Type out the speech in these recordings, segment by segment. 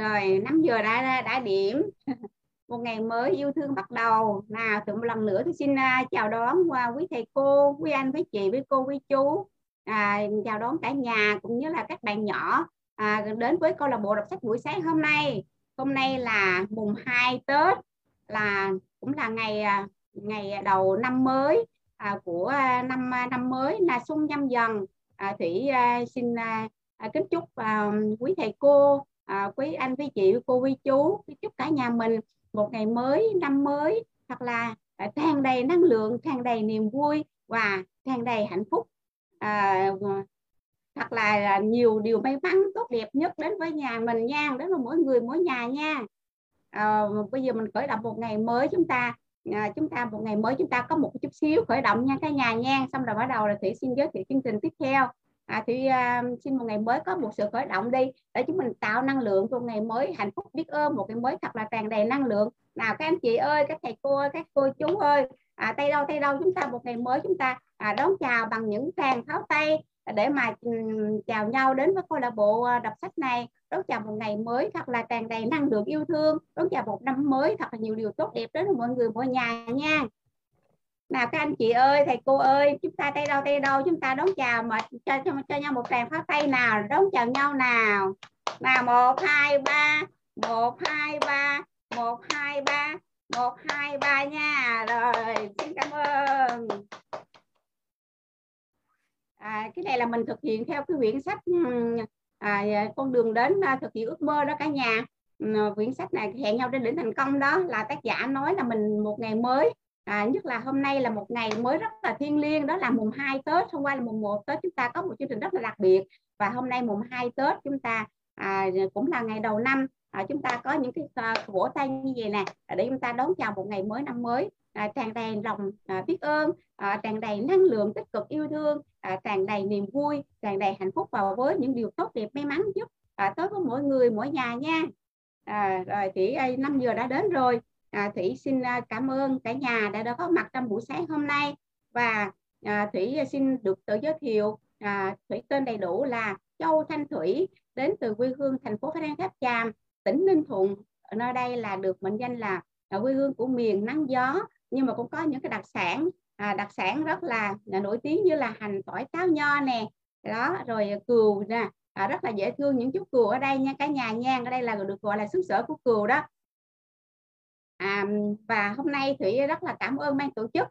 Rồi 5 giờ đã điểm. Một ngày mới yêu thương bắt đầu. Nào tụi một lần nữa tôi xin chào đón quý thầy cô, quý anh, quý chị, quý cô, quý chú, chào đón cả nhà cũng như là các bạn nhỏ đến với câu lạc bộ đọc sách buổi sáng hôm nay. Hôm nay là mùng 2 Tết, là cũng là ngày đầu năm mới của năm mới là xuân Nhâm Dần. Thủy xin kính chúc quý thầy cô, quý anh, quý chị, quý cô, quý chú, chúc cả nhà mình một ngày mới, năm mới thật là tràn đầy năng lượng, tràn đầy niềm vui và tràn đầy hạnh phúc. Thật là nhiều điều may mắn tốt đẹp nhất đến với nhà mình nha, đến với mỗi người mỗi nhà nha. Bây giờ mình khởi động một ngày mới chúng ta có một chút xíu khởi động nha cả nhà nha. Xong rồi bắt đầu là Thủy xin giới thiệu chương trình tiếp theo. Thì xin một ngày mới có một sự khởi động đi để chúng mình tạo năng lượng một ngày mới hạnh phúc biết ơn, một ngày mới thật là tràn đầy năng lượng. Nào các anh chị ơi, các thầy cô ơi, các cô chú ơi, tay đâu chúng ta một ngày mới chúng ta đón chào bằng những tràng pháo tay để mà chào nhau đến với câu lạc bộ đọc sách này. Đón chào một ngày mới thật là tràn đầy năng lượng yêu thương, đón chào một năm mới thật là nhiều điều tốt đẹp đến với mọi người mọi nhà nha. Nào các anh chị ơi, thầy cô ơi, chúng ta tay đâu chúng ta đón chào mà cho nhau một tràng pháo tay nào, đón chào nhau nào. Nào 1 2 3, 1 2 3, 1 2 3, 1 2 3 nha. Rồi, xin cảm ơn. Cái này là mình thực hiện theo cái quyển sách Con đường đến thực hiện ước mơ đó cả nhà. Quyển sách này Hẹn Nhau Trên Đỉnh Thành Công, đó là tác giả nói là mình một ngày mới. Nhất là hôm nay là một ngày mới rất là thiêng liêng, đó là mùng 2 Tết. Hôm qua là mùng 1 Tết, chúng ta có một chương trình rất là đặc biệt. Và hôm nay mùng 2 Tết chúng ta cũng là ngày đầu năm, chúng ta có những cái vỗ tay như vậy nè để chúng ta đón chào một ngày mới, năm mới tràn đầy lòng biết ơn, tràn đầy năng lượng tích cực yêu thương, tràn đầy niềm vui, tràn đầy hạnh phúc và với những điều tốt đẹp may mắn giúp tới với mỗi người mỗi nhà nha. Rồi Thủy 5 giờ đã đến rồi. Thủy xin cảm ơn cả nhà đã có mặt trong buổi sáng hôm nay. Và Thủy xin được tự giới thiệu. Thủy tên đầy đủ là Châu Thanh Thủy, đến từ quê hương thành phố Phan Rang Tháp Chàm, tỉnh Ninh Thuận. Ở nơi đây là được mệnh danh là quê hương của miền nắng gió, nhưng mà cũng có những cái đặc sản rất là nổi tiếng như là hành, tỏi, táo, nho nè, đó rồi cừu nè, rất là dễ thương những chú cừu ở đây nha cả nhà nha. Ở đây là được gọi là xứ sở của cừu đó. Và hôm nay Thủy rất là cảm ơn ban tổ chức,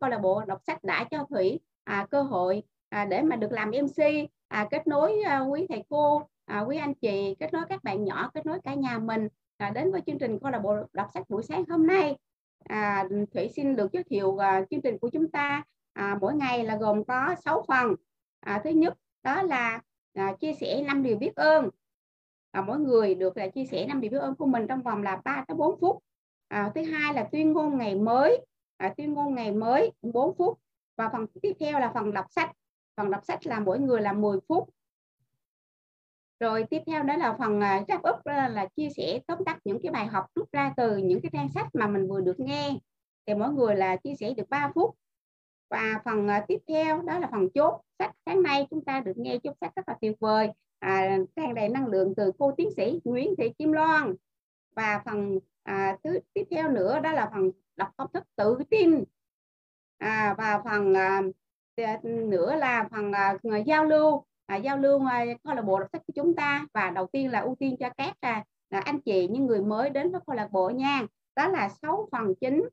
câu lạc bộ đọc sách đã cho Thủy cơ hội để mà được làm MC, kết nối quý thầy cô, quý anh chị, kết nối các bạn nhỏ, kết nối cả nhà mình đến với chương trình câu lạc bộ đọc sách buổi sáng hôm nay. Thủy xin được giới thiệu chương trình của chúng ta mỗi ngày là gồm có 6 phần. Thứ nhất đó là chia sẻ 5 điều biết ơn. Mỗi người được là chia sẻ 5 điều biết ơn của mình trong vòng là 3-4 phút. Thứ hai là tuyên ngôn ngày mới, 4 phút. Và phần tiếp theo là phần đọc sách. Phần đọc sách là mỗi người là 10 phút. Rồi tiếp theo đó là phần wrap up, là chia sẻ tóm tắt những cái bài học rút ra từ những cái trang sách mà mình vừa được nghe. Thì mỗi người là chia sẻ được 3 phút. Và phần tiếp theo đó là phần chốt sách. Sáng nay chúng ta được nghe chốt sách rất là tuyệt vời, tràn đầy năng lượng từ cô tiến sĩ Nguyễn Thị Kim Loan. Và phần tiếp theo nữa đó là phần đọc công thức tự tin. Và phần nữa là phần giao lưu, câu lạc bộ đọc sách của chúng ta. Và đầu tiên là ưu tiên cho các anh chị, những người mới đến với câu lạc bộ nha. Đó là 6 phần chính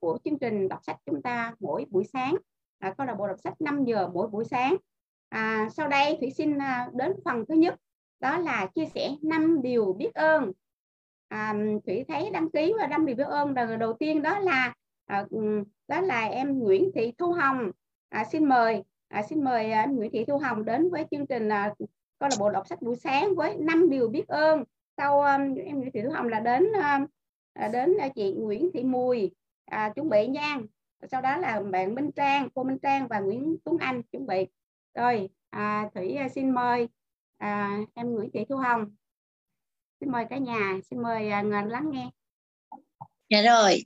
của chương trình đọc sách chúng ta mỗi buổi sáng. Câu lạc bộ đọc sách 5 giờ mỗi buổi sáng. Sau đây Thủy xin đến phần thứ nhất, đó là chia sẻ 5 điều biết ơn. Thủy thấy đăng ký và 5 điều biết ơn đầu tiên đó là em Nguyễn Thị Thu Hồng. Xin mời em Nguyễn Thị Thu Hồng đến với chương trình câu lạc bộ đọc sách buổi sáng với 5 điều biết ơn. Sau em Nguyễn Thị Thu Hồng là đến chị Nguyễn Thị Mùi chuẩn bị nha. Sau đó là bạn Minh Trang, cô Minh Trang và Nguyễn Tuấn Anh chuẩn bị. Rồi Thủy xin mời em Nguyễn Thị Thu Hồng. Xin mời cả nhà, xin mời ngồi lắng nghe. Dạ rồi,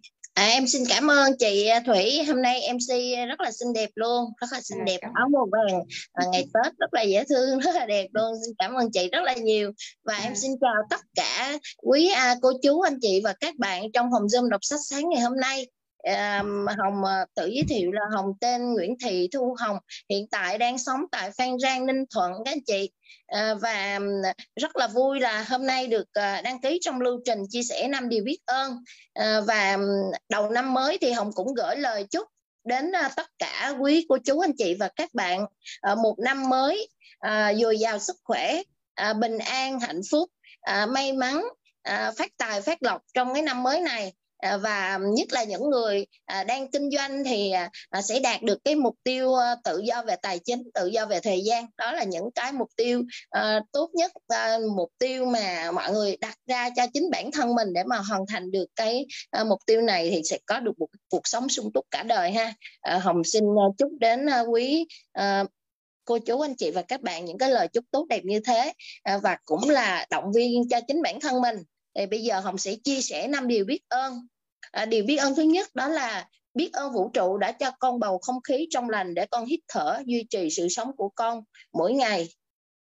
Em xin cảm ơn chị Thủy, hôm nay MC rất là xinh đẹp luôn, rất là xinh đẹp, áo màu vàng và ngày Tết rất là dễ thương, rất là đẹp luôn. Xin cảm ơn chị rất là nhiều. Và em xin chào tất cả quý cô chú, anh chị và các bạn trong Hồng Zoom đọc sách sáng ngày hôm nay. Hồng tự giới thiệu là Hồng tên Nguyễn Thị Thu Hồng, hiện tại đang sống tại Phan Rang, Ninh Thuận các anh chị. Và rất là vui là hôm nay được đăng ký trong lưu trình chia sẻ 5 điều biết ơn. Và đầu năm mới thì Hồng cũng gửi lời chúc đến tất cả quý cô chú, anh chị và các bạn một năm mới dồi dào sức khỏe, bình an, hạnh phúc, may mắn, phát tài, phát lộc trong cái năm mới này. Và nhất là những người đang kinh doanh thì sẽ đạt được cái mục tiêu tự do về tài chính, tự do về thời gian. Đó là những cái mục tiêu tốt nhất, mục tiêu mà mọi người đặt ra cho chính bản thân mình để mà hoàn thành được cái mục tiêu này thì sẽ có được một cuộc sống sung túc cả đời ha. Hồng xin chúc đến quý cô chú, anh chị và các bạn những cái lời chúc tốt đẹp như thế, và cũng là động viên cho chính bản thân mình. Thì bây giờ Hồng sẽ chia sẻ 5 điều biết ơn. Điều biết ơn thứ nhất đó là biết ơn vũ trụ đã cho con bầu không khí trong lành để con hít thở, duy trì sự sống của con mỗi ngày.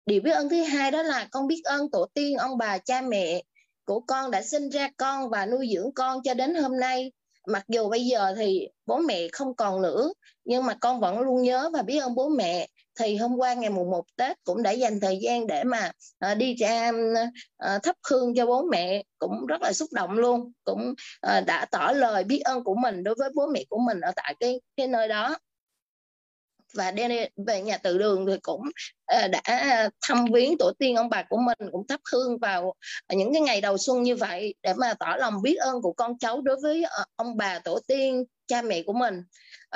Điều biết ơn thứ hai đó là con biết ơn tổ tiên, ông bà, cha mẹ của con đã sinh ra con và nuôi dưỡng con cho đến hôm nay. Mặc dù bây giờ thì bố mẹ không còn nữa, nhưng mà con vẫn luôn nhớ và biết ơn bố mẹ. Thì hôm qua ngày mùng 1 Tết cũng đã dành thời gian để mà đi ra thắp hương cho bố mẹ, cũng rất là xúc động luôn, cũng đã tỏ lời biết ơn của mình đối với bố mẹ của mình ở tại cái nơi đó. Và về nhà tự đường thì cũng đã thăm viếng tổ tiên ông bà của mình, cũng thắp hương vào những cái ngày đầu xuân như vậy để mà tỏ lòng biết ơn của con cháu đối với ông bà, tổ tiên, cha mẹ của mình.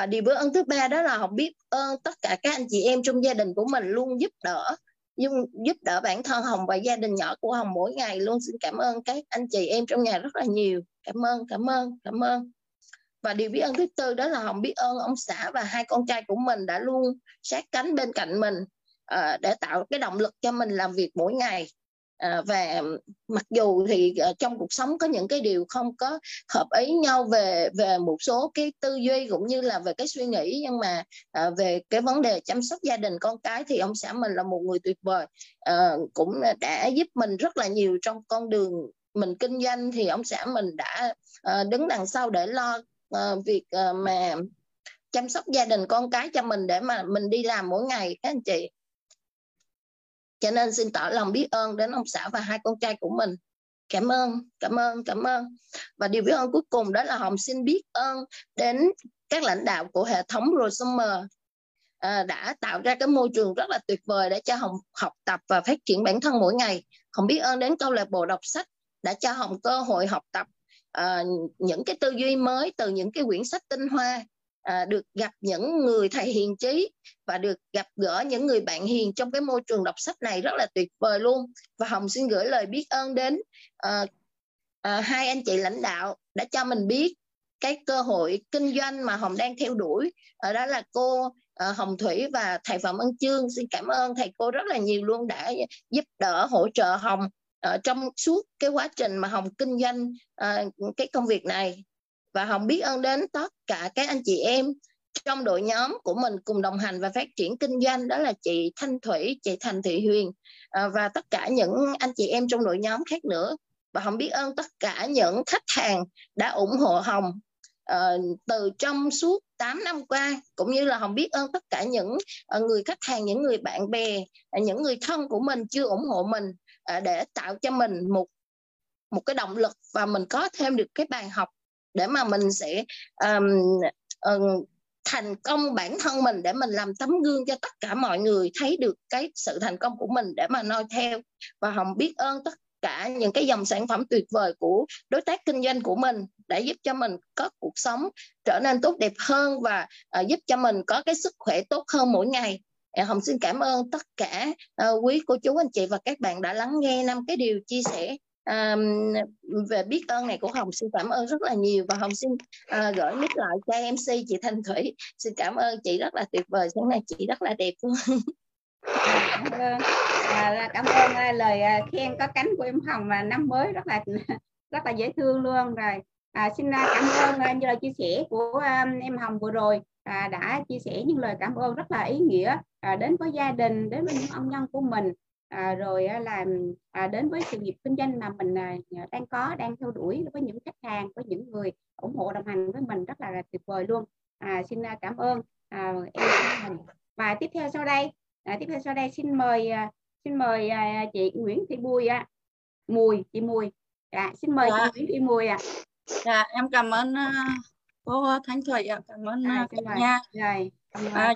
Điều biết ơn thứ ba đó là Hồng biết ơn tất cả các anh chị em trong gia đình của mình luôn giúp đỡ bản thân Hồng và gia đình nhỏ của Hồng mỗi ngày luôn. Xin cảm ơn các anh chị em trong nhà rất là nhiều. Cảm ơn. Và điều biết ơn thứ tư đó là Hồng biết ơn ông xã và hai con trai của mình đã luôn sát cánh bên cạnh mình để tạo cái động lực cho mình làm việc mỗi ngày. Và mặc dù thì trong cuộc sống có những cái điều không có hợp ý nhau về một số cái tư duy cũng như là về cái suy nghĩ, nhưng mà về cái vấn đề chăm sóc gia đình con cái thì ông xã mình là một người tuyệt vời, cũng đã giúp mình rất là nhiều trong con đường mình kinh doanh. Thì ông xã mình đã đứng đằng sau để lo việc mà chăm sóc gia đình con cái cho mình để mà mình đi làm mỗi ngày các anh chị. Cho nên xin tỏ lòng biết ơn đến ông xã và hai con trai của mình. Cảm ơn. Và điều biết ơn cuối cùng đó là Hồng xin biết ơn đến các lãnh đạo của hệ thống Rosumer đã tạo ra cái môi trường rất là tuyệt vời để cho Hồng học tập và phát triển bản thân mỗi ngày. Hồng biết ơn đến câu lạc bộ đọc sách đã cho Hồng cơ hội học tập những cái tư duy mới từ những cái quyển sách tinh hoa, được gặp những người thầy hiền trí và được gặp gỡ những người bạn hiền trong cái môi trường đọc sách này rất là tuyệt vời luôn. Và Hồng xin gửi lời biết ơn đến hai anh chị lãnh đạo đã cho mình biết cái cơ hội kinh doanh mà Hồng đang theo đuổi, đó là cô Hồng Thủy và thầy Phạm Ân Chương. Xin cảm ơn thầy cô rất là nhiều luôn, đã giúp đỡ hỗ trợ Hồng trong suốt cái quá trình mà Hồng kinh doanh cái công việc này. Và Hồng biết ơn đến tất cả các anh chị em trong đội nhóm của mình cùng đồng hành và phát triển kinh doanh, đó là chị Thanh Thủy, chị Thành Thị Huyền và tất cả những anh chị em trong đội nhóm khác nữa. Và Hồng biết ơn tất cả những khách hàng đã ủng hộ Hồng từ trong suốt 8 năm qua, cũng như là Hồng biết ơn tất cả những người khách hàng, những người bạn bè, những người thân của mình chưa ủng hộ mình để tạo cho mình một cái động lực và mình có thêm được cái bài học để mà mình sẽ thành công bản thân mình, để mình làm tấm gương cho tất cả mọi người thấy được cái sự thành công của mình để mà noi theo. Và Hồng biết ơn tất cả những cái dòng sản phẩm tuyệt vời của đối tác kinh doanh của mình đã giúp cho mình có cuộc sống trở nên tốt đẹp hơn và giúp cho mình có cái sức khỏe tốt hơn mỗi ngày. Hồng xin cảm ơn tất cả quý cô chú, anh chị và các bạn đã lắng nghe 5 cái điều chia sẻ về biết ơn này của Hồng. Xin cảm ơn rất là nhiều. Và Hồng xin gửi mic lại cho MC chị Thanh Thủy. Xin cảm ơn chị, rất là tuyệt vời, sáng nay chị rất là đẹp luôn. Cảm ơn lời khen có cánh của em Hồng, và năm mới rất là dễ thương luôn. Rồi Xin cảm ơn những lời chia sẻ của em Hồng vừa rồi, đã chia sẻ những lời cảm ơn rất là ý nghĩa đến với gia đình, đến với những ân nhân của mình, rồi là đến với sự nghiệp kinh doanh mà mình đang theo đuổi, với những khách hàng, với những người ủng hộ đồng hành với mình rất là tuyệt vời luôn. Xin cảm ơn em Hồng. Và tiếp theo sau đây xin mời chị Nguyễn Thị Mùi ạ. Xin mời chị Nguyễn Thị Mùi ạ. Dạ, em cảm ơn cô Thanh Thủy ạ, cảm ơn cả nhà.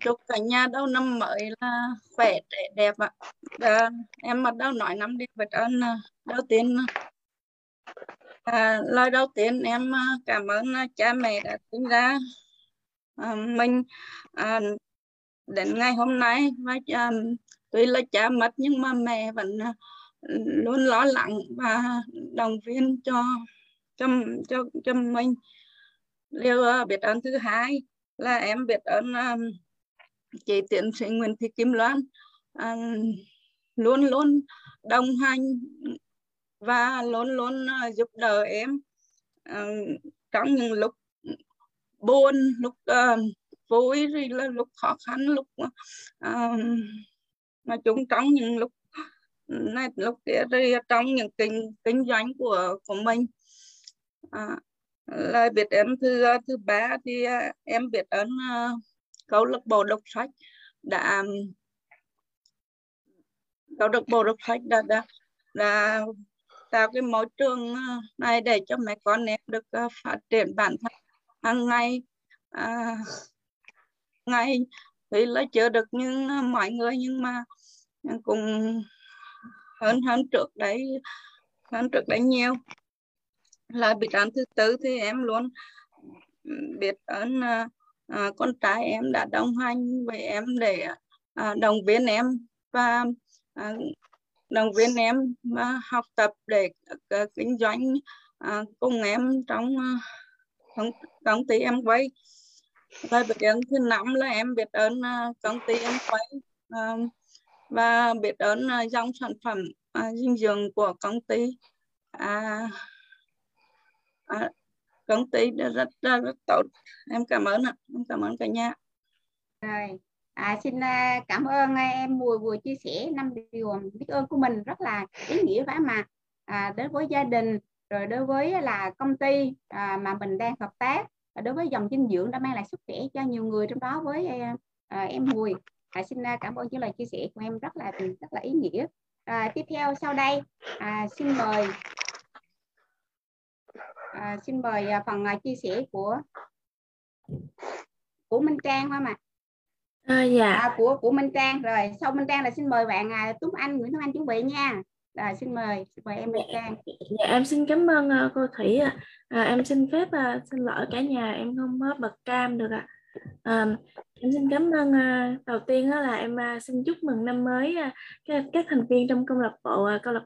Chúc cả nhà đầu năm mới là khỏe trẻ đẹp ạ. Em bắt đầu nói năm đi vật ơn đầu tiên. Lời đầu tiên em cảm ơn cha mẹ đã sinh ra mình đến ngày hôm nay. Tuy là cha mất nhưng mà mẹ vẫn luôn lo lắng và động viên cho mình. Điều biết ơn thứ hai là em biết ơn chị tiến sĩ Nguyễn Thị Kim Loan luôn luôn đồng hành và luôn luôn giúp đỡ em trong những lúc buồn, lúc vui, lúc khó khăn, lúc mà chúng trong những lúc này lúc kia, trong những kinh doanh của mình. Lời biết ơn thứ ba thì em biết ơn câu lạc bộ đọc sách đã tạo cái môi trường này để cho mẹ con em được phát triển bản thân hàng ngày. Thì là chưa được như mọi người nhưng mà cũng hơn trước đấy nhiều. Là biết ơn thứ tư thì em luôn biết ơn con trai em đã đồng hành với em để động viên em và học tập để kinh doanh cùng em trong công ty em quay. Lời biết ơn thứ năm là em biết ơn công ty em quay và biết ơn dòng sản phẩm dinh dưỡng của công ty. Công ty rất tốt. Em cảm ơn ạ. Em cảm ơn cả nhà. Xin cảm ơn em Mùi vừa chia sẻ 5 điều biết ơn của mình rất là ý nghĩa và mà đối với gia đình, rồi đối với là công ty mà mình đang hợp tác, đối với dòng dinh dưỡng đã mang lại sức khỏe cho nhiều người, trong đó với em Mùi. Xin cảm ơn những lời chia sẻ của em rất là ý nghĩa. Tiếp theo sau đây xin mời phần chia sẻ của Minh Trang không ạ? Của Minh Trang. Rồi sau Minh Trang là xin mời bạn Tuấn Anh, Nguyễn Tuấn Anh chuẩn bị nha. Rồi xin mời em Minh Trang. Dạ, em xin cảm ơn cô Thủy. Em xin phép xin lỗi cả nhà, em không bật cam được ạ. Em xin cảm ơn. Đầu tiên là em xin chúc mừng năm mới các thành viên trong câu lạc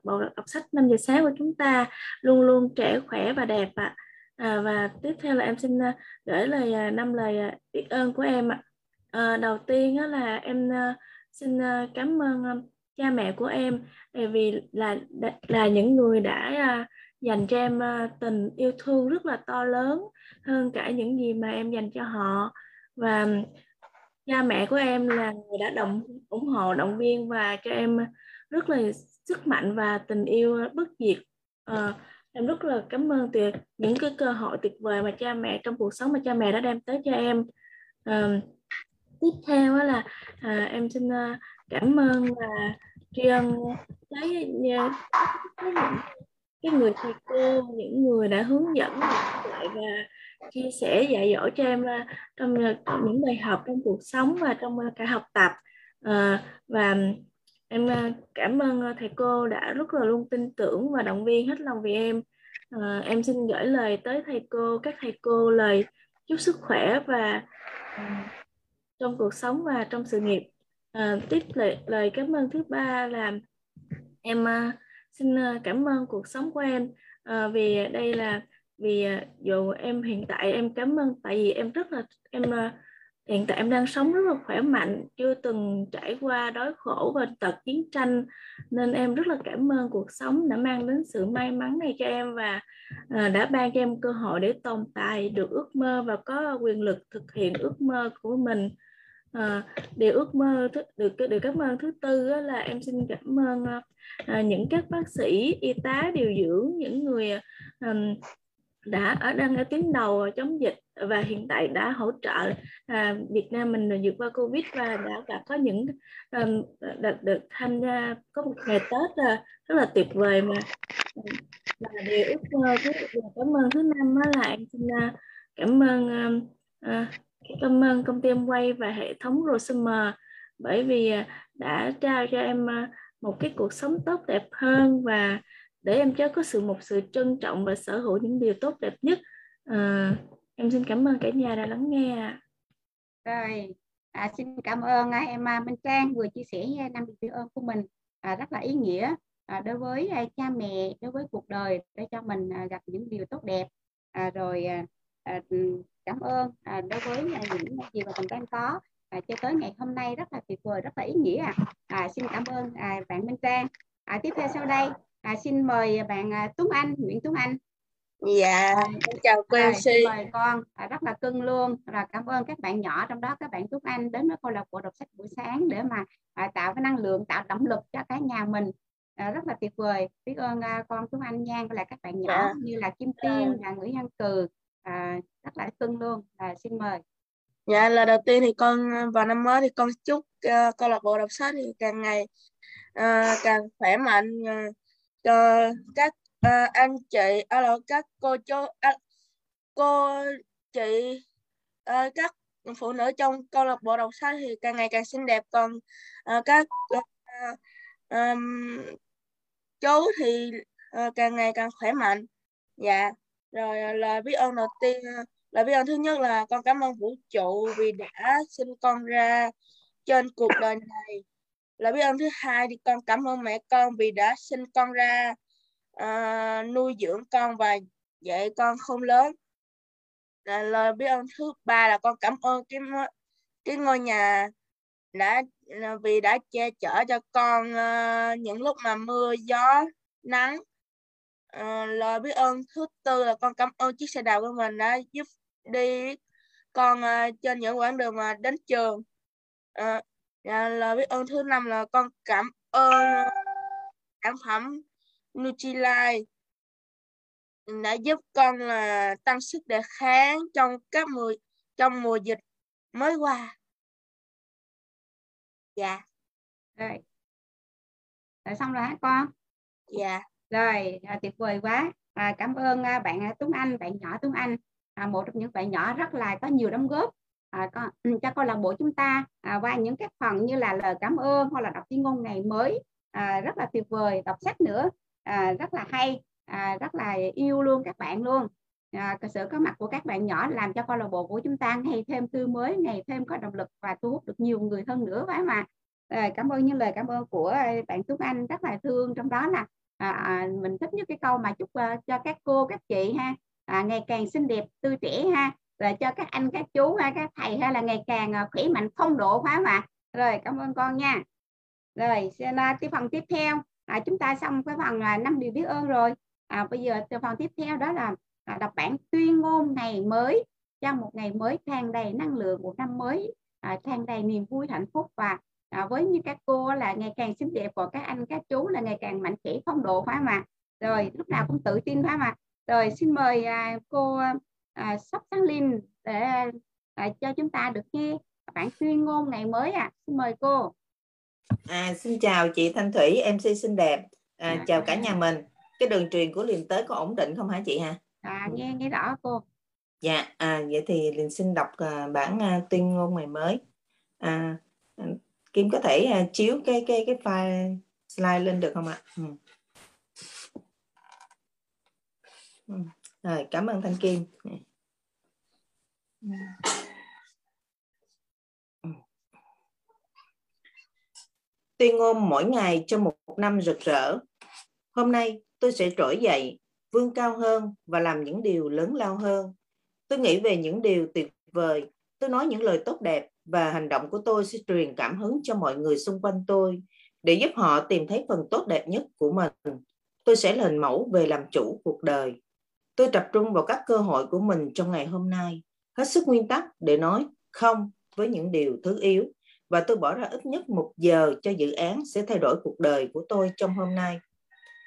bộ đọc sách 5 giờ sáng của chúng ta luôn luôn trẻ khỏe và đẹp ạ. Và tiếp theo là em xin gửi lời 5 lời biết ơn của em ạ. Đầu tiên là em xin cảm ơn cha mẹ của em vì là những người đã dành cho em tình yêu thương rất là to lớn hơn cả những gì mà em dành cho họ. Và cha mẹ của em là người đã ủng hộ, động viên và cho em rất là sức mạnh và tình yêu bất diệt. Em rất là cảm ơn những cái cơ hội tuyệt vời mà cha mẹ trong cuộc sống mà cha mẹ đã đem tới cho em. Tiếp theo là em xin cảm ơn và tri ân cái người thầy cô, những người đã hướng dẫn lại và chia sẻ dạy dỗ cho em trong những bài học trong cuộc sống và trong cả học tập. Và em cảm ơn thầy cô đã rất là luôn tin tưởng và động viên hết lòng vì em. Em xin gửi lời tới thầy cô, các thầy cô lời chúc sức khỏe và trong cuộc sống và trong sự nghiệp. Tiếp lời cảm ơn thứ ba là em xin cảm ơn cuộc sống của em vì đây là vì dù em hiện tại em cảm ơn tại vì em rất là em Hiện tại em đang sống rất là khỏe mạnh, chưa từng trải qua đói khổ và tật chiến tranh, nên em rất là cảm ơn cuộc sống đã mang đến sự may mắn này cho em và đã ban cho em cơ hội để tồn tại được ước mơ và có quyền lực thực hiện ước mơ của mình. Điều cảm ơn thứ tư là em xin cảm ơn những các bác sĩ, y tá, điều dưỡng, những người đang ở tuyến đầu chống dịch và hiện tại đã hỗ trợ Việt Nam mình vượt qua Covid và đã có những được tham gia có một ngày Tết rất là tuyệt vời mà. Và điều ước mơ cảm ơn thứ năm là em xin cảm ơn công ty Amway và hệ thống Rosumer, bởi vì đã trao cho em một cái cuộc sống tốt đẹp hơn và để em chớ có một sự trân trọng và sở hữu những điều tốt đẹp nhất. Em xin cảm ơn cả nhà đã lắng nghe. Rồi, xin cảm ơn em Minh Trang vừa chia sẻ năm điều ơn của mình rất là ý nghĩa đối với cha mẹ, đối với cuộc đời để cho mình gặp những điều tốt đẹp. Cảm ơn đối với những gì mà chúng em có cho tới ngày hôm nay rất là tuyệt vời, rất là ý nghĩa. Xin cảm ơn bạn Minh Trang. Tiếp theo sau đây xin mời bạn Tuấn Anh, Nguyễn Tuấn Anh. Dạ, chào cô MC. Mời con rất là cưng luôn. Rồi cảm ơn các bạn nhỏ, trong đó các bạn Tuấn Anh đến với câu lạc bộ đọc sách buổi sáng để mà tạo cái năng lượng, tạo động lực cho cả nhà mình. Rất là tuyệt vời. Biết ơn con Tuấn Anh nha, với lại các bạn nhỏ như là Kim Tiên, là Nguyễn Văn Cừ. Rất là cưng luôn. Xin mời. Dạ, là đầu tiên thì con vào năm mới thì con chúc câu lạc bộ đọc sách thì càng ngày càng khỏe mạnh, cho các anh chị, các cô chị, các phụ nữ trong câu lạc bộ đọc sách thì càng ngày càng xinh đẹp, còn các chú thì càng ngày càng khỏe mạnh. Dạ. Rồi lời biết ơn đầu tiên, lời biết ơn thứ nhất là con cảm ơn vũ trụ vì đã sinh con ra trên cuộc đời này. Lời biết ơn thứ hai thì con cảm ơn mẹ con vì đã sinh con ra, nuôi dưỡng con và dạy con không lớn. Lời biết ơn thứ ba là con cảm ơn cái ngôi nhà vì đã che chở cho con những lúc mà mưa, gió, nắng. Lời biết ơn thứ tư là con cảm ơn chiếc xe đạp của mình đã giúp đi con trên những quãng đường mà đến trường. Lời biết ơn thứ năm là con cảm ơn sản phẩm Nutrilite đã giúp con là tăng sức đề kháng trong mùa dịch mới qua. Dạ. Rồi. Xong rồi hả con? Dạ. Rồi, tuyệt vời quá. Cảm ơn bạn Tuấn Anh, bạn nhỏ Tuấn Anh, một trong những bạn nhỏ rất là có nhiều đóng góp cho câu lạc bộ chúng ta qua những các phần như là lời cảm ơn hoặc là đọc tuyên ngôn ngày mới, rất là tuyệt vời, đọc sách nữa, rất là hay, rất là yêu luôn các bạn luôn. Sự có mặt của các bạn nhỏ làm cho câu lạc bộ của chúng ta ngày thêm tươi mới, ngày thêm có động lực và thu hút được nhiều người hơn nữa phải mà. Cảm ơn những lời cảm ơn của bạn Tuấn Anh rất là thương, trong đó là mình thích nhất cái câu mà chúc cho các cô các chị ha ngày càng xinh đẹp tươi trẻ ha, rồi cho các anh các chú ha, các thầy ha là ngày càng khỏe mạnh phong độ phải mà. Rồi cảm ơn con nha. Rồi xin tiếp phần tiếp theo, chúng ta xong cái phần 5 điều biết ơn rồi, bây giờ phần tiếp theo đó là đọc bản tuyên ngôn ngày mới cho một ngày mới tràn đầy năng lượng, một năm mới tràn đầy niềm vui hạnh phúc và với như các cô là ngày càng xinh đẹp, của các anh các chú là ngày càng mạnh khỏe phong độ phải mà, rồi lúc nào cũng tự tin phải mà. Rồi xin mời cô Sóc Sáng Linh để cho chúng ta được nghe bản tuyên ngôn ngày mới. Xin mời cô. Xin chào chị Thanh Thủy MC xinh đẹp, chào cả nhà mình. Cái đường truyền của Linh tới có ổn định không hả chị hả? Nghe rõ cô. Dạ, vậy thì Linh xin đọc bản tuyên ngôn ngày mới. Kim có thể chiếu cái file slide lên được không ạ? Rồi, cảm ơn Thanh Kim. Tuyên ngôn mỗi ngày cho một năm rực rỡ. Hôm nay tôi sẽ trỗi dậy, vươn cao hơn và làm những điều lớn lao hơn. Tôi nghĩ về những điều tuyệt vời Tôi nói những lời tốt đẹp và hành động của tôi sẽ truyền cảm hứng cho mọi người xung quanh tôi để giúp họ tìm thấy phần tốt đẹp nhất của mình. Tôi sẽ là hình mẫu về làm chủ cuộc đời. Tôi tập trung vào các cơ hội của mình trong ngày hôm nay, hết sức nguyên tắc để nói không với những điều thứ yếu, và tôi bỏ ra ít nhất 1 giờ cho dự án sẽ thay đổi cuộc đời của tôi trong hôm nay,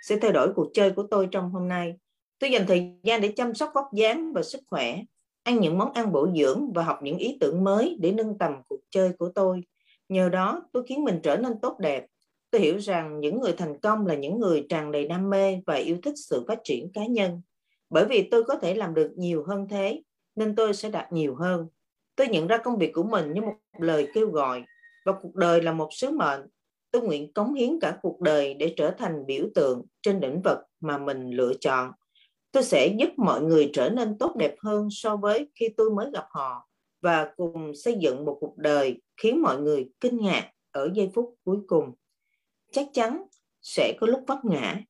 sẽ thay đổi cuộc chơi của tôi trong hôm nay. Tôi dành thời gian để chăm sóc vóc dáng và sức khỏe, ăn những món ăn bổ dưỡng và học những ý tưởng mới để nâng tầm cuộc chơi của tôi. Nhờ đó, tôi khiến mình trở nên tốt đẹp. Tôi hiểu rằng những người thành công là những người tràn đầy đam mê và yêu thích sự phát triển cá nhân. Bởi vì tôi có thể làm được nhiều hơn thế, nên tôi sẽ đạt nhiều hơn. Tôi nhận ra công việc của mình như một lời kêu gọi, và cuộc đời là một sứ mệnh. Tôi nguyện cống hiến cả cuộc đời để trở thành biểu tượng trên lĩnh vực mà mình lựa chọn. Tôi sẽ giúp mọi người trở nên tốt đẹp hơn so với khi tôi mới gặp họ, và cùng xây dựng một cuộc đời khiến mọi người kinh ngạc ở giây phút cuối cùng. Chắc chắn sẽ có lúc vấp ngã,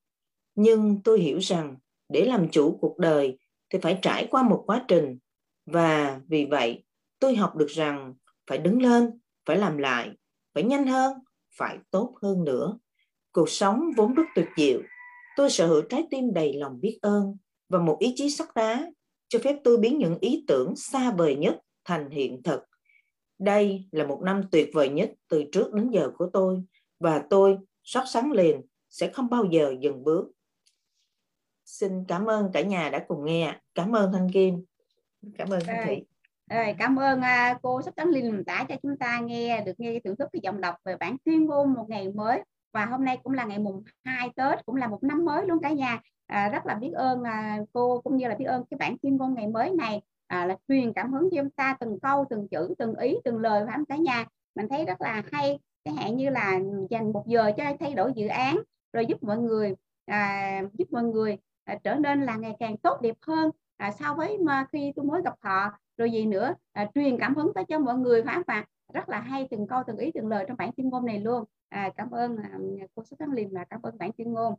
nhưng tôi hiểu rằng để làm chủ cuộc đời thì phải trải qua một quá trình, và vì vậy tôi học được rằng phải đứng lên, phải làm lại, phải nhanh hơn, phải tốt hơn nữa. Cuộc sống vốn rất tuyệt diệu. Tôi sở hữu trái tim đầy lòng biết ơn và một ý chí sắt đá cho phép tôi biến những ý tưởng xa vời nhất thành hiện thực. Đây là một năm tuyệt vời nhất từ trước đến giờ của tôi, và tôi sắp sẵn liền sẽ không bao giờ dừng bước. Xin cảm ơn cả nhà đã cùng nghe. Cảm ơn Thanh Kim. Cảm ơn Thanh Thủy. Cảm ơn cô sắp sẵn liền tả cho chúng ta nghe được nghe thưởng thức cái giọng đọc về bản tuyên ngôn một ngày mới. Và hôm nay cũng là ngày mùng 2 Tết, cũng là một năm mới luôn cả nhà. Rất là biết ơn cô, cũng như là biết ơn cái bản tuyên ngôn ngày mới này là truyền cảm hứng cho chúng ta từng câu, từng chữ, từng ý, từng lời của cả nhà. Mình thấy rất là hay. Chẳng hạn như là dành 1 giờ cho thay đổi dự án, rồi giúp mọi người trở nên là ngày càng tốt đẹp hơn so với khi tôi mới gặp họ. Rồi gì nữa, truyền cảm hứng tới cho mọi người, phải không ạ? Rất là hay, từng câu, từng ý, từng lời trong bản tuyên ngôn này luôn. Cảm ơn cô Súc Thắng Liêm và cảm ơn bản tuyên ngôn.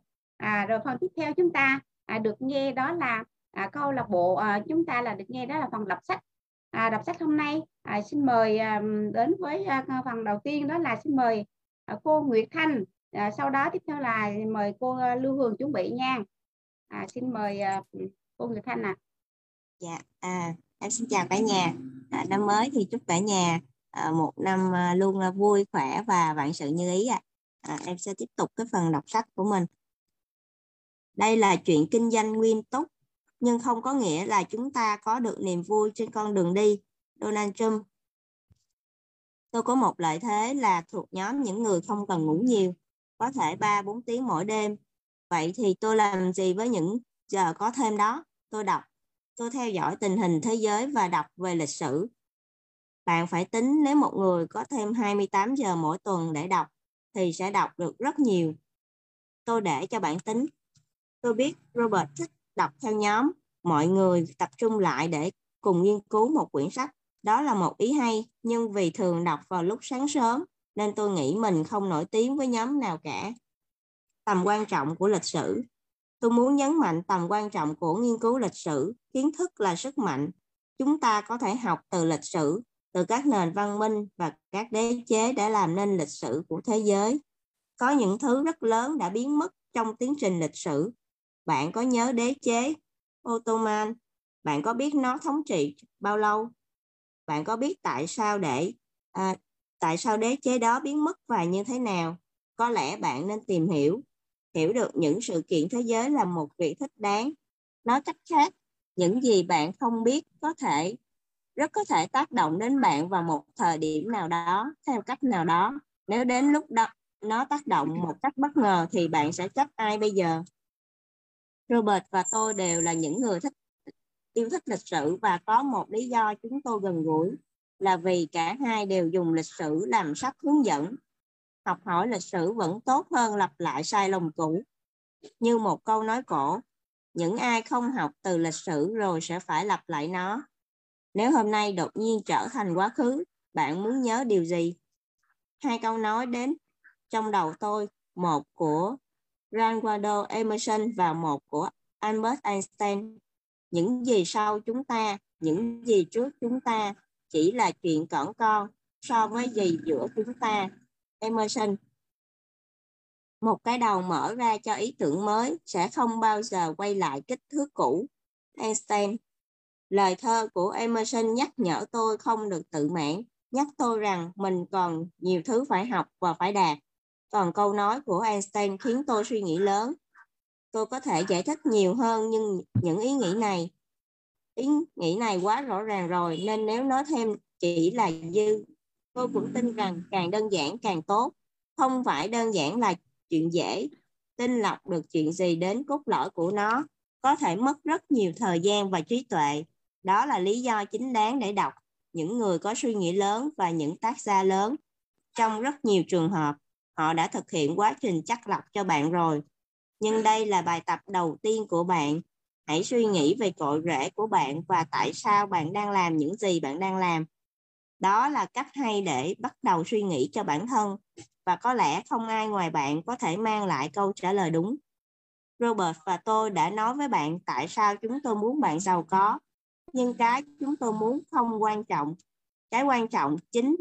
Rồi phần tiếp theo chúng ta được nghe đó là câu lạc bộ, chúng ta là được nghe đó là phần đọc sách. Đọc sách hôm nay xin mời đến với phần đầu tiên, đó là xin mời cô Nguyệt Thanh. Sau đó tiếp theo là mời cô Lưu Hương chuẩn bị nha. Xin mời cô Nguyệt Thanh ạ. Dạ, em xin chào cả nhà. Năm mới thì chúc cả nhà một năm luôn là vui, khỏe và vạn sự như ý ạ. Em sẽ tiếp tục cái phần đọc sách của mình. Đây là chuyện kinh doanh nghiêm túc, nhưng không có nghĩa là chúng ta có được niềm vui trên con đường đi. Donald Trump. Tôi có một lợi thế là thuộc nhóm những người không cần ngủ nhiều, có thể 3-4 tiếng mỗi đêm. Vậy thì tôi làm gì với những giờ có thêm đó? Tôi đọc. Tôi theo dõi tình hình thế giới và đọc về lịch sử. Bạn phải tính nếu một người có thêm 28 giờ mỗi tuần để đọc thì sẽ đọc được rất nhiều. Tôi để cho bạn tính. Tôi biết Robert thích đọc theo nhóm. Mọi người tập trung lại để cùng nghiên cứu một quyển sách. Đó là một ý hay, nhưng vì thường đọc vào lúc sáng sớm nên tôi nghĩ mình không nổi tiếng với nhóm nào cả. Tầm quan trọng của lịch sử. Tôi muốn nhấn mạnh tầm quan trọng của nghiên cứu lịch sử. Kiến thức là sức mạnh. Chúng ta có thể học từ lịch sử, từ các nền văn minh và các đế chế để làm nên lịch sử của thế giới. Có những thứ rất lớn đã biến mất trong tiến trình lịch sử. Bạn có nhớ đế chế Ottoman? Bạn có biết nó thống trị bao lâu? Bạn có biết tại sao đế chế đó biến mất và như thế nào? Có lẽ bạn nên tìm hiểu. Hiểu được những sự kiện thế giới là một việc thích đáng. Nói cách khác, những gì bạn không biết rất có thể tác động đến bạn vào một thời điểm nào đó, theo cách nào đó. Nếu đến lúc đó nó tác động một cách bất ngờ thì bạn sẽ trách ai bây giờ? Robert và tôi đều là những người yêu thích lịch sử, và có một lý do chúng tôi gần gũi là vì cả hai đều dùng lịch sử làm sách hướng dẫn. Học hỏi lịch sử vẫn tốt hơn lặp lại sai lầm cũ. Như một câu nói cổ, những ai không học từ lịch sử rồi sẽ phải lặp lại nó. Nếu hôm nay đột nhiên trở thành quá khứ, bạn muốn nhớ điều gì? Hai câu nói đến trong đầu tôi, một của Ralph Waldo Emerson và một của Albert Einstein. Những gì sau chúng ta, những gì trước chúng ta chỉ là chuyện cỏn con so với gì giữa chúng ta. Emerson. Một cái đầu mở ra cho ý tưởng mới sẽ không bao giờ quay lại kích thước cũ. Einstein. Lời thơ của Emerson nhắc nhở tôi không được tự mãn, nhắc tôi rằng mình còn nhiều thứ phải học và phải đạt. Còn câu nói của Einstein khiến tôi suy nghĩ lớn. Tôi có thể giải thích nhiều hơn nhưng những ý nghĩ này quá rõ ràng rồi, nên nếu nói thêm chỉ là dư. Tôi cũng tin rằng càng đơn giản càng tốt. Không phải đơn giản là chuyện dễ. Tinh lọc được chuyện gì đến cốt lõi của nó có thể mất rất nhiều thời gian và trí tuệ. Đó là lý do chính đáng để đọc những người có suy nghĩ lớn và những tác gia lớn. Trong rất nhiều trường hợp, họ đã thực hiện quá trình chắt lọc cho bạn rồi. Nhưng đây là bài tập đầu tiên của bạn. Hãy suy nghĩ về cội rễ của bạn và tại sao bạn đang làm những gì bạn đang làm. Đó là cách hay để bắt đầu suy nghĩ cho bản thân. Và có lẽ không ai ngoài bạn có thể mang lại câu trả lời đúng. Robert và tôi đã nói với bạn tại sao chúng tôi muốn bạn giàu có. Nhưng cái chúng tôi muốn không quan trọng. Cái quan trọng chính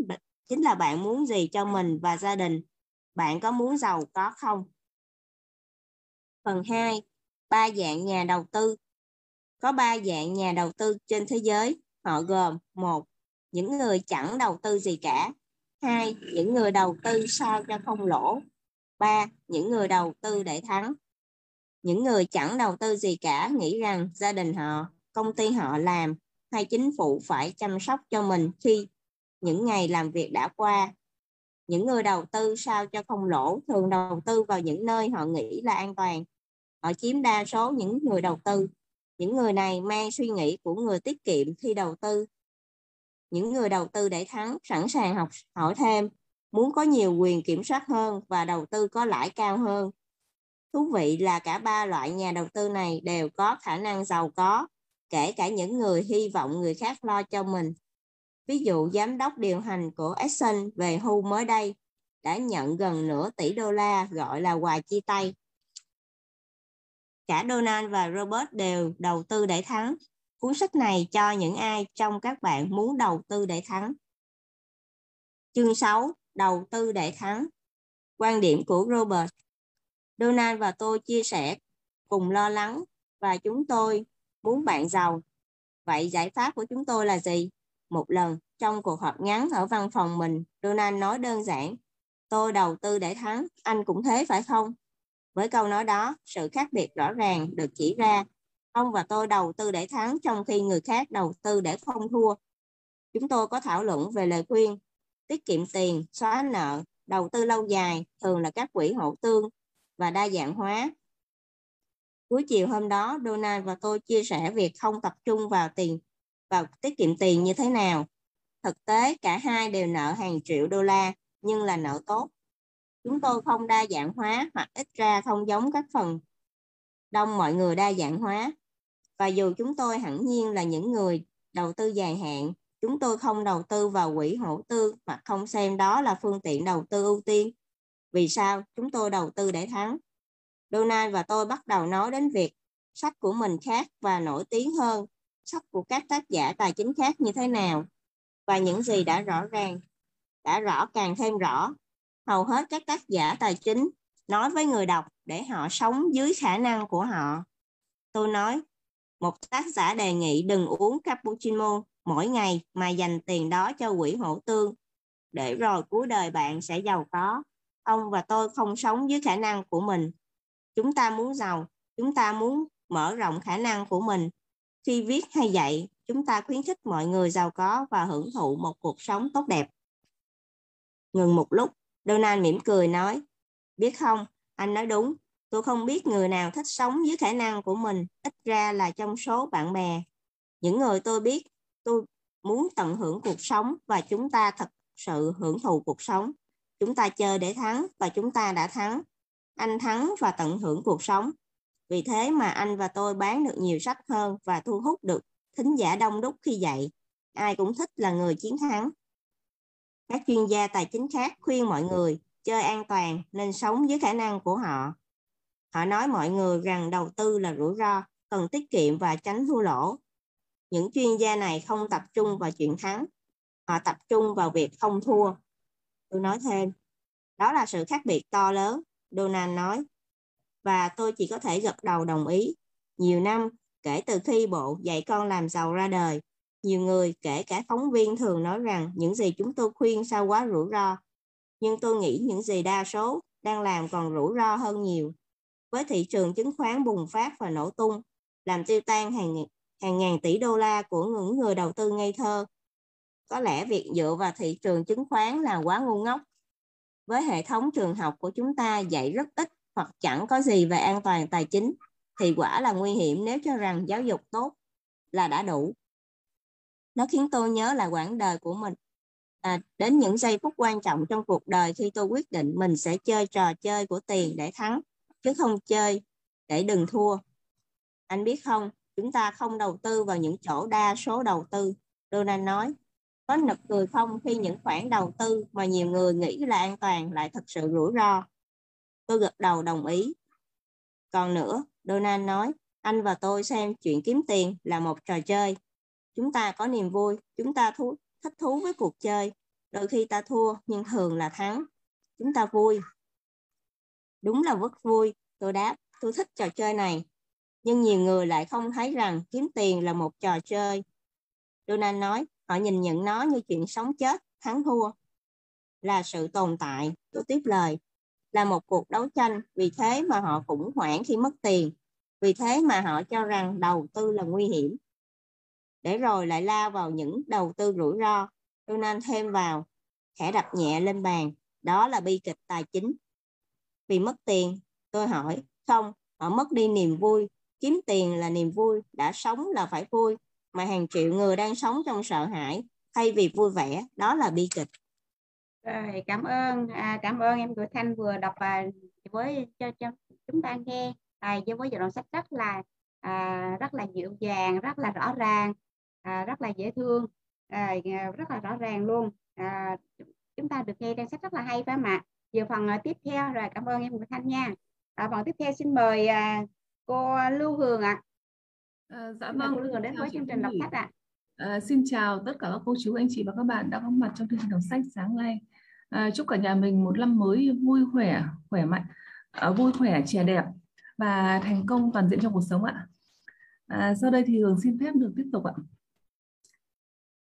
là bạn muốn gì cho mình và gia đình. Bạn có muốn giàu có không? Phần 2. Ba dạng nhà đầu tư. Có ba dạng nhà đầu tư trên thế giới. Họ gồm: 1. Những người chẳng đầu tư gì cả. 2. Những người đầu tư sao cho không lỗ. 3. Những người đầu tư để thắng. Những người chẳng đầu tư gì cả nghĩ rằng gia đình họ, công ty họ làm hay chính phủ phải chăm sóc cho mình khi những ngày làm việc đã qua. Những người đầu tư sao cho không lỗ thường đầu tư vào những nơi họ nghĩ là an toàn. Họ chiếm đa số những người đầu tư. Những người này mang suy nghĩ của người tiết kiệm khi đầu tư. Những người đầu tư để thắng sẵn sàng học hỏi thêm, muốn có nhiều quyền kiểm soát hơn và đầu tư có lãi cao hơn. Thú vị là cả ba loại nhà đầu tư này đều có khả năng giàu có, kể cả những người hy vọng người khác lo cho mình. Ví dụ, giám đốc điều hành của Exxon về hưu mới đây đã nhận gần nửa tỷ đô la gọi là quà chia tay. Cả Donald và Robert đều đầu tư để thắng. Cuốn sách này cho những ai trong các bạn muốn đầu tư để thắng. Chương 6. Đầu tư để thắng. Quan điểm của Robert. Donald và tôi chia sẻ cùng lo lắng và chúng tôi muốn bạn giàu. Vậy giải pháp của chúng tôi là gì? Một lần, trong cuộc họp ngắn ở văn phòng mình, Donald nói đơn giản: tôi đầu tư để thắng, anh cũng thế phải không? Với câu nói đó, sự khác biệt rõ ràng được chỉ ra. Ông và tôi đầu tư để thắng trong khi người khác đầu tư để không thua. Chúng tôi có thảo luận về lời khuyên, tiết kiệm tiền, xóa nợ, đầu tư lâu dài, thường là các quỹ hậu tương và đa dạng hóa. Cuối chiều hôm đó, Donald và tôi chia sẻ việc không tập trung vào tiết kiệm tiền như thế nào. Thực tế, cả hai đều nợ hàng triệu đô la, nhưng là nợ tốt. Chúng tôi không đa dạng hóa hoặc ít ra không giống các phần đông mọi người đa dạng hóa. Và dù chúng tôi hẳn nhiên là những người đầu tư dài hạn, chúng tôi không đầu tư vào quỹ hỗ tương hoặc không xem đó là phương tiện đầu tư ưu tiên. Vì sao? Chúng tôi đầu tư để thắng. Donald và tôi bắt đầu nói đến việc sách của mình khác và nổi tiếng hơn, sách của các tác giả tài chính khác như thế nào, và những gì đã rõ càng thêm rõ. Hầu hết các tác giả tài chính nói với người đọc để họ sống dưới khả năng của họ. Tôi nói, một tác giả đề nghị đừng uống cappuccino mỗi ngày mà dành tiền đó cho quỹ hỗ tương, để rồi cuối đời bạn sẽ giàu có. Ông và tôi không sống dưới khả năng của mình. Chúng ta muốn giàu, chúng ta muốn mở rộng khả năng của mình. Khi viết hay dạy, chúng ta khuyến khích mọi người giàu có và hưởng thụ một cuộc sống tốt đẹp. Ngừng một lúc, Donald mỉm cười nói, biết không, anh nói đúng, tôi không biết người nào thích sống dưới khả năng của mình, ít ra là trong số bạn bè. Những người tôi biết, tôi muốn tận hưởng cuộc sống và chúng ta thật sự hưởng thụ cuộc sống. Chúng ta chơi để thắng và chúng ta đã thắng. Anh thắng và tận hưởng cuộc sống. Vì thế mà anh và tôi bán được nhiều sách hơn và thu hút được thính giả đông đúc khi dạy. Ai cũng thích là người chiến thắng. Các chuyên gia tài chính khác khuyên mọi người chơi an toàn nên sống với khả năng của họ. Họ nói mọi người rằng đầu tư là rủi ro, cần tiết kiệm và tránh thua lỗ. Những chuyên gia này không tập trung vào chuyện thắng. họ tập trung vào việc không thua. Tôi nói thêm, đó là sự khác biệt to lớn, Donald nói. Và tôi chỉ có thể gật đầu đồng ý. Nhiều năm, kể từ khi bộ Dạy Con Làm Giàu ra đời, nhiều người, kể cả phóng viên, thường nói rằng những gì chúng tôi khuyên sao quá rủi ro. Nhưng tôi nghĩ những gì đa số đang làm còn rủi ro hơn nhiều. Với thị trường chứng khoán bùng phát và nổ tung, làm tiêu tan hàng ngàn tỷ đô la của những người đầu tư ngây thơ, có lẽ việc dựa vào thị trường chứng khoán là quá ngu ngốc. Với hệ thống trường học của chúng ta dạy rất ít hoặc chẳng có gì về an toàn tài chính, thì quả là nguy hiểm nếu cho rằng giáo dục tốt là đã đủ. Nó khiến tôi nhớ lại quãng đời của mình, đến những giây phút quan trọng trong cuộc đời khi tôi quyết định mình sẽ chơi trò chơi của tiền để thắng, chứ không chơi để đừng thua. Anh biết không, chúng ta không đầu tư vào những chỗ đa số đầu tư, Donald nói. Có nực cười không khi những khoản đầu tư mà nhiều người nghĩ là an toàn lại thật sự rủi ro? Tôi gật đầu đồng ý. Còn nữa, Donald nói, anh và tôi xem chuyện kiếm tiền là một trò chơi. Chúng ta có niềm vui, chúng ta thích thú với cuộc chơi. Đôi khi ta thua nhưng thường là thắng. Chúng ta vui. Đúng là rất vui, tôi đáp, tôi thích trò chơi này. Nhưng nhiều người lại không thấy rằng kiếm tiền là một trò chơi. Donald nói, họ nhìn nhận nó như chuyện sống chết, thắng thua. Là sự tồn tại, tôi tiếp lời. Là một cuộc đấu tranh, vì thế mà họ khủng hoảng khi mất tiền. Vì thế mà họ cho rằng đầu tư là nguy hiểm. Để rồi lại lao vào những đầu tư rủi ro, Donald thêm vào, khẽ đập nhẹ lên bàn. Đó là bi kịch tài chính. Vì mất tiền, tôi hỏi, không, họ mất đi niềm vui. Kiếm tiền là niềm vui, đã sống là phải vui. Mà hàng triệu người đang sống trong sợ hãi thay vì vui vẻ, đó là bi kịch. Rồi, cảm ơn em Nguyệt Thanh vừa đọc với cho chúng ta nghe với dòng sách rất là dịu dàng, rất là rõ ràng, rất là dễ thương, rất là rõ ràng luôn. Chúng ta được nghe trang sách rất là hay, phải không ạ? Giờ phần tiếp theo rồi, cảm ơn em Nguyệt Thanh nha. Phần tiếp theo xin mời cô Lưu Hương ạ. Dạ vâng, đến với chương trình đọc sách ạ. Xin chào tất cả các cô chú, anh chị và các bạn đã có mặt trong chương trình đọc sách sáng nay. Chúc cả nhà mình một năm mới vui khỏe, khỏe mạnh, vui khỏe, trẻ đẹp và thành công toàn diện trong cuộc sống ạ. Sau đây thì Hường xin phép được tiếp tục ạ.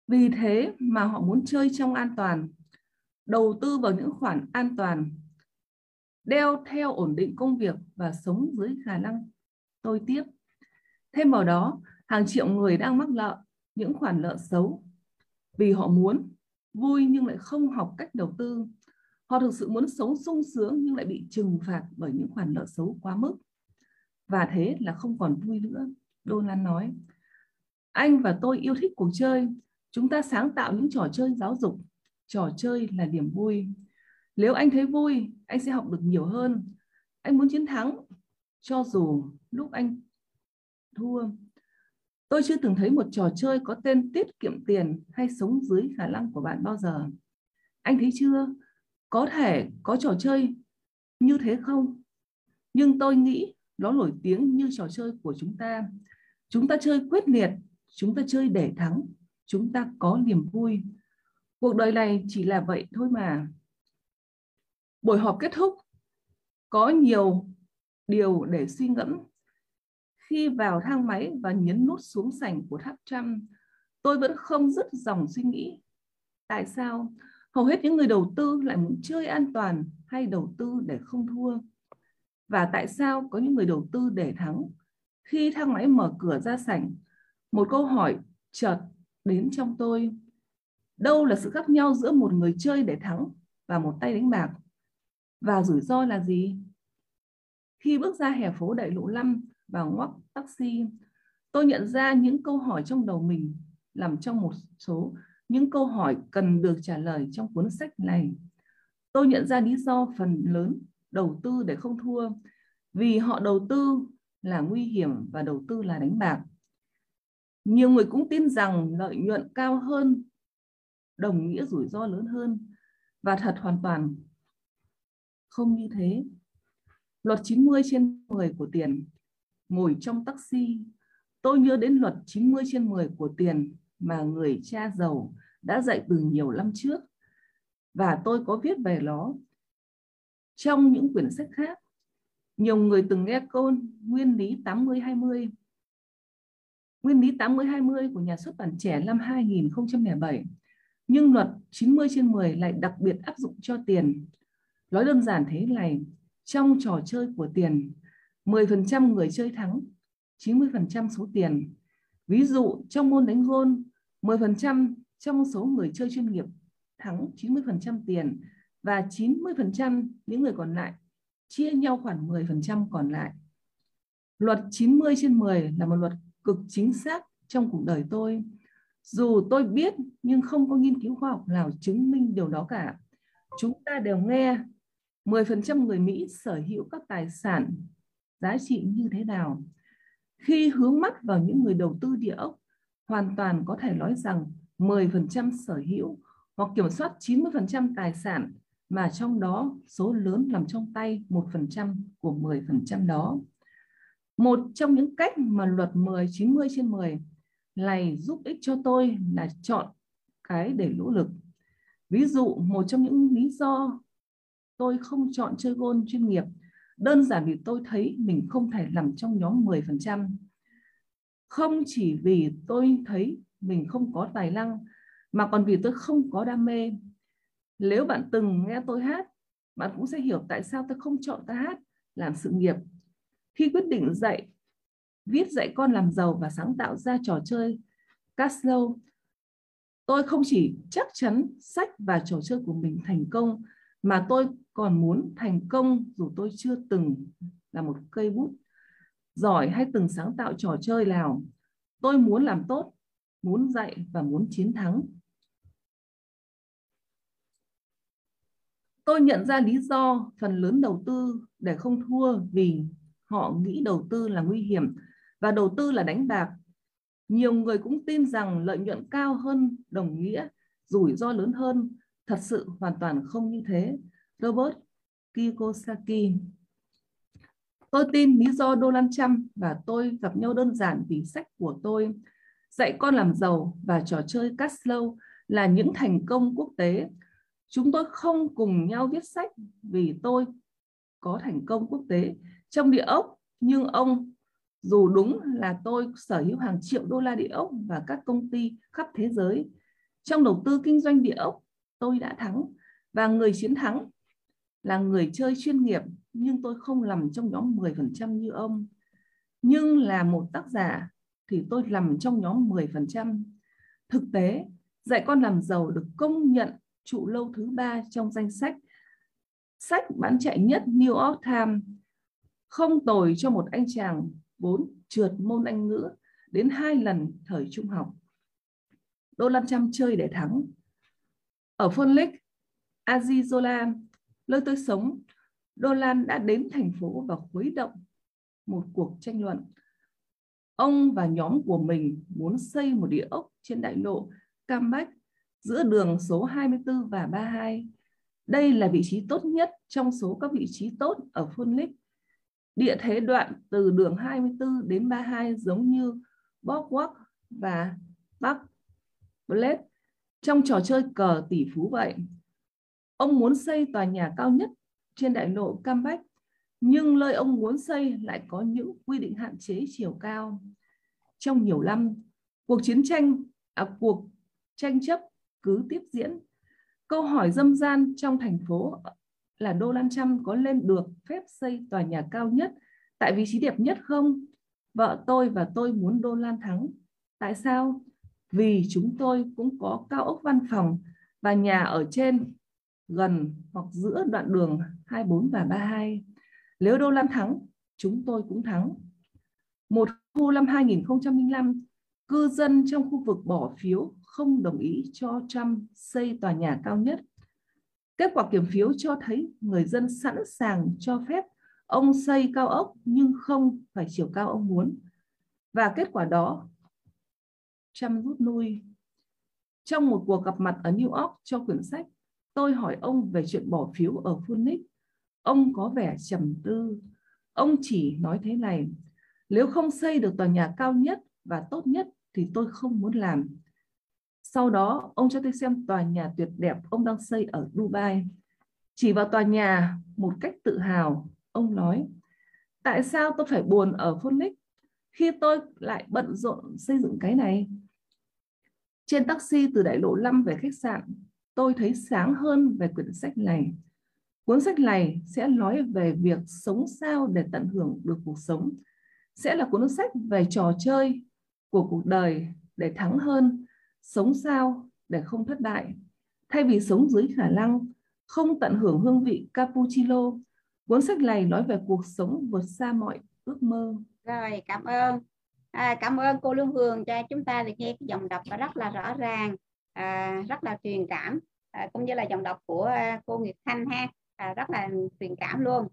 Vì thế mà họ muốn chơi trong an toàn, đầu tư vào những khoản an toàn, đeo theo ổn định công việc và sống dưới khả năng tôi tiếp. Thêm vào đó, hàng triệu người đang mắc nợ những khoản nợ xấu vì họ muốn vui nhưng lại không học cách đầu tư. Họ thực sự muốn sống sung sướng nhưng lại bị trừng phạt bởi những khoản nợ xấu quá mức. Và thế là không còn vui nữa, Donald nói. Anh và tôi yêu thích cuộc chơi. Chúng ta sáng tạo những trò chơi giáo dục. Trò chơi là niềm vui. Nếu anh thấy vui, anh sẽ học được nhiều hơn. Anh muốn chiến thắng, cho dù lúc anh thua. Tôi chưa từng thấy một trò chơi có tên tiết kiệm tiền hay sống dưới khả năng của bạn bao giờ. Anh thấy chưa? Có thể có trò chơi như thế không? Nhưng tôi nghĩ nó nổi tiếng như trò chơi của chúng ta. Chúng ta chơi quyết liệt, chúng ta chơi để thắng, chúng ta có niềm vui. Cuộc đời này chỉ là vậy thôi mà. Buổi họp kết thúc, có nhiều điều để suy ngẫm. Khi vào thang máy và nhấn nút xuống sảnh của tháp Trump, tôi vẫn không dứt dòng suy nghĩ. Tại sao hầu hết những người đầu tư lại muốn chơi an toàn hay đầu tư để không thua? Và tại sao có những người đầu tư để thắng? Khi thang máy mở cửa ra sảnh, một câu hỏi chợt đến trong tôi. Đâu là sự khác nhau giữa một người chơi để thắng và một tay đánh bạc? Và rủi ro là gì? Khi bước ra hè phố đại lộ 5, và ngoắc taxi, tôi nhận ra những câu hỏi trong đầu mình nằm trong một số những câu hỏi cần được trả lời trong cuốn sách này. Tôi nhận ra lý do phần lớn đầu tư để không thua, vì họ đầu tư là nguy hiểm và đầu tư là đánh bạc. Nhiều người cũng tin rằng lợi nhuận cao hơn đồng nghĩa rủi ro lớn hơn, và thật hoàn toàn không như thế. Luật 90/10 của tiền. Ngồi trong taxi, tôi nhớ đến luật 90/10 của tiền mà người cha giàu đã dạy từ nhiều năm trước và tôi có viết về nó trong những quyển sách khác. Nhiều người từng nghe câu nguyên lý 80-20. Nguyên lý 80-20 của nhà xuất bản Trẻ năm 2007, nhưng luật 90/10 lại đặc biệt áp dụng cho tiền. Nói đơn giản thế này, trong trò chơi của tiền, 10% người chơi thắng 90% số tiền. Ví dụ trong môn đánh gôn, 10% trong số người chơi chuyên nghiệp thắng 90% tiền và 90% những người còn lại chia nhau khoảng 10% còn lại. Luật 90/10 là một luật cực chính xác trong cuộc đời tôi. Dù tôi biết nhưng không có nghiên cứu khoa học nào chứng minh điều đó cả. Chúng ta đều nghe 10% người Mỹ sở hữu các tài sản giá trị như thế nào. Khi hướng mắt vào những người đầu tư địa ốc, hoàn toàn có thể nói rằng 10% sở hữu hoặc kiểm soát 90% tài sản, mà trong đó số lớn nằm trong tay 1% của 10% đó. Một trong những cách mà luật 90/10 này giúp ích cho tôi là chọn cái để nỗ lực. Ví dụ, một trong những lý do tôi không chọn chơi gôn chuyên nghiệp đơn giản vì tôi thấy mình không thể nằm trong nhóm 10%. Không chỉ vì tôi thấy mình không có tài năng, mà còn vì tôi không có đam mê. Nếu bạn từng nghe tôi hát, bạn cũng sẽ hiểu tại sao tôi không chọn ca hát làm sự nghiệp. Khi quyết định viết dạy con làm giàu và sáng tạo ra trò chơi Cashflow, tôi không chỉ chắc chắn sách và trò chơi của mình thành công, mà tôi còn muốn thành công dù tôi chưa từng là một cây bút giỏi hay từng sáng tạo trò chơi nào. Tôi muốn làm tốt, muốn dạy và muốn chiến thắng. Tôi nhận ra lý do phần lớn đầu tư để không thua vì họ nghĩ đầu tư là nguy hiểm và đầu tư là đánh bạc. Nhiều người cũng tin rằng lợi nhuận cao hơn đồng nghĩa rủi ro lớn hơn. Thật sự hoàn toàn không như thế. Robert Kiyosaki. Tôi tin lý do Donald Trump và tôi gặp nhau đơn giản vì sách của tôi, Dạy con làm giàu và trò chơi Cashflow, là những thành công quốc tế. Chúng tôi không cùng nhau viết sách vì tôi có thành công quốc tế trong địa ốc, nhưng ông, dù đúng là tôi sở hữu hàng triệu đô la địa ốc và các công ty khắp thế giới, trong đầu tư kinh doanh địa ốc tôi đã thắng và người chiến thắng là người chơi chuyên nghiệp, nhưng tôi không nằm trong nhóm 10% như ông. Nhưng là một tác giả thì tôi nằm trong nhóm 10%. Thực tế, Dạy con làm giàu được công nhận trụ lâu thứ 3 trong danh sách sách bán chạy nhất New York Times. Không tồi cho một anh chàng vốn trượt môn Anh ngữ đến 2 lần thời trung học. Donald Trump chơi để thắng. Ở Phoenix, Arizona, nơi tôi sống, Donald đã đến thành phố và khuấy động một cuộc tranh luận. Ông và nhóm của mình muốn xây một địa ốc trên đại lộ Camelback giữa đường số 24 và 32. Đây là vị trí tốt nhất trong số các vị trí tốt ở Phoenix. Địa thế đoạn từ đường 24 đến 32 giống như Boardwalk và Park Place trong trò chơi cờ tỷ phú vậy. Ông muốn xây tòa nhà cao nhất trên đại lộ Camelback, nhưng nơi ông muốn xây lại có những quy định hạn chế chiều cao. Trong nhiều năm, cuộc tranh chấp cứ tiếp diễn. Câu hỏi dâm gian trong thành phố là Donald Trump có nên được phép xây tòa nhà cao nhất tại vị trí đẹp nhất không? Vợ tôi và tôi muốn Donald thắng. Tại sao? Vì chúng tôi cũng có cao ốc văn phòng và nhà ở trên, gần hoặc giữa đoạn đường 24 và 32. Nếu Donald thắng, chúng tôi cũng thắng. Một khu năm 2005, cư dân trong khu vực bỏ phiếu không đồng ý cho Trump xây tòa nhà cao nhất. Kết quả kiểm phiếu cho thấy người dân sẵn sàng cho phép ông xây cao ốc nhưng không phải chiều cao ông muốn. Và kết quả đó, Trump rút lui. Trong một cuộc gặp mặt ở New York cho quyển sách, tôi hỏi ông về chuyện bỏ phiếu ở Phoenix. Ông có vẻ trầm tư. Ông chỉ nói thế này: nếu không xây được tòa nhà cao nhất và tốt nhất thì tôi không muốn làm. Sau đó, ông cho tôi xem tòa nhà tuyệt đẹp ông đang xây ở Dubai. Chỉ vào tòa nhà một cách tự hào, ông nói, tại sao tôi phải buồn ở Phoenix khi tôi lại bận rộn xây dựng cái này? Trên taxi từ đại lộ 5 về khách sạn, tôi thấy sáng hơn về quyển sách này. Cuốn sách này sẽ nói về việc sống sao để tận hưởng được cuộc sống. Sẽ là cuốn sách về trò chơi của cuộc đời để thắng hơn, sống sao để không thất bại. Thay vì sống dưới khả năng, không tận hưởng hương vị cappuccino, cuốn sách này nói về cuộc sống vượt xa mọi ước mơ. Rồi, cảm ơn. Cảm ơn cô Lưu Hương cho chúng ta được nghe cái dòng đọc rất là rõ ràng, rất là truyền cảm, cũng như là dòng đọc của cô Nguyệt Thanh ha, rất là truyền cảm luôn.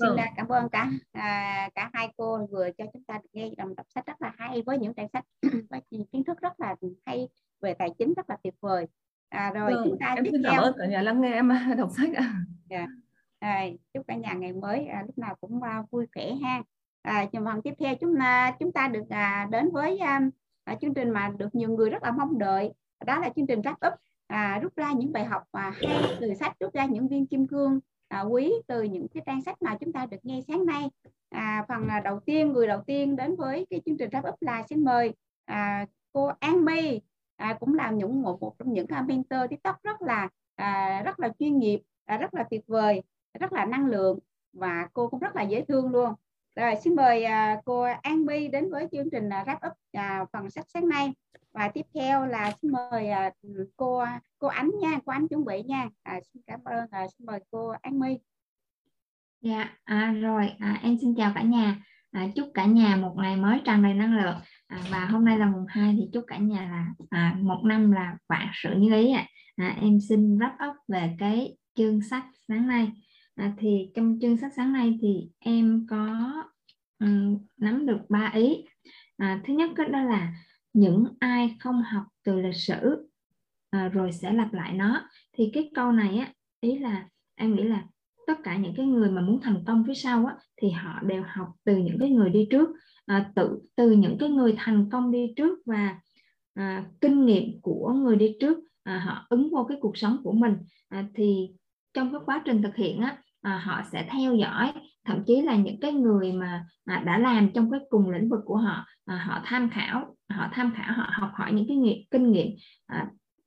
Xin cảm ơn cả hai cô vừa cho chúng ta được nghe dòng đọc sách rất là hay với những trang sách và kiến thức rất là hay về tài chính rất là tuyệt vời. Rồi chúng ta tiếp theo. Cảm ơn cả nhà lắng nghe em đọc sách ạ. Chúc cả nhà ngày mới lúc nào cũng vui khỏe ha. Phần tiếp theo chúng ta được đến với chương trình mà được nhiều người rất là mong đợi, đó là chương trình wrap up, rút ra những bài học hay từ sách, rút ra những viên kim cương quý từ những cái trang sách mà chúng ta được nghe sáng nay. Phần người đầu tiên đến với cái chương trình wrap up là xin mời cô An My, cũng là một trong những mentor TikTok rất là chuyên nghiệp, rất là tuyệt vời, rất là năng lượng và cô cũng rất là dễ thương luôn. Rồi xin mời cô An My đến với chương trình wrap up phần sách sáng nay. Và tiếp theo là xin mời cô Ánh nha, cô Ánh chuẩn bị nha. Xin cảm ơn, xin mời cô An My. Dạ, em xin chào cả nhà. Chúc cả nhà một ngày mới tràn đầy năng lượng. Và hôm nay là mùng 2 thì chúc cả nhà là một năm là vạn sự như ý ạ. Em xin wrap up về cái chương sách sáng nay. Thì trong chương sách sáng nay thì em có nắm được 3 ý. Thứ nhất đó là những ai không học từ lịch sử rồi sẽ lặp lại nó. Thì cái câu này á, ý là em nghĩ là tất cả những cái người mà muốn thành công phía sau á, thì họ đều học từ những cái người đi trước, từ những cái người thành công đi trước và kinh nghiệm của người đi trước họ ứng vô cái cuộc sống của mình. Thì trong cái quá trình thực hiện á, họ sẽ theo dõi, thậm chí là những cái người mà đã làm trong cái cùng lĩnh vực của họ, họ tham khảo, họ học hỏi những cái kinh nghiệm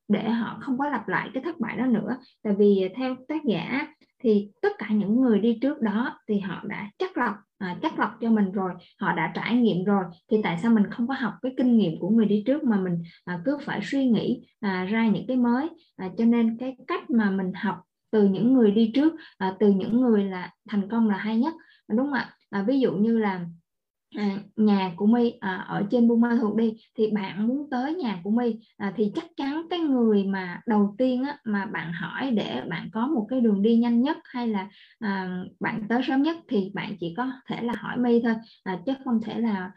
để họ không có lặp lại cái thất bại đó nữa. Tại vì theo tác giả thì tất cả những người đi trước đó thì họ đã chắc lọc cho mình rồi, họ đã trải nghiệm rồi, thì tại sao mình không có học cái kinh nghiệm của người đi trước mà mình cứ phải suy nghĩ ra những cái mới. Cho nên cái cách mà mình học từ những người đi trước, từ những người là thành công là hay nhất, đúng không ạ? Ví dụ như là nhà của My ở trên Buôn Ma Thuột đi, thì bạn muốn tới nhà của My thì chắc chắn cái người mà đầu tiên á, mà bạn hỏi để bạn có một cái đường đi nhanh nhất hay là bạn tới sớm nhất thì bạn chỉ có thể là hỏi My thôi, chứ không thể là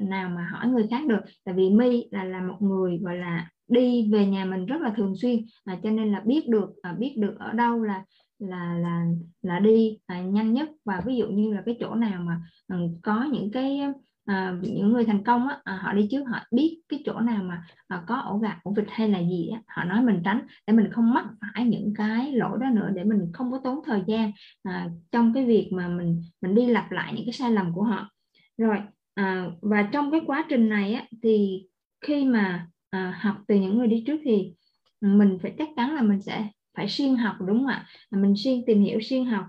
nào mà hỏi người khác được. Tại vì My là một người gọi là đi về nhà mình rất là thường xuyên, cho nên là biết được ở đâu là đi nhanh nhất. Và ví dụ như là cái chỗ nào mà có những cái những người thành công á, họ đi trước, họ biết cái chỗ nào mà có ổ gà ổ vịt hay là gì á, họ nói mình tránh để mình không mắc phải những cái lỗi đó nữa, để mình không có tốn thời gian trong cái việc mà mình đi lặp lại những cái sai lầm của họ. Rồi và trong cái quá trình này á, thì khi mà học từ những người đi trước thì mình phải chắc chắn là mình sẽ phải siêng học, đúng không ạ? Mình siêng tìm hiểu, siêng học,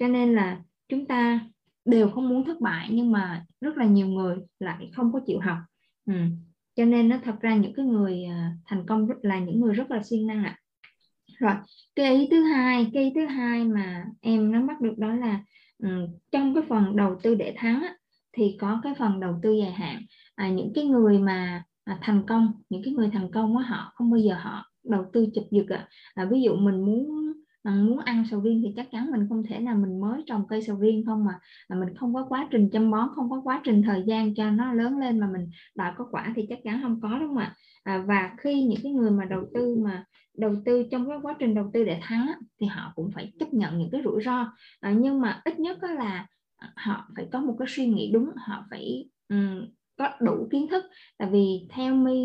cho nên là chúng ta đều không muốn thất bại, nhưng mà rất là nhiều người lại không có chịu học. Cho nên nó thật ra những cái người thành công là những người rất là siêng năng ạ. Rồi cái ý thứ hai mà em nắm bắt được đó là trong cái phần đầu tư để thắng á, thì có cái phần đầu tư dài hạn. Những cái người mà thành công, những cái người thành công đó, họ không bao giờ họ đầu tư chụp giật. Ví dụ mình muốn ăn sầu riêng thì chắc chắn mình không thể là mình mới trồng cây sầu riêng không mà mình không có quá trình chăm bón, không có quá trình thời gian cho nó lớn lên mà mình đợi có quả thì chắc chắn không có, đúng không ạ? Và khi những cái người mà đầu tư trong cái quá trình đầu tư để thắng á, thì họ cũng phải chấp nhận những cái rủi ro, nhưng mà ít nhất là họ phải có một cái suy nghĩ đúng, họ phải có đủ kiến thức. Tại vì theo My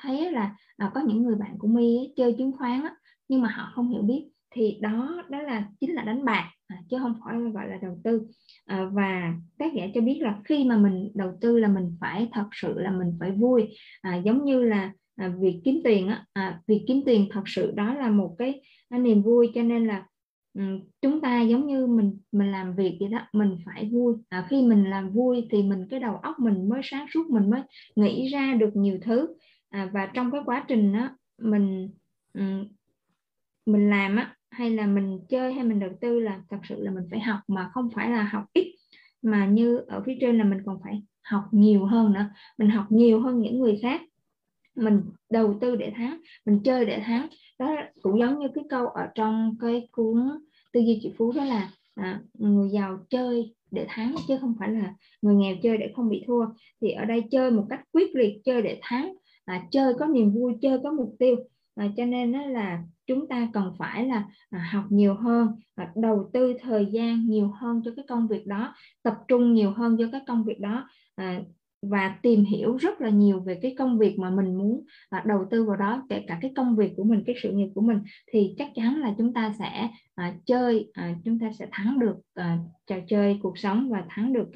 thấy là có những người bạn của My chơi chứng khoán nhưng mà họ không hiểu biết, thì đó là chính là đánh bạc chứ không phải gọi là đầu tư. Và tác giả cho biết là khi mà mình đầu tư là mình phải thật sự là mình phải vui, giống như là việc kiếm tiền việc kiếm tiền thật sự đó là một cái niềm vui. Cho nên là chúng ta giống như mình làm việc vậy đó, mình phải vui. Khi mình làm vui thì cái đầu óc mình mới sáng suốt, mình mới nghĩ ra được nhiều thứ. Và trong cái quá trình đó mình làm hay là mình chơi hay mình đầu tư là thật sự là mình phải học, mà không phải là học ít, mà như ở phía trên là mình còn phải học nhiều hơn nữa, mình học nhiều hơn những người khác. Mình đầu tư để thắng, mình chơi để thắng. Đó cũng giống như cái câu ở trong cái cuốn Tư duy triệu phú, đó là người giàu chơi để thắng chứ không phải là người nghèo chơi để không bị thua. Thì ở đây chơi một cách quyết liệt, chơi để thắng, chơi có niềm vui, chơi có mục tiêu. Cho nên là chúng ta cần phải là học nhiều hơn, đầu tư thời gian nhiều hơn cho cái công việc đó, tập trung nhiều hơn cho cái công việc đó, và tìm hiểu rất là nhiều về cái công việc mà mình muốn đầu tư vào đó, kể cả cái công việc của mình, cái sự nghiệp của mình, thì chắc chắn là chúng ta sẽ chơi, chúng ta sẽ thắng được trò chơi cuộc sống và thắng được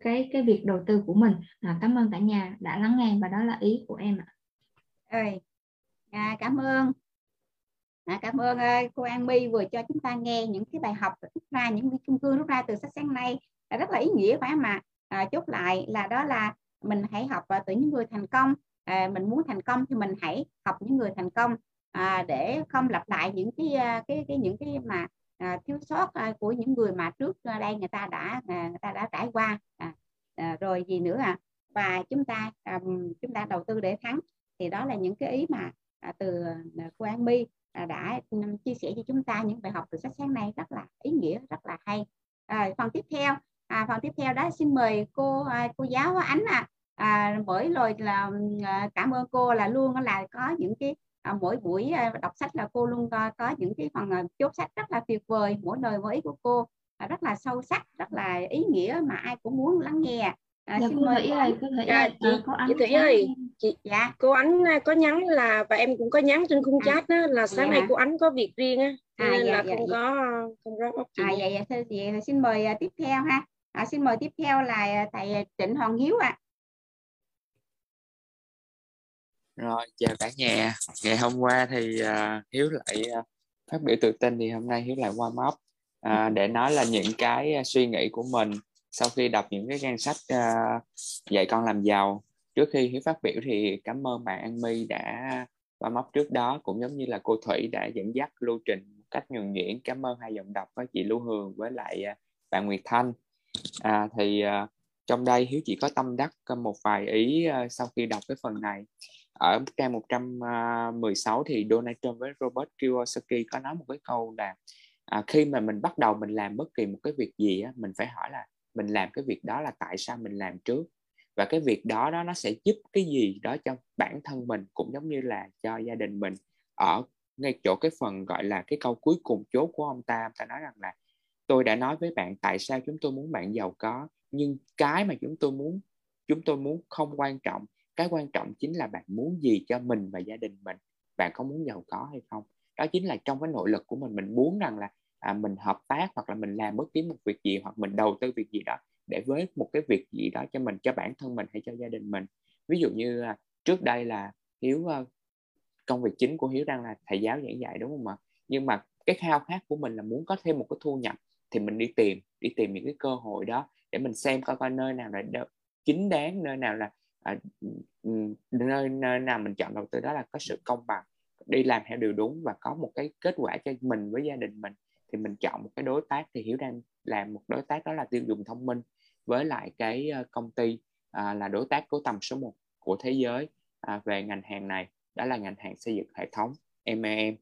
cái việc đầu tư của mình. Cảm ơn cả nhà đã lắng nghe, và đó là ý của em ạ. Cảm ơn. Cảm ơn cô An My vừa cho chúng ta nghe những cái bài học rút ra, những cái kim cương rút ra từ sách sáng nay, rất là ý nghĩa phải không ạ? Chốt lại là đó là mình hãy học từ những người thành công. Mình muốn thành công thì mình hãy học những người thành công, để không lặp lại những cái mà thiếu sót của những người mà trước đây người ta đã trải qua. Rồi gì nữa và chúng ta đầu tư để thắng, thì đó là những cái ý mà từ cô An My đã chia sẻ cho chúng ta, những bài học từ sách sáng nay rất là ý nghĩa, rất là hay. Phần tiếp theo, phần tiếp theo đó xin mời cô giáo Ánh. Mỗi lời là cảm ơn cô là luôn là có những cái mỗi buổi đọc sách là cô luôn có những cái phần chốt sách rất là tuyệt vời. Mỗi lời mỗi ý của cô rất là sâu sắc, rất là ý nghĩa mà ai cũng muốn lắng nghe. Xin mời cô Ánh. Chị Thủy ơi, cô Ánh có nhắn là, và em cũng có nhắn trên khung chat đó, là sáng nay cô Ánh có việc riêng nên là không có góp chị. Vậy xin mời tiếp theo ha. Xin mời tiếp theo là thầy Trịnh Hoàng Hiếu ạ. Rồi, chào cả nhà. Ngày hôm qua thì Hiếu lại phát biểu tự tin, thì hôm nay Hiếu lại warm up để nói là những cái suy nghĩ của mình sau khi đọc những cái trang sách dạy con làm giàu. Trước khi Hiếu phát biểu thì cảm ơn bạn An My đã qua móc trước đó, cũng giống như là cô Thủy đã dẫn dắt lưu trình một cách nhuần nhuyễn. Cảm ơn hai giọng đọc với chị Lưu Hương với lại bạn Nguyệt Thanh. Thì trong đây Hiếu chỉ có tâm đắc một vài ý sau khi đọc cái phần này. Ở trang 116 thì Donald Trump với Robert Kiyosaki có nói một cái câu là khi mà mình bắt đầu mình làm bất kỳ một cái việc gì mình phải hỏi là mình làm cái việc đó là tại sao mình làm trước, và cái việc đó nó sẽ giúp cái gì đó cho bản thân mình cũng giống như là cho gia đình mình. Ở ngay chỗ cái phần gọi là cái câu cuối cùng chốt của ông ta nói rằng là tôi đã nói với bạn tại sao chúng tôi muốn bạn giàu có, nhưng cái mà chúng tôi muốn không quan trọng. Cái quan trọng chính là bạn muốn gì cho mình và gia đình mình. Bạn có muốn giàu có hay không? Đó chính là trong cái nội lực của mình muốn rằng là mình hợp tác hoặc là mình làm bất kỳ một việc gì, hoặc mình đầu tư việc gì đó để với một cái việc gì đó cho mình, cho bản thân mình hay cho gia đình mình. Ví dụ như trước đây là Hiếu, công việc chính của Hiếu đang là thầy giáo giảng dạy, đúng không ạ? Nhưng mà cái khao khát của mình là muốn có thêm một cái thu nhập, thì mình đi tìm những cái cơ hội đó để mình xem coi nơi nào là chính đáng, nơi nào là nơi nào mình chọn đầu tư đó là có sự công bằng, đi làm theo điều đúng và có một cái kết quả cho mình với gia đình mình. Thì mình chọn một cái đối tác, thì Hiếu đang làm một đối tác đó là tiêu dùng thông minh với lại cái công ty là đối tác của tầm số 1 của thế giới về ngành hàng này, đó là ngành hàng xây dựng hệ thống M&M.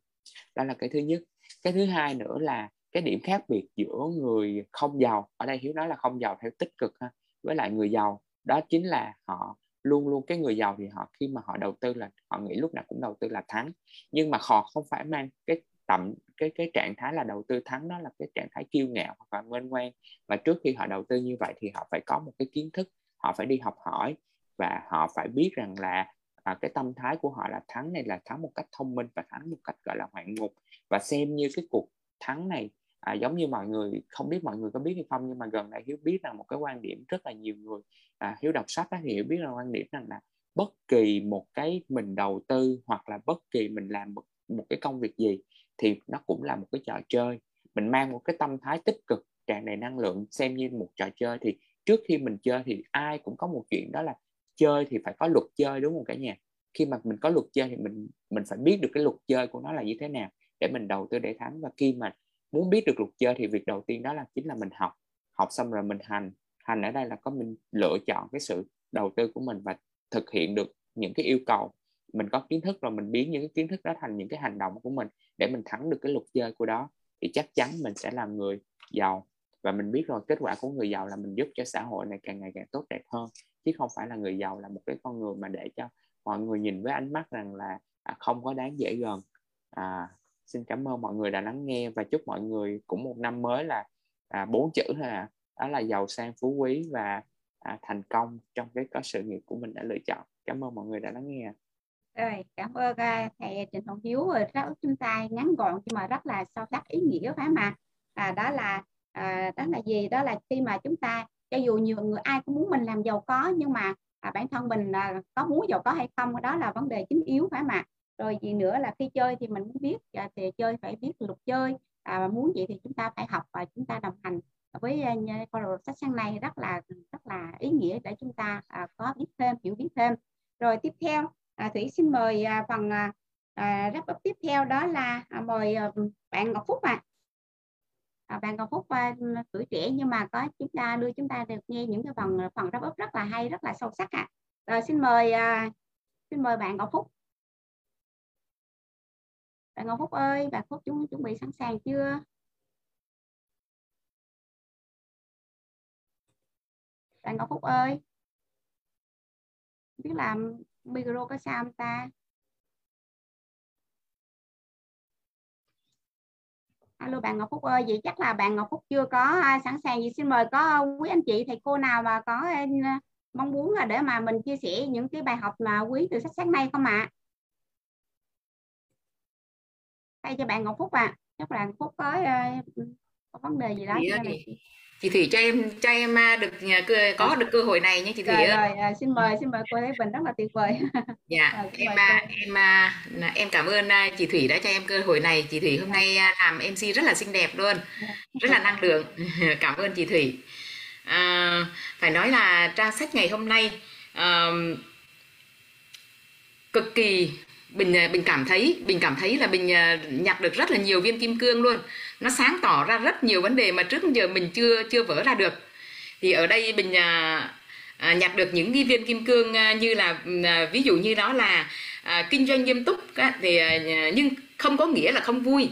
Đó là cái thứ nhất. Cái thứ hai nữa là cái điểm khác biệt giữa người không giàu, ở đây Hiếu nói là không giàu theo tích cực với lại người giàu, đó chính là họ luôn cái người giàu thì họ khi mà họ đầu tư là họ nghĩ lúc nào cũng đầu tư là thắng, nhưng mà họ không phải mang cái trạng thái là đầu tư thắng, đó là cái trạng thái kiêu ngạo hoặc là mênh ngoan. Và trước khi họ đầu tư như vậy thì họ phải có một cái kiến thức họ phải đi học hỏi và họ phải biết rằng là cái tâm thái của họ là thắng này là thắng một cách thông minh và thắng một cách gọi là ngoạn mục, và xem như cái cuộc thắng này giống như mọi người, không biết mọi người có biết hay không, nhưng mà gần đây Hiếu biết rằng một cái quan điểm rất là nhiều người, Hiếu đọc sách thì Hiếu biết rằng quan điểm rằng là bất kỳ một cái mình đầu tư hoặc là bất kỳ mình làm một cái công việc gì thì nó cũng là một cái trò chơi. Mình mang một cái tâm thái tích cực, tràn đầy năng lượng, xem như một trò chơi. Thì trước khi mình chơi thì ai cũng có một chuyện, đó là chơi thì phải có luật chơi, đúng không cả nhà? Khi mà mình có luật chơi thì mình phải biết được cái luật chơi của nó là như thế nào để mình đầu tư để thắng. Và khi mà muốn biết được luật chơi thì việc đầu tiên đó là chính là mình học. Học xong rồi mình hành. Hành ở đây là có mình lựa chọn cái sự đầu tư của mình và thực hiện được những cái yêu cầu. Mình có kiến thức rồi mình biến những cái kiến thức đó thành những cái hành động của mình để mình thắng được cái luật chơi của đó, thì chắc chắn mình sẽ là người giàu. Và mình biết rồi, kết quả của người giàu là mình giúp cho xã hội này càng ngày càng tốt đẹp hơn, chứ không phải là người giàu là một cái con người mà để cho mọi người nhìn với ánh mắt rằng là không có đáng dễ gần. Xin cảm ơn mọi người đã lắng nghe và chúc mọi người cũng một năm mới là 4 chữ thôi à, đó là giàu sang phú quý và thành công trong cái có sự nghiệp của mình đã lựa chọn. Cảm ơn mọi người đã lắng nghe. Rồi, cảm ơn thầy Trịnh Hoàng Hiếu, rất chúng ta ngắn gọn nhưng mà rất là sâu sắc ý nghĩa, phải mà đó là gì, đó là khi mà chúng ta, cho dù nhiều người ai cũng muốn mình làm giàu có, nhưng mà bản thân mình có muốn giàu có hay không, đó là vấn đề chính yếu, phải mà. Rồi gì nữa là khi chơi thì mình muốn biết thì chơi phải biết luật chơi, muốn vậy thì chúng ta phải học và chúng ta đồng hành với câu lạc bộ sách sáng nay rất là ý nghĩa để chúng ta có biết thêm, hiểu biết thêm. Rồi tiếp theo Thủy xin mời phần wrap up tiếp theo, đó là mời bạn Ngọc Phúc ạ. Bạn Ngọc Phúc tuổi trẻ nhưng mà có chúng ta được nghe những cái phần wrap up rất là hay, rất là sâu sắc ạ. Rồi xin mời bạn Ngọc Phúc. Bạn Ngọc Phúc ơi, bạn Phúc chuẩn bị sẵn sàng chưa? Bạn Ngọc Phúc ơi, biết làm micro có sao không ta? Alo bạn Ngọc Phúc ơi, vậy chắc là bạn Ngọc Phúc chưa có sẵn sàng. Vậy xin mời có quý anh chị thầy cô nào mà có mong muốn là để mà mình chia sẻ những cái bài học mà quý từ sách sáng nay không ạ? Thay cho bạn Ngọc Phúc ạ. Chắc là Ngọc Phúc có vấn đề gì đó. Chị Thủy cho em có được cơ hội này nhé chị Thủy ơi. Xin mời cô Lê Bình, rất là tuyệt vời. Dạ, em cảm ơn chị Thủy đã cho em cơ hội này. Chị Thủy hôm nay làm MC rất là xinh đẹp luôn, rất là năng lượng. Cảm ơn chị Thủy. Phải nói là trang sách ngày hôm nay cực kỳ, Bình cảm thấy là Bình nhặt được rất là nhiều viên kim cương luôn. Nó sáng tỏ ra rất nhiều vấn đề mà trước giờ mình chưa vỡ ra được. Thì ở đây Bình nhặt được những cái viên kim cương như là ví dụ như đó là kinh doanh nghiêm túc thì nhưng không có nghĩa là không vui.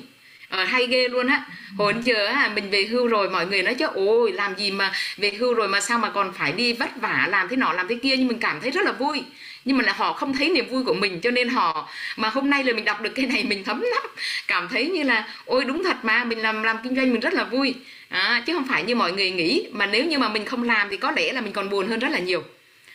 Hay ghê luôn á. Hồi giờ mình về hưu rồi mọi người nói chứ ôi làm gì mà về hưu rồi mà sao mà còn phải đi vất vả làm thế nọ làm thế kia, nhưng mình cảm thấy rất là vui. Nhưng mà là họ không thấy niềm vui của mình, cho nên họ, mà hôm nay là mình đọc được cái này mình thấm lắm, cảm thấy như là ôi đúng thật mà mình làm kinh doanh mình rất là vui, chứ không phải như mọi người nghĩ, mà nếu như mà mình không làm thì có lẽ là mình còn buồn hơn rất là nhiều,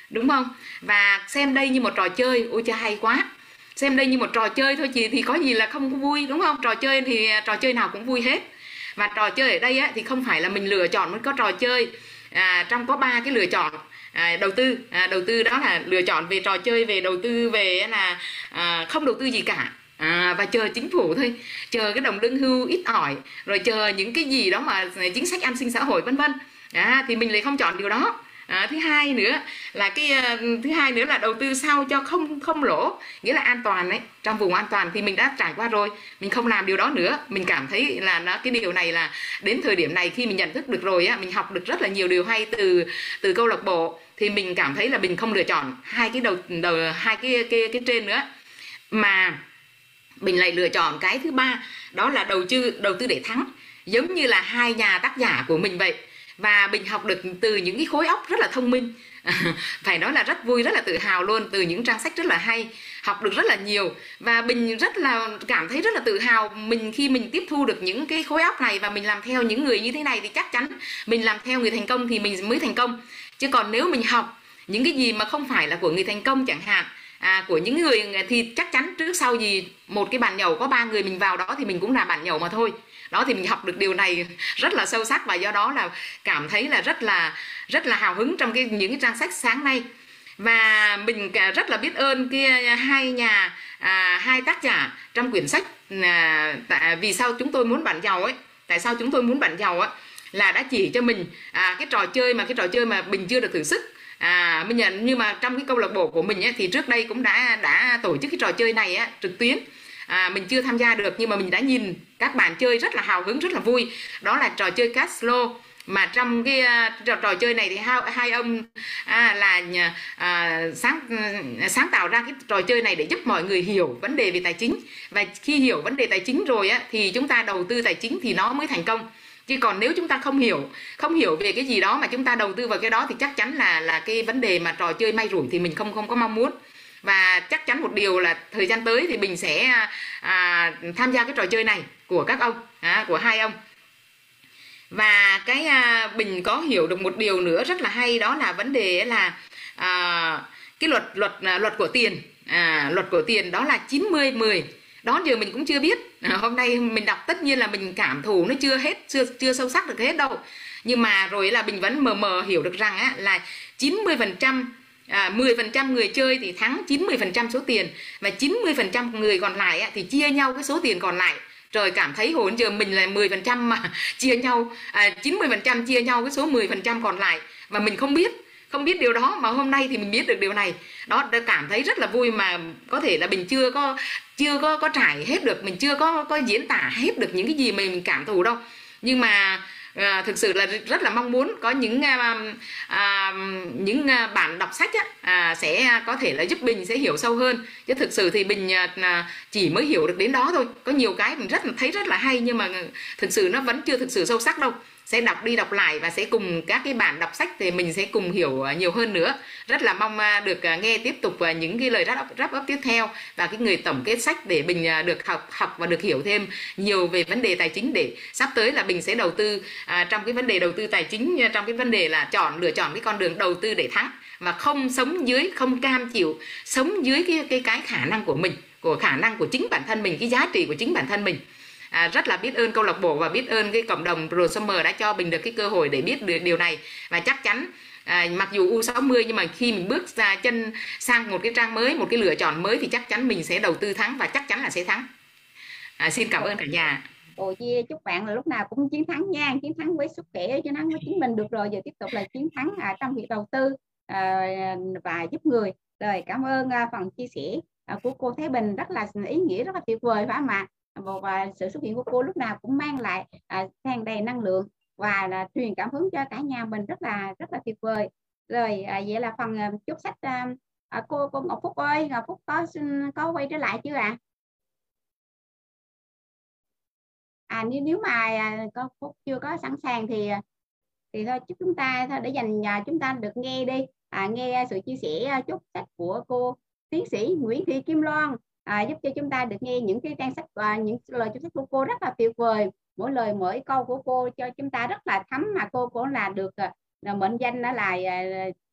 đúng không? Và xem đây như một trò chơi, ôi cha hay quá, xem đây như một trò chơi thôi chị, thì có gì là không có vui, đúng không? Trò chơi thì trò chơi nào cũng vui hết. Và trò chơi ở đây á, thì không phải là mình lựa chọn mới có trò chơi, trong có 3 cái lựa chọn. Đầu tư đó là lựa chọn về trò chơi, về đầu tư, về là không đầu tư gì cả, và chờ chính phủ thôi, chờ cái đồng lương hưu ít ỏi, rồi chờ những cái gì đó mà chính sách an sinh xã hội vân vân, thì mình lại không chọn điều đó. Thứ hai nữa là đầu tư sao cho không lỗ, nghĩa là an toàn đấy, trong vùng an toàn, thì mình đã trải qua rồi, mình không làm điều đó nữa. Mình cảm thấy là cái điều này là đến thời điểm này khi mình nhận thức được rồi á, mình học được rất là nhiều điều hay từ câu lạc bộ, thì mình cảm thấy là mình không lựa chọn hai cái trên nữa, mà mình lại lựa chọn cái thứ ba, đó là đầu tư để thắng, giống như là hai nhà tác giả của mình vậy. Và mình học được từ những cái khối óc rất là thông minh, phải nói là rất vui, rất là tự hào luôn, từ những trang sách rất là hay, học được rất là nhiều. Và mình rất là cảm thấy rất là tự hào mình khi mình tiếp thu được những cái khối óc này, và mình làm theo những người như thế này thì chắc chắn mình làm theo người thành công thì mình mới thành công. Chứ còn nếu mình học những cái gì mà không phải là của người thành công chẳng hạn, của những người thì chắc chắn trước sau gì một cái bàn nhậu có 3 người mình vào đó thì mình cũng là bàn nhậu mà thôi. Đó thì mình học được điều này rất là sâu sắc và do đó là cảm thấy là rất là hào hứng trong những cái trang sách sáng nay. Và mình rất là biết ơn hai tác giả trong quyển sách Vì sao chúng tôi muốn bạn giàu ấy, tại sao chúng tôi muốn bạn giàu ấy, là đã chỉ cho mình cái trò chơi mà mình chưa được thử sức. Mình nhận nhưng mà trong cái câu lạc bộ của mình ấy, thì trước đây cũng đã tổ chức cái trò chơi này ấy, trực tuyến. Mình chưa tham gia được nhưng mà mình đã nhìn các bạn chơi rất là hào hứng, rất là vui. Đó là trò chơi Cashflow. Mà trong cái trò chơi này thì hai ông sáng tạo ra cái trò chơi này để giúp mọi người hiểu vấn đề về tài chính. Và khi hiểu vấn đề tài chính rồi á, thì chúng ta đầu tư tài chính thì nó mới thành công. Chứ còn nếu chúng ta không hiểu về cái gì đó mà chúng ta đầu tư vào cái đó thì chắc chắn là cái vấn đề mà trò chơi may rủi thì mình không có mong muốn. Và chắc chắn một điều là thời gian tới thì mình sẽ tham gia cái trò chơi này của các ông, của hai ông. Và cái mình có hiểu được một điều nữa rất là hay, đó là vấn đề là cái luật của tiền, luật của tiền đó là 90-10. Đó giờ mình cũng chưa biết. Hôm nay mình đọc tất nhiên là mình cảm thụ nó chưa sâu sắc được hết đâu. Nhưng mà rồi là mình vẫn mờ hiểu được rằng á, là 90% 10% người chơi thì thắng 90% số tiền, và 90% người còn lại á, thì chia nhau cái số tiền còn lại. Trời, cảm thấy hồi giờ mình là 10% mà chia nhau 90% chia nhau cái số 10% còn lại mà mình không biết điều đó, mà hôm nay thì mình biết được điều này. Đó, đã cảm thấy rất là vui, mà có thể là mình chưa có trải hết được, mình chưa có diễn tả hết được những cái gì mình cảm thụ đâu. Nhưng mà thực sự là rất là mong muốn có những bạn đọc sách á, sẽ có thể là giúp mình sẽ hiểu sâu hơn. Chứ thực sự thì mình chỉ mới hiểu được đến đó thôi. Có nhiều cái mình thấy rất là hay nhưng mà thực sự nó vẫn chưa thực sự sâu sắc đâu. Sẽ đọc đi đọc lại và sẽ cùng các cái bạn đọc sách thì mình sẽ cùng hiểu nhiều hơn nữa. Rất là mong được nghe tiếp tục những cái lời wrap up tiếp theo và cái người tổng kết sách để mình được học và được hiểu thêm nhiều về vấn đề tài chính, để sắp tới là mình sẽ đầu tư trong cái vấn đề đầu tư tài chính, trong cái vấn đề là lựa chọn cái con đường đầu tư để thắng và không sống dưới, không cam chịu sống dưới cái khả năng của mình, của khả năng của chính bản thân mình, cái giá trị của chính bản thân mình. Rất là biết ơn câu lạc bộ và biết ơn cái cộng đồng Rosumer đã cho mình được cái cơ hội để biết được điều này. Và chắc chắn mặc dù U60 nhưng mà khi mình bước ra chân sang một cái trang mới, một cái lựa chọn mới thì chắc chắn mình sẽ đầu tư thắng và chắc chắn là sẽ thắng. Xin cảm ơn cả nhà. Chúc bạn là lúc nào cũng chiến thắng nha, chiến thắng với sức khỏe, chiến thắng với chính mình được rồi, giờ tiếp tục là chiến thắng trong việc đầu tư và giúp người. Rồi, cảm ơn phần chia sẻ của cô Thế Bình, rất là ý nghĩa, rất là tuyệt vời phải không ạ? Và sự xuất hiện của cô lúc nào cũng mang lại tràn đầy năng lượng và là truyền cảm hứng cho cả nhà mình, rất là tuyệt vời. Rồi vậy là phần chút sách cô Ngọc Phúc ơi, Ngọc Phúc có quay trở lại chưa ạ? Nếu mà Ngọc Phúc chưa có sẵn sàng thì thôi chúc chúng ta thôi để dành chúng ta được nghe đi, nghe sự chia sẻ chút sách của cô tiến sĩ Nguyễn Thị Kim Loan. Giúp cho chúng ta được nghe những cái trang sách và những lời chú thích của cô rất là tuyệt vời. Mỗi lời mỗi câu của cô cho chúng ta rất là thấm, mà cô cũng là được mệnh danh đó là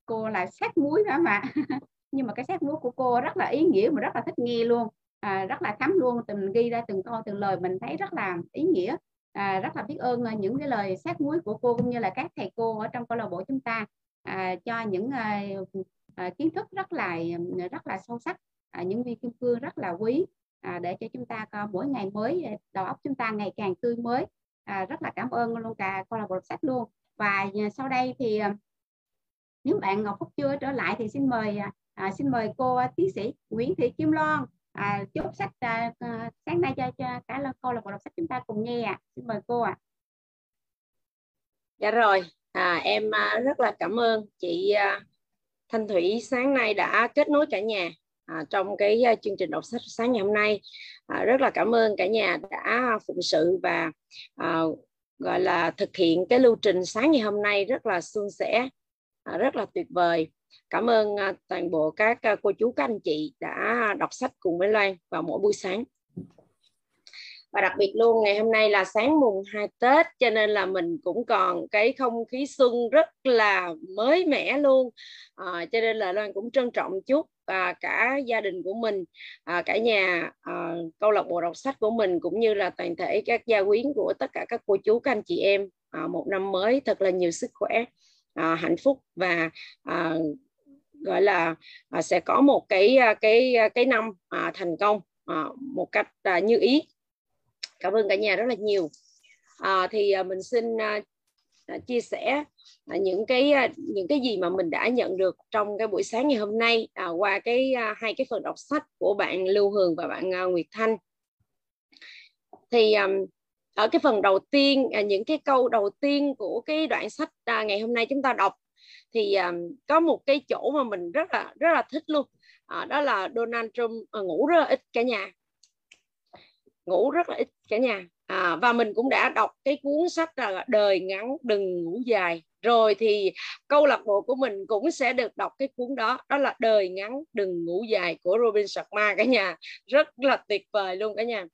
cô là sát muối phải không ạ? Nhưng mà cái sát muối của cô rất là ý nghĩa, mà rất là thích nghe luôn, rất là thấm luôn. Mình ghi ra từng câu từng lời mình thấy rất là ý nghĩa. Rất là biết ơn những cái lời sát muối của cô cũng như là các thầy cô ở trong câu lạc bộ chúng ta cho những kiến thức rất là sâu sắc. Những viên kim cương rất là quý để cho chúng ta mỗi ngày mới đầu óc chúng ta ngày càng tươi mới. Rất là cảm ơn luôn cả câu lạc bộ sách luôn. Và sau đây thì nếu bạn Ngọc Phúc chưa trở lại thì xin mời cô tiến sĩ Nguyễn Thị Kim Loan chốt sách sáng nay cho cả câu lạc bộ đọc sách chúng ta cùng nghe ạ. Xin mời cô ạ. Dạ rồi, em rất là cảm ơn chị Thanh Thủy sáng nay đã kết nối cả nhà trong cái chương trình đọc sách sáng ngày hôm nay. Rất là cảm ơn cả nhà đã phụng sự và gọi là thực hiện cái lưu trình sáng ngày hôm nay rất là suôn sẻ, rất là tuyệt vời. Cảm ơn toàn bộ các cô chú các anh chị đã đọc sách cùng với Loan vào mỗi buổi sáng. Và đặc biệt luôn ngày hôm nay là sáng mùng 2 Tết, cho nên là mình cũng còn cái không khí xuân rất là mới mẻ luôn. Cho nên là Loan cũng trân trọng chúc cả gia đình của mình, cả nhà, câu lạc bộ đọc sách của mình, cũng như là toàn thể các gia quyến của tất cả các cô chú, các anh chị em, một năm mới thật là nhiều sức khỏe, hạnh phúc, và gọi là sẽ có một cái năm thành công một cách như ý. Cảm ơn cả nhà rất là nhiều. Thì mình xin chia sẻ những cái gì mà mình đã nhận được trong cái buổi sáng ngày hôm nay qua hai cái phần đọc sách của bạn Lưu Hương và bạn Nguyệt Thanh. Thì ở cái phần đầu tiên, những cái câu đầu tiên của cái đoạn sách ngày hôm nay chúng ta đọc, thì có một cái chỗ mà mình rất là thích luôn, đó là Donald Trump ngủ rất là ít cả nhà, và mình cũng đã đọc cái cuốn sách là Đời Ngắn Đừng Ngủ Dài rồi, thì câu lạc bộ của mình cũng sẽ được đọc cái cuốn đó, đó là Đời Ngắn Đừng Ngủ Dài của Robin Sharma cả nhà, rất là tuyệt vời luôn cả nhà.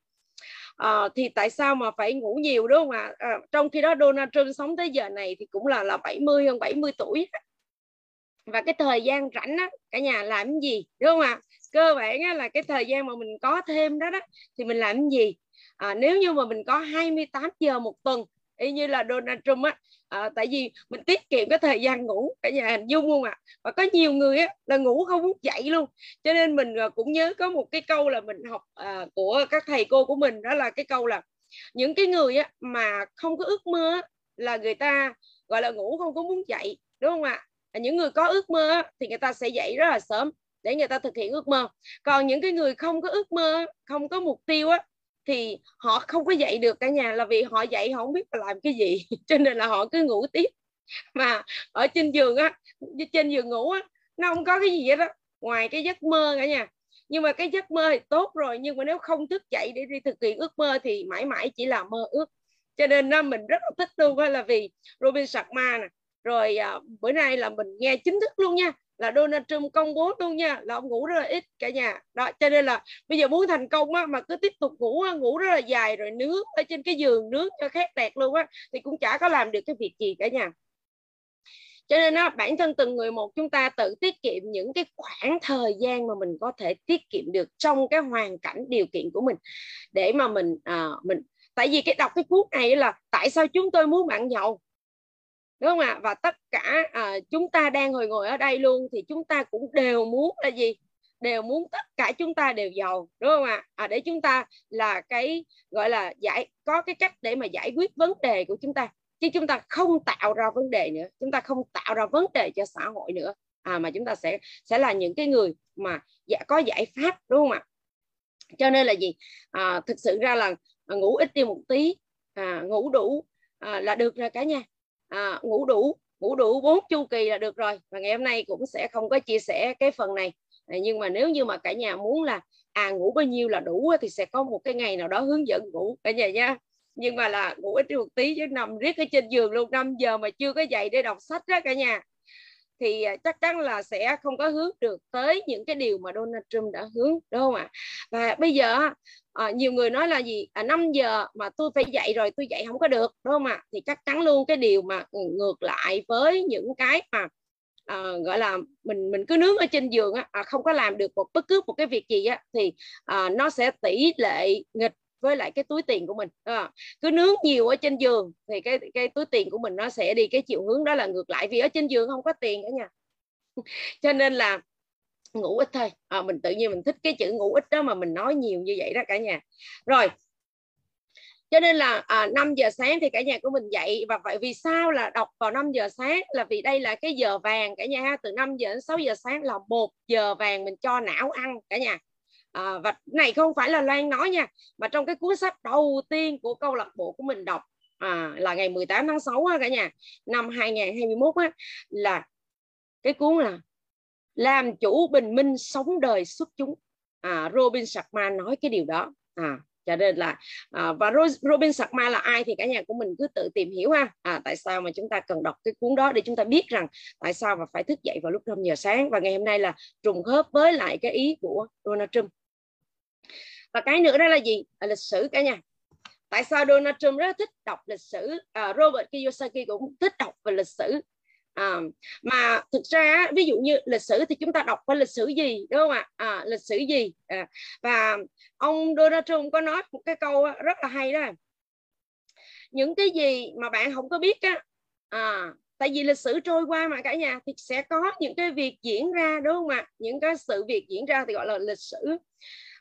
Thì tại sao mà phải ngủ nhiều, đúng không ạ? Trong khi đó Donald Trump sống tới giờ này thì cũng là 70, hơn 70 tuổi, và cái thời gian rảnh đó, cả nhà làm cái gì, đúng không ạ? Cơ bản á, là cái thời gian mà mình có thêm đó thì mình làm cái gì? Nếu như mà mình có 28 giờ một tuần y như là Donald Trump á, tại vì mình tiết kiệm cái thời gian ngủ, cả nhà hình dung không ạ? Và có nhiều người á, là ngủ không muốn dậy luôn, cho nên mình cũng nhớ có một cái câu là mình học của các thầy cô của mình, đó là cái câu là những cái người á, mà không có ước mơ là người ta gọi là ngủ không có muốn dậy, đúng không ạ? Những người có ước mơ á, thì người ta sẽ dậy rất là sớm để người ta thực hiện ước mơ. Còn những cái người không có ước mơ, không có mục tiêu á, thì họ không có dậy được cả nhà, là vì họ dậy họ không biết làm cái gì, cho nên là họ cứ ngủ tiếp. Mà ở trên giường á, trên giường ngủ á, nó không có cái gì hết đó ngoài cái giấc mơ cả nhà. Nhưng mà cái giấc mơ thì tốt rồi, nhưng mà nếu không thức dậy để đi thực hiện ước mơ thì mãi mãi chỉ là mơ ước. Cho nên nó mình rất là thích luôn á, là vì Robin Sharma nè. Rồi bữa nay là mình nghe chính thức luôn nha, là Donald Trump công bố luôn nha, là ông ngủ rất là ít cả nhà đó. Cho nên là bây giờ muốn thành công á, mà cứ tiếp tục ngủ rất là dài, rồi nướng ở trên cái giường, nướng cho khét tẹt luôn á, thì cũng chả có làm được cái việc gì cả nhà. Cho nên á, bản thân từng người một chúng ta tự tiết kiệm những cái khoảng thời gian mà mình có thể tiết kiệm được trong cái hoàn cảnh điều kiện của mình, để mà mình tại vì cái đọc cái cuốn này là tại sao chúng tôi muốn bạn giàu, đúng không ạ? Và tất cả chúng ta đang ngồi ở đây luôn thì chúng ta cũng đều muốn là gì? Đều muốn tất cả chúng ta đều giàu, đúng không ạ? Để chúng ta là cái gọi là có cái cách để mà giải quyết vấn đề của chúng ta, chứ chúng ta không tạo ra vấn đề nữa, chúng ta không tạo ra vấn đề cho xã hội nữa, mà chúng ta sẽ là những cái người mà có giải pháp, đúng không ạ? Cho nên là gì? Thực sự ra là ngủ ít đi một tí, ngủ đủ là được rồi cả nhà. Ngủ đủ 4 chu kỳ là được rồi. Và ngày hôm nay cũng sẽ không có chia sẻ cái phần này, nhưng mà nếu như mà cả nhà muốn là ngủ bao nhiêu là đủ thì sẽ có một cái ngày nào đó hướng dẫn ngủ cả nhà nha. Nhưng mà là ngủ ít một tí, chứ nằm riết ở trên giường luôn 5 giờ mà chưa có dậy để đọc sách đó cả nhà, thì chắc chắn là sẽ không có hướng được tới những cái điều mà Donald Trump đã hướng, đúng không ạ? Và bây giờ nhiều người nói là gì? 5 giờ mà tôi phải dậy rồi, tôi dậy không có được, đúng không ạ? Thì chắc chắn luôn cái điều mà ngược lại với những cái mà gọi là mình cứ nướng ở trên giường á, không có làm được bất cứ một cái việc gì á, thì nó sẽ tỷ lệ nghịch với lại cái túi tiền của mình. Cứ nướng nhiều ở trên giường thì cái túi tiền của mình nó sẽ đi cái chiều hướng đó là ngược lại, vì ở trên giường không có tiền cả nhà. Cho nên là ngủ ít thôi. Mình tự nhiên mình thích cái chữ ngủ ít đó mà mình nói nhiều như vậy đó cả nhà. Rồi, cho nên là 5 giờ sáng thì cả nhà của mình dậy. Và vậy vì sao là đọc vào 5 giờ sáng? Là vì đây là cái giờ vàng cả nhà ha. Từ 5 giờ đến 6 giờ sáng là 1 giờ vàng mình cho não ăn cả nhà. Và này không phải là Loan nói nha, mà trong cái cuốn sách đầu tiên của câu lạc bộ của mình đọc là ngày 18 tháng 6 cả nhà, năm 2021 là cái cuốn là Làm Chủ Bình Minh Sống Đời Xuất Chúng. Robin Sharma nói cái điều đó. Cho nên là và Robin Sharma là ai thì cả nhà của mình cứ tự tìm hiểu ha. Tại sao mà chúng ta cần đọc cái cuốn đó để chúng ta biết rằng tại sao mà phải thức dậy vào lúc 5 giờ sáng, và ngày hôm nay là trùng khớp với lại cái ý của Donald Trump. Và cái nữa đó là gì? Lịch sử cả nhà. Tại sao Donald Trump rất thích đọc lịch sử, Robert Kiyosaki cũng thích đọc về lịch sử. Mà thực ra ví dụ như lịch sử thì chúng ta đọc qua lịch sử gì, đúng không ạ? Lịch sử gì. Và ông Donald Trump có nói một cái câu rất là hay đó. Những cái gì mà bạn không có biết á, tại vì lịch sử trôi qua mà cả nhà, thì sẽ có những cái việc diễn ra, đúng không ạ? Những cái sự việc diễn ra thì gọi là lịch sử.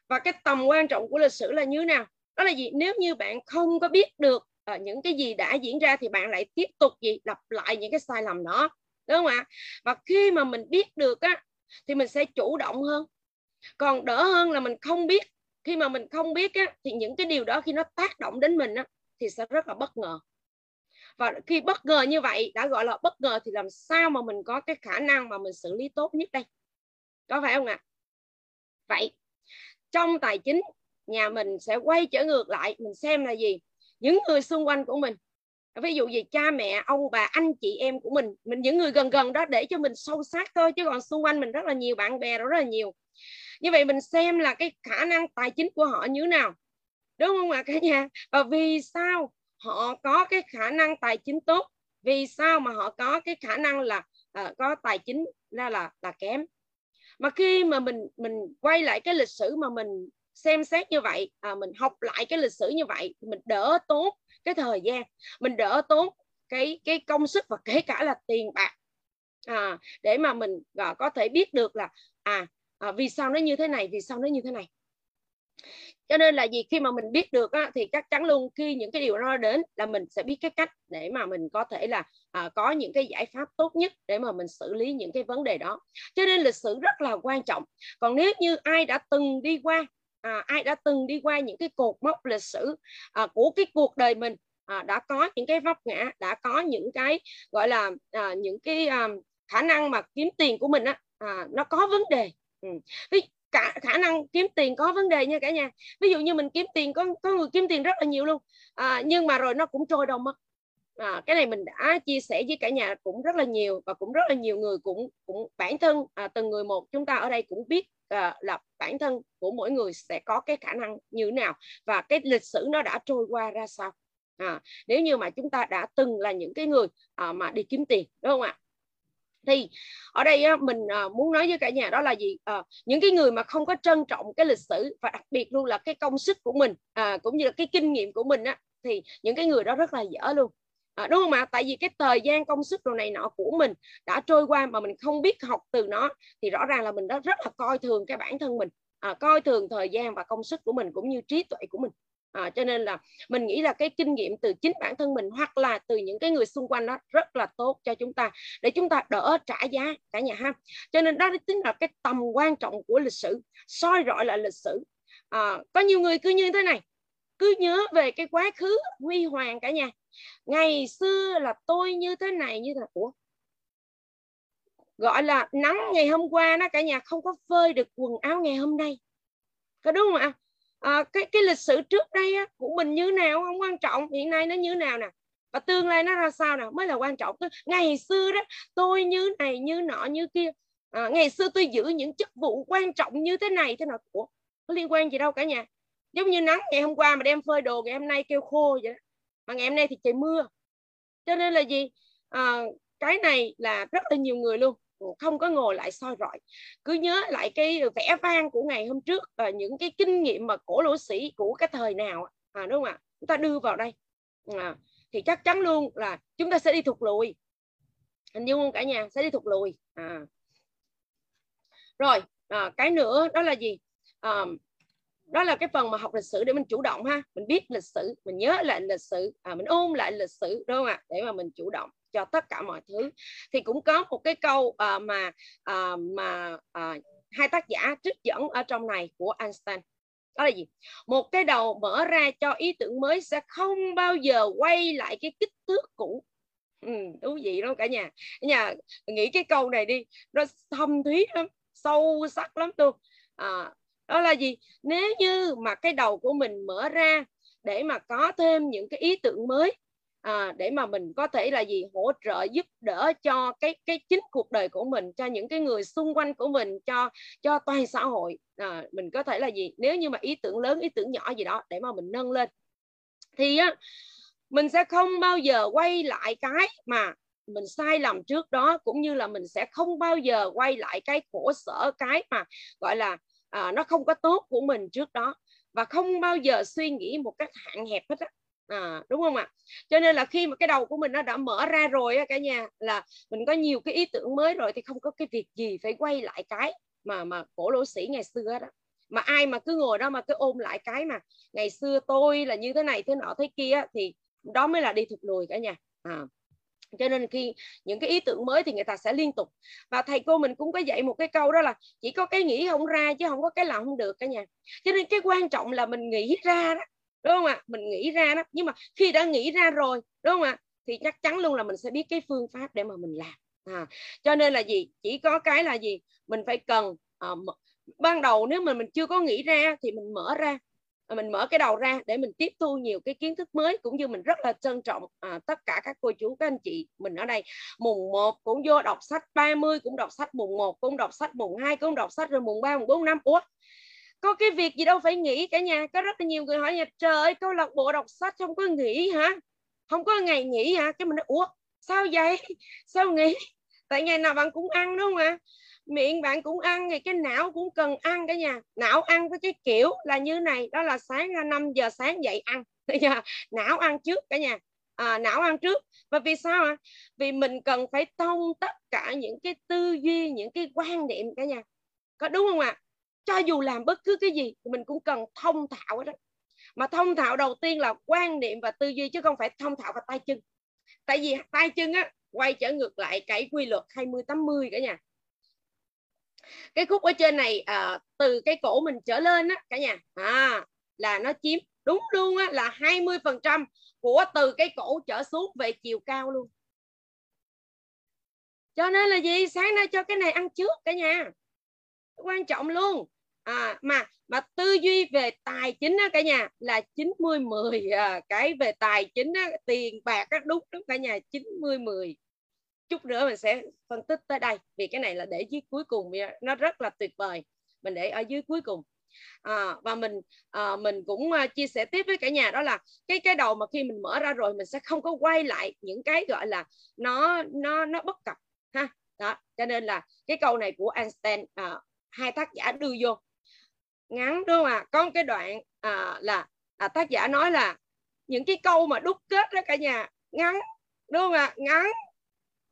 Và cái tầm quan trọng của lịch sử là như thế nào? Đó là gì? Nếu như bạn không có biết được những cái gì đã diễn ra thì bạn lại tiếp tục gì? Lặp lại những cái sai lầm đó, đúng không ạ? Và khi mà mình biết được á, thì mình sẽ chủ động hơn. Còn đỡ hơn là mình không biết. Khi mà mình không biết á, thì những cái điều đó khi nó tác động đến mình á, thì sẽ rất là bất ngờ. Và khi bất ngờ như vậy, đã gọi là bất ngờ, thì làm sao mà mình có cái khả năng mà mình xử lý tốt nhất đây? Có phải không ạ? Vậy trong tài chính, nhà mình sẽ quay trở ngược lại, mình xem là gì? Những người xung quanh của mình. Ví dụ gì, cha mẹ, ông bà, anh chị em của mình những người gần gần đó để cho mình sâu sát thôi, chứ còn xung quanh mình rất là nhiều, bạn bè đó rất là nhiều. Như vậy mình xem là cái khả năng tài chính của họ như thế nào. Đúng không ạ cả nhà? Và vì sao họ có cái khả năng tài chính tốt? Vì sao mà họ có cái khả năng là có tài chính là kém? Mà khi mà mình quay lại cái lịch sử mà mình xem xét như vậy, mình học lại cái lịch sử như vậy, mình đỡ tốn cái thời gian, mình đỡ tốn cái công sức và kể cả là tiền bạc, để mà mình có thể biết được là vì sao nó như thế này, vì sao nó như thế này. Cho nên là gì, khi mà mình biết được á, thì chắc chắn luôn khi những cái điều nó đến là mình sẽ biết cái cách để mà mình có thể là có những cái giải pháp tốt nhất để mà mình xử lý những cái vấn đề đó. Cho nên lịch sử rất là quan trọng. Còn nếu như ai đã từng đi qua, những cái cột mốc lịch sử của cái cuộc đời mình, đã có những cái vấp ngã, đã có những cái gọi là những cái khả năng mà kiếm tiền của mình nó có vấn đề. Khả năng kiếm tiền có vấn đề nha cả nhà. Ví dụ như mình kiếm tiền, có người kiếm tiền rất là nhiều luôn, nhưng mà rồi nó cũng trôi đâu mất. Cái này mình đã chia sẻ với cả nhà cũng rất là nhiều, và cũng rất là nhiều người cũng bản thân từng người một chúng ta ở đây cũng biết là bản thân của mỗi người sẽ có cái khả năng như thế nào, và cái lịch sử nó đã trôi qua ra sao. Nếu như mà chúng ta đã từng là những cái người mà đi kiếm tiền, đúng không ạ? Thì ở đây mình muốn nói với cả nhà đó là gì? Những cái người mà không có trân trọng cái lịch sử, và đặc biệt luôn là cái công sức của mình, cũng như là cái kinh nghiệm của mình, thì những cái người đó rất là dở luôn. Đúng không ạ? Tại vì cái thời gian, công sức đồ này nọ của mình đã trôi qua mà mình không biết học từ nó, thì rõ ràng là mình đã rất là coi thường cái bản thân mình, coi thường thời gian và công sức của mình cũng như trí tuệ của mình. Cho nên là mình nghĩ là cái kinh nghiệm từ chính bản thân mình hoặc là từ những cái người xung quanh đó rất là tốt cho chúng ta, để chúng ta đỡ trả giá cả nhà ha. Cho nên đó chính là cái tầm quan trọng của lịch sử, soi rọi lại lịch sử. Có nhiều người cứ như thế này, cứ nhớ về cái quá khứ huy hoàng cả nhà. Ngày xưa là tôi như thế này, như thế này. Ủa? Gọi là nắng ngày hôm qua nó cả nhà không có phơi được quần áo ngày hôm nay, có đúng không ạ? Cái lịch sử trước đây của mình như nào không quan trọng, hiện nay nó như nào nè, và tương lai nó ra sao nè mới là quan trọng. Ngày xưa đó tôi như này như nọ như kia, ngày xưa tôi giữ những chức vụ quan trọng như thế này thế nào. Ủa? Có liên quan gì đâu cả nhà. Giống như nắng ngày hôm qua mà đem phơi đồ ngày hôm nay kêu khô vậy đó, mà ngày hôm nay thì trời mưa. Cho nên là gì, cái này là rất là nhiều người luôn không có ngồi lại soi rọi, cứ nhớ lại cái vẻ vang của ngày hôm trước, những cái kinh nghiệm mà cổ lỗ sĩ của cái thời nào, đúng không ạ? Chúng ta đưa vào đây thì chắc chắn luôn là chúng ta sẽ đi thụt lùi, hình như không cả nhà, sẽ đi thụt lùi. Rồi cái nữa đó là gì, đó là cái phần mà học lịch sử để mình chủ động ha. Mình biết lịch sử, mình nhớ lại lịch sử, mình ôn lại lịch sử, đúng không ạ? Để mà mình chủ động cho tất cả mọi thứ. Thì cũng có một cái câu hai tác giả trích dẫn ở trong này của Einstein. Đó là gì? Một cái đầu mở ra cho ý tưởng mới sẽ không bao giờ quay lại cái kích thước cũ. Thú vị đó cả nhà. Nhà nghĩ cái câu này đi, nó thâm thúy lắm, sâu sắc lắm luôn. Đó là gì? Nếu như mà cái đầu của mình mở ra để mà có thêm những cái ý tưởng mới, để mà mình có thể là gì, hỗ trợ giúp đỡ cho cái chính cuộc đời của mình, cho những cái người xung quanh của mình, cho toàn xã hội. Mình có thể là gì, nếu như mà ý tưởng lớn, ý tưởng nhỏ gì đó để mà mình nâng lên. thì á, mình sẽ không bao giờ quay lại cái mà mình sai lầm trước đó, cũng như là mình sẽ không bao giờ quay lại cái khổ sở, cái mà gọi là nó không có tốt của mình trước đó, và không bao giờ suy nghĩ một cách hạn hẹp hết á. Đúng không ạ? Cho nên là khi mà cái đầu của mình nó đã mở ra rồi á cả nhà, là mình có nhiều cái ý tưởng mới rồi, thì không có cái việc gì phải quay lại cái mà cổ lỗ sĩ ngày xưa đó. Mà ai mà cứ ngồi đó mà cứ ôm lại cái mà ngày xưa tôi là như thế này thế nọ thế kia, thì đó mới là đi thụt lùi cả nhà. Cho nên khi những cái ý tưởng mới thì người ta sẽ liên tục. Và thầy cô mình cũng có dạy một cái câu đó là chỉ có cái nghĩ không ra chứ không có cái làm không được cả nhà. Cho nên cái quan trọng là mình nghĩ ra đó, đúng không ạ? Mình nghĩ ra đó. Nhưng mà khi đã nghĩ ra rồi, đúng không ạ? Thì chắc chắn luôn là mình sẽ biết cái phương pháp để mà mình làm. Cho nên là gì? Chỉ có cái là gì? Mình phải cần ban đầu nếu mà mình chưa có nghĩ ra thì mình mở ra, mình mở cái đầu ra để mình tiếp thu nhiều cái kiến thức mới. Cũng như mình rất là trân trọng tất cả các cô chú, các anh chị mình ở đây. Mùng 1 cũng vô đọc sách, 30 cũng đọc sách, mùng 1 cũng đọc sách, mùng 2 cũng đọc sách, rồi mùng 3, mùng 4, 5. Ủa, có cái việc gì đâu phải nghĩ cả nhà. Có rất là nhiều người hỏi nhà, trời ơi, câu lạc bộ đọc sách không có nghỉ hả? Không có ngày nghỉ hả? Cái mình nói, ủa, sao vậy? Sao nghỉ? Tại ngày nào bạn cũng ăn đúng không ạ? Miệng bạn cũng ăn, thì cái não cũng cần ăn cả nhà. Não ăn với cái kiểu là như này, đó là sáng ra 5 giờ sáng dậy ăn. Não ăn trước cả nhà. Não ăn trước. Và vì sao ạ? Vì mình cần phải thông tất cả những cái tư duy, những cái quan niệm cả nhà. Có đúng không ạ? Cho dù làm bất cứ cái gì mình cũng cần thông thạo hết đó. Mà thông thạo đầu tiên là quan niệm và tư duy, chứ không phải thông thạo vào tay chân. Tại vì tay chân á, quay trở ngược lại cái quy luật 20-80 cả nhà. Cái khúc ở trên này từ cái cổ mình trở lên á cả nhà, là nó chiếm đúng luôn á, là 20% của từ cái cổ trở xuống về chiều cao luôn. Cho nên là gì? Sáng nay cho cái này ăn trước cả nhà, quan trọng luôn. Mà tư duy về tài chính á cả nhà là 90-10. Cái về tài chính á, tiền bạc á, đúng cả nhà, 90-10. Chút nữa mình sẽ phân tích tới đây, vì cái này là để dưới cuối cùng, nó rất là tuyệt vời, mình để ở dưới cuối cùng. Và mình cũng chia sẻ tiếp với cả nhà, đó là cái đầu mà khi mình mở ra rồi mình sẽ không có quay lại những cái gọi là nó bất cập ha. Đó, cho nên là cái câu này của Einstein, hai tác giả đưa vô ngắn đúng không ạ? Có một cái đoạn là tác giả nói là những cái câu mà đúc kết đó cả nhà, ngắn đúng không ạ? Ngắn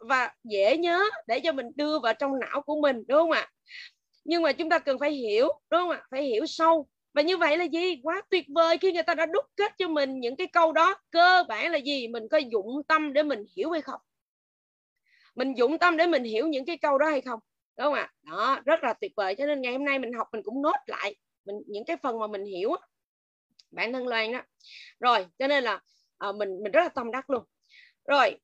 và dễ nhớ để cho mình đưa vào trong não của mình, đúng không ạ? Nhưng mà chúng ta cần phải hiểu, đúng không ạ? Phải hiểu sâu. Và như vậy là gì? Quá tuyệt vời khi người ta đã đúc kết cho mình những cái câu đó. Cơ bản là gì? Mình có dụng tâm để mình hiểu hay không? Mình dụng tâm để mình hiểu những cái câu đó hay không? Đúng không ạ? Đó, rất là tuyệt vời. Cho nên ngày hôm nay mình học mình cũng nốt lại những cái phần mà mình hiểu bản thân Loan đó. Rồi, cho nên là mình rất là tâm đắc luôn. Rồi,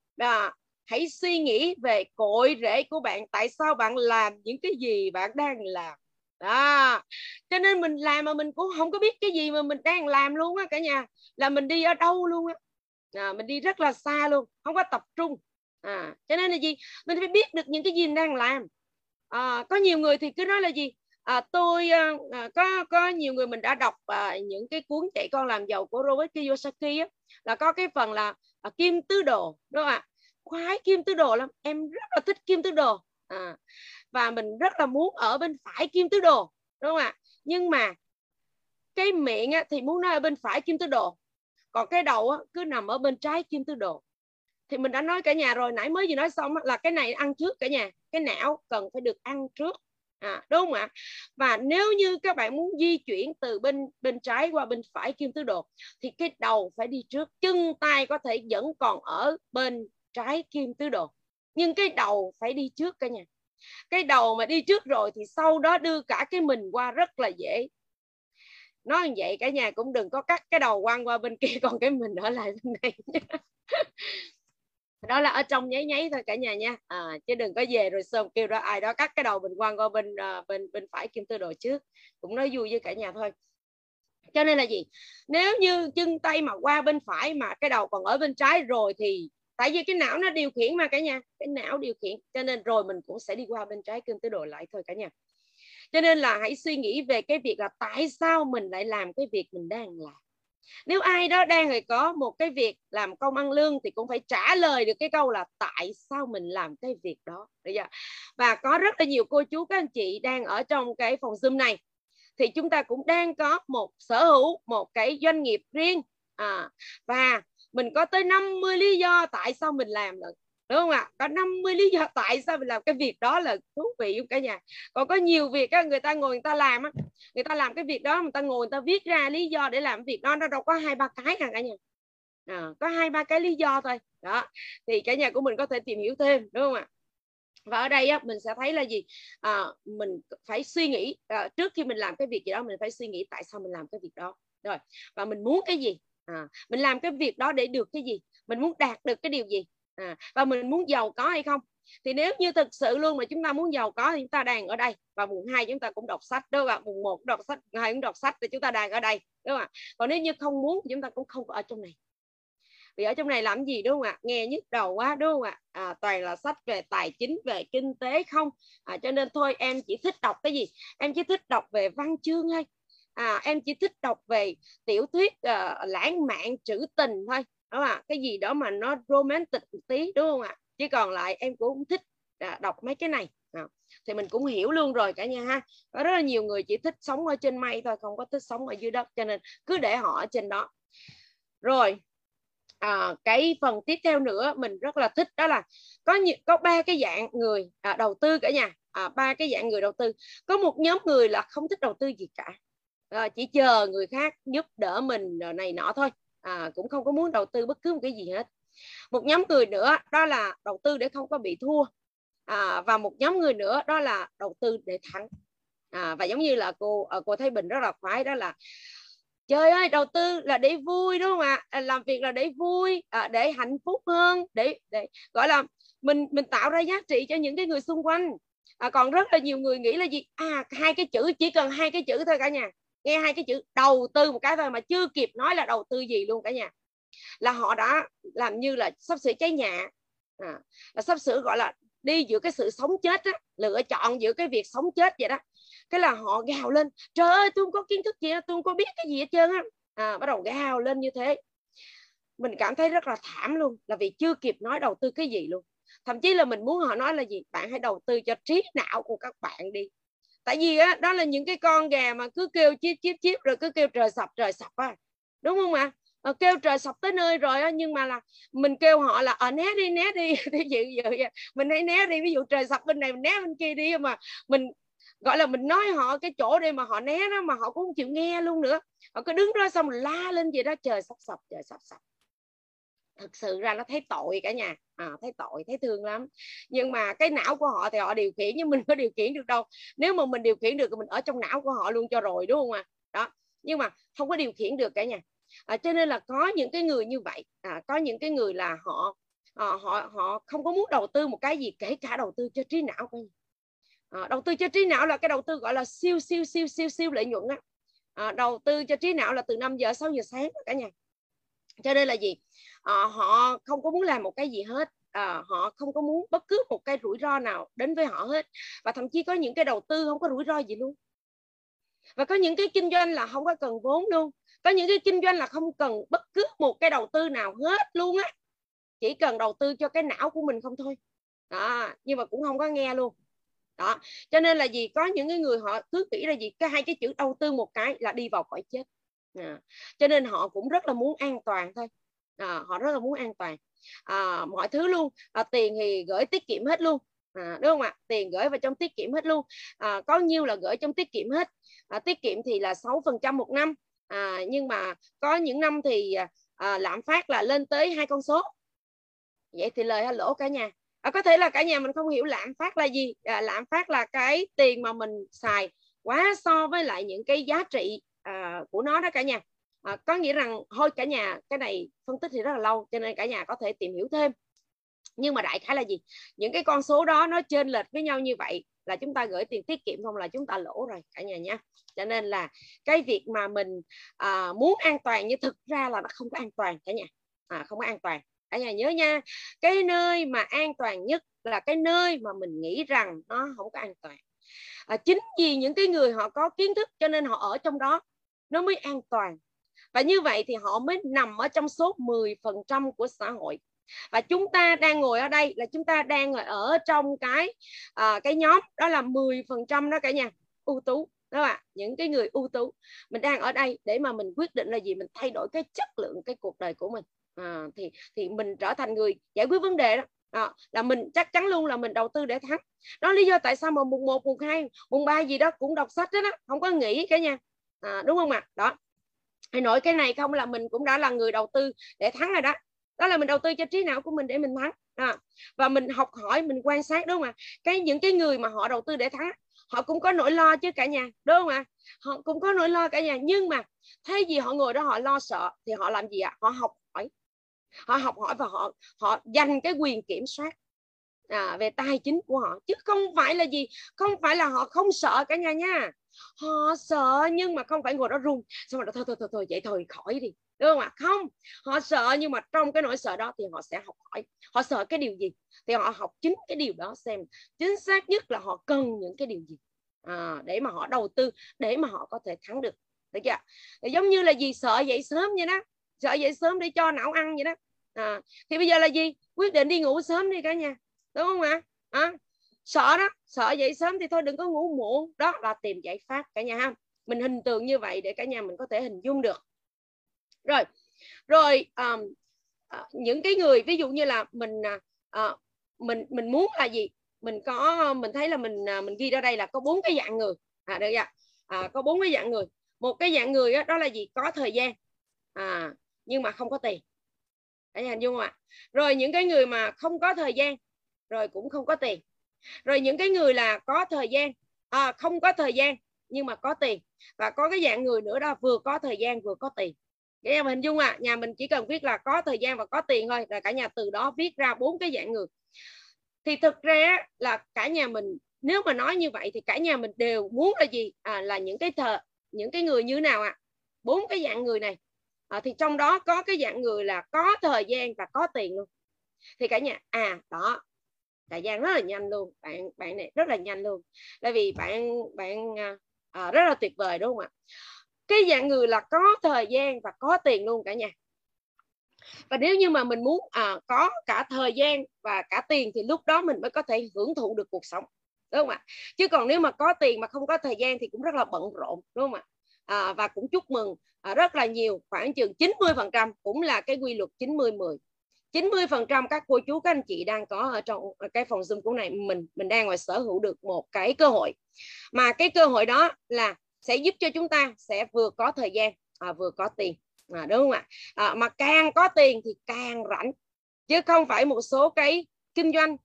hãy suy nghĩ về cội rễ của bạn. Tại sao bạn làm những cái gì bạn đang làm? Đó. Cho nên mình làm mà mình cũng không có biết cái gì mà mình đang làm luôn á cả nhà. Là mình đi ở đâu luôn á. Mình đi rất là xa luôn. Không có tập trung. Cho nên là gì? Mình phải biết được những cái gì mình đang làm. Có nhiều người thì cứ nói là gì? Có nhiều người mình đã đọc những cái cuốn Dạy Con Làm Giàu của Robert Kiyosaki á, là có cái phần là Kim Tứ Đồ. Đúng không ạ? Khoái kim tứ đồ lắm, em rất là thích kim tứ đồ, và mình rất là muốn ở bên phải kim tứ đồ, đúng không ạ? Nhưng mà cái miệng á, thì muốn nói ở bên phải kim tứ đồ, còn cái đầu á, cứ nằm ở bên trái kim tứ đồ. Thì mình đã nói cả nhà rồi, nãy mới vừa nói xong á, là cái này ăn trước cả nhà. Cái não cần phải được ăn trước, đúng không ạ? Và nếu như các bạn muốn di chuyển từ bên trái qua bên phải kim tứ đồ, thì cái đầu phải đi trước. Chân tay có thể vẫn còn ở bên trái kim tứ đồ, nhưng cái đầu phải đi trước cả nhà. Cái đầu mà đi trước rồi thì sau đó đưa cả cái mình qua rất là dễ. Nói như vậy cả nhà cũng đừng có cắt cái đầu quăng qua bên kia, còn cái mình ở lại bên này. Đó là ở trong nháy thôi cả nhà nha, chứ đừng có về rồi xong kêu đó ai đó cắt cái đầu mình quăng qua bên phải kim tứ đồ trước. Cũng nói vui với cả nhà thôi. Cho nên là gì? Nếu như chân tay mà qua bên phải mà cái đầu còn ở bên trái rồi thì, tại vì cái não nó điều khiển mà cả nhà, cái não điều khiển, cho nên rồi mình cũng sẽ đi qua bên trái kim tứ đồ lại thôi cả nhà. Cho nên là hãy suy nghĩ về cái việc là tại sao mình lại làm cái việc mình đang làm. Nếu ai đó đang có một cái việc làm công ăn lương thì cũng phải trả lời được cái câu là tại sao mình làm cái việc đó. Và có rất là nhiều cô chú các anh chị đang ở trong cái phòng Zoom này thì chúng ta cũng đang có một sở hữu một cái doanh nghiệp riêng và mình có tới 50 lý do tại sao mình làm được. Đúng không ạ? Có 50 lý do tại sao mình làm cái việc đó là thú vị không cả nhà. Còn có nhiều việc người ta ngồi người ta làm, người ta làm cái việc đó, người ta ngồi người ta viết ra lý do để làm việc đó, nó đâu có 2-3 cái cả nhà. Có 2-3 cái lý do thôi. Đó. Thì cả nhà của mình có thể tìm hiểu thêm, đúng không ạ? Và ở đây mình sẽ thấy là gì? Mình phải suy nghĩ, trước khi mình làm cái việc gì đó, mình phải suy nghĩ tại sao mình làm cái việc đó. Rồi. Và mình muốn cái gì? Mình làm cái việc đó để được cái gì? Mình muốn đạt được cái điều gì? Và mình muốn giàu có hay không? Thì nếu như thực sự luôn mà chúng ta muốn giàu có thì chúng ta đang ở đây. Và mùng 2 chúng ta cũng đọc sách, đúng không ạ? Mùng 1 cũng đọc sách, mùng 2 cũng đọc sách thì chúng ta đang ở đây, đúng không ạ? Còn nếu như không muốn thì chúng ta cũng không ở trong này. Vì ở trong này làm gì, đúng không ạ? Nghe nhức đầu quá, đúng không ạ? Toàn là sách về tài chính, về kinh tế không. Cho nên thôi em chỉ thích đọc cái gì? Em chỉ thích đọc về văn chương thôi. Em chỉ thích đọc về tiểu thuyết lãng mạn, trữ tình thôi. Đúng không? Cái gì đó mà nó romantic một tí, đúng không ạ? Chứ còn lại em cũng thích đọc mấy cái này. Thì mình cũng hiểu luôn rồi cả nhà ha. Có rất là nhiều người chỉ thích sống ở trên mây thôi, không có thích sống ở dưới đất, cho nên cứ để họ ở trên đó. Rồi cái phần tiếp theo nữa mình rất là thích, đó là có ba cái dạng người đầu tư cả nhà. Ba cái dạng người đầu tư. Có một nhóm người là không thích đầu tư gì cả, chỉ chờ người khác giúp đỡ mình này nọ thôi. Cũng không có muốn đầu tư bất cứ một cái gì hết. Một nhóm người nữa đó là đầu tư để không có bị thua, và một nhóm người nữa đó là đầu tư để thắng. Và giống như là cô Thái Bình rất là khoái, đó là trời ơi đầu tư là để vui, đúng không ạ? Làm việc là để vui, để hạnh phúc hơn, để gọi là mình tạo ra giá trị cho những cái người xung quanh. Còn rất là nhiều người nghĩ là gì? Hai cái chữ, chỉ cần hai cái chữ thôi cả nhà. Nghe hai cái chữ đầu tư một cái thôi mà chưa kịp nói là đầu tư gì luôn cả nhà, là họ đã làm như là sắp sửa cháy nhà, là sắp sửa gọi là đi giữa cái sự sống chết đó, lựa chọn giữa cái việc sống chết vậy đó. Cái là họ gào lên trời ơi tôi không có kiến thức gì hết, tôi không có biết cái gì hết trơn á. Bắt đầu gào lên như thế mình cảm thấy rất là thảm luôn, là vì chưa kịp nói đầu tư cái gì luôn. Thậm chí là mình muốn họ nói là gì? Bạn hãy đầu tư cho trí não của các bạn đi. Tại vì đó là những cái con gà mà cứ kêu chíp chíp chíp rồi cứ kêu trời sập á. Đúng không ạ? Kêu trời sập tới nơi rồi á, nhưng mà là mình kêu họ là né đi mình hãy né đi, ví dụ trời sập bên này mình né bên kia đi, mà mình gọi là mình nói họ cái chỗ đây mà họ né đó mà họ cũng không chịu nghe luôn nữa. Họ cứ đứng đó xong la lên vậy đó, trời sập sập, trời sập sập. Thực sự ra nó thấy tội cả nhà, thấy tội, thấy thương lắm. Nhưng mà cái não của họ thì họ điều khiển, nhưng mình có điều khiển được đâu. Nếu mà mình điều khiển được thì mình ở trong não của họ luôn cho rồi, đúng không ạ? Đó. Nhưng mà không có điều khiển được cả nhà. Cho nên là có những cái người như vậy, có những cái người là họ không có muốn đầu tư một cái gì, kể cả đầu tư cho trí não. Đầu tư cho trí não là cái đầu tư gọi là siêu lợi nhuận á. Đầu tư cho trí não là từ 5 giờ 6 giờ sáng cả nhà. Cho nên là gì? Họ không có muốn làm một cái gì hết, họ không có muốn bất cứ một cái rủi ro nào đến với họ hết. Và thậm chí có những cái đầu tư không có rủi ro gì luôn. Và có những cái kinh doanh là không có cần vốn luôn. Có những cái kinh doanh là không cần bất cứ một cái đầu tư nào hết luôn á. Chỉ cần đầu tư cho cái não của mình không thôi. Đó, nhưng mà cũng không có nghe luôn. Đó, cho nên là gì? Có những cái người họ cứ nghĩ là gì? Cái hai cái chữ đầu tư một cái là đi vào cõi chết. Cho nên họ cũng rất là muốn an toàn thôi. Họ rất là muốn an toàn, mọi thứ luôn, tiền thì gửi tiết kiệm hết luôn, đúng không ạ? Tiền gửi vào trong tiết kiệm hết luôn, có nhiêu là gửi trong tiết kiệm hết. Tiết kiệm thì là 6% một năm, nhưng mà có những năm thì lạm phát là lên tới 2 con số. Vậy thì lời hay lỗ cả nhà? Có thể là cả nhà mình không hiểu lạm phát là gì. Lạm phát là cái tiền mà mình xài quá so với lại những cái giá trị của nó đó cả nhà. Có nghĩa rằng thôi cả nhà, cái này phân tích thì rất là lâu, cho nên cả nhà có thể tìm hiểu thêm. Nhưng mà đại khái là gì? Những cái con số đó nó chênh lệch với nhau như vậy là chúng ta gửi tiền tiết kiệm không là chúng ta lỗ rồi cả nhà nha. Cho nên là cái việc mà mình muốn an toàn nhưng thực ra là nó không có an toàn cả nhà. Không có an toàn. Cả nhà nhớ nha, cái nơi mà an toàn nhất là cái nơi mà mình nghĩ rằng nó không có an toàn. Chính vì những cái người họ có kiến thức cho nên họ ở trong đó nó mới an toàn. Và như vậy thì họ mới nằm ở trong số 10% của xã hội. Và chúng ta đang ngồi ở đây là chúng ta đang ở trong cái nhóm đó là 10% đó cả nhà, ưu tú. Đó là những cái người ưu tú. Mình đang ở đây để mà mình quyết định là gì? Mình thay đổi cái chất lượng cái cuộc đời của mình. Thì mình trở thành người giải quyết vấn đề đó. Là mình chắc chắn luôn là mình đầu tư để thắng. Đó lý do tại sao mà mùng 1, mùng 2, mùng 3 gì đó cũng đọc sách hết đó, không có nghỉ cả nhà. Đúng không ạ? Đó. Hãy nói cái này không là mình cũng đã là người đầu tư để thắng rồi đó. Đó là mình đầu tư cho trí não của mình để mình thắng. Và mình học hỏi, mình quan sát, đúng không ạ? Những cái người mà họ đầu tư để thắng, họ cũng có nỗi lo chứ cả nhà, đúng không ạ? Họ cũng có nỗi lo cả nhà, nhưng mà thay vì họ ngồi đó họ lo sợ thì họ làm gì ạ? Họ học hỏi. Họ học hỏi và họ giành cái quyền kiểm soát về tài chính của họ, chứ không phải là gì, không phải là họ không sợ cả nhà nha. Họ sợ nhưng mà không phải ngồi đó run xong rồi thôi vậy thôi khỏi đi, đúng không ạ? Không, họ sợ nhưng mà trong cái nỗi sợ đó thì họ sẽ học hỏi. Họ sợ cái điều gì thì họ học chính cái điều đó, xem chính xác nhất là họ cần những cái điều gì để mà họ đầu tư, để mà họ có thể thắng được, được chưa? Thì giống như là gì, sợ dậy sớm vậy đó, sợ dậy sớm để cho não ăn vậy đó. Thì bây giờ là gì, quyết định đi ngủ sớm đi cả nhà, đúng không ạ? Sợ đó, sợ dậy sớm thì thôi đừng có ngủ muộn. Đó là tìm giải pháp cả nhà ha. Mình hình tượng như vậy để cả nhà mình có thể hình dung được. Rồi những cái người ví dụ như là mình muốn là gì, mình thấy là mình ghi ra đây là có 4 cái dạng người, được chưa? Có 4 cái dạng người. Một cái dạng người đó là gì, có thời gian nhưng mà không có tiền, cả nhà hình dung không ạ? Rồi những cái người mà không có thời gian rồi cũng không có tiền. Rồi những cái người là có thời gian, không có thời gian nhưng mà có tiền. Và có cái dạng người nữa đó vừa có thời gian vừa có tiền. Các em hình dung nhà mình chỉ cần viết là có thời gian và có tiền thôi, là cả nhà từ đó viết ra 4 cái dạng người. Thì thực ra là cả nhà mình, nếu mà nói như vậy thì cả nhà mình đều muốn là gì, là những cái người như nào ạ? 4 cái dạng người này thì trong đó có cái dạng người là có thời gian và có tiền luôn. Thì cả nhà đó, Trà Giang rất là nhanh luôn, bạn này rất là nhanh luôn, tại vì bạn rất là tuyệt vời, đúng không ạ? Cái dạng người là có thời gian và có tiền luôn cả nhà. Và nếu như mà mình muốn có cả thời gian và cả tiền thì lúc đó mình mới có thể hưởng thụ được cuộc sống, đúng không ạ? Chứ còn nếu mà có tiền mà không có thời gian thì cũng rất là bận rộn, đúng không ạ? Và cũng chúc mừng rất là nhiều, khoảng chừng 90% cũng là cái quy luật 90-10. 90% các cô chú, các anh chị đang có ở trong cái phòng Zoom của này, mình đang ngoài sở hữu được một cái cơ hội. Mà cái cơ hội đó là sẽ giúp cho chúng ta sẽ vừa có thời gian, vừa có tiền, đúng không ạ? Mà càng có tiền thì càng rảnh, chứ không phải một số cái kinh doanh,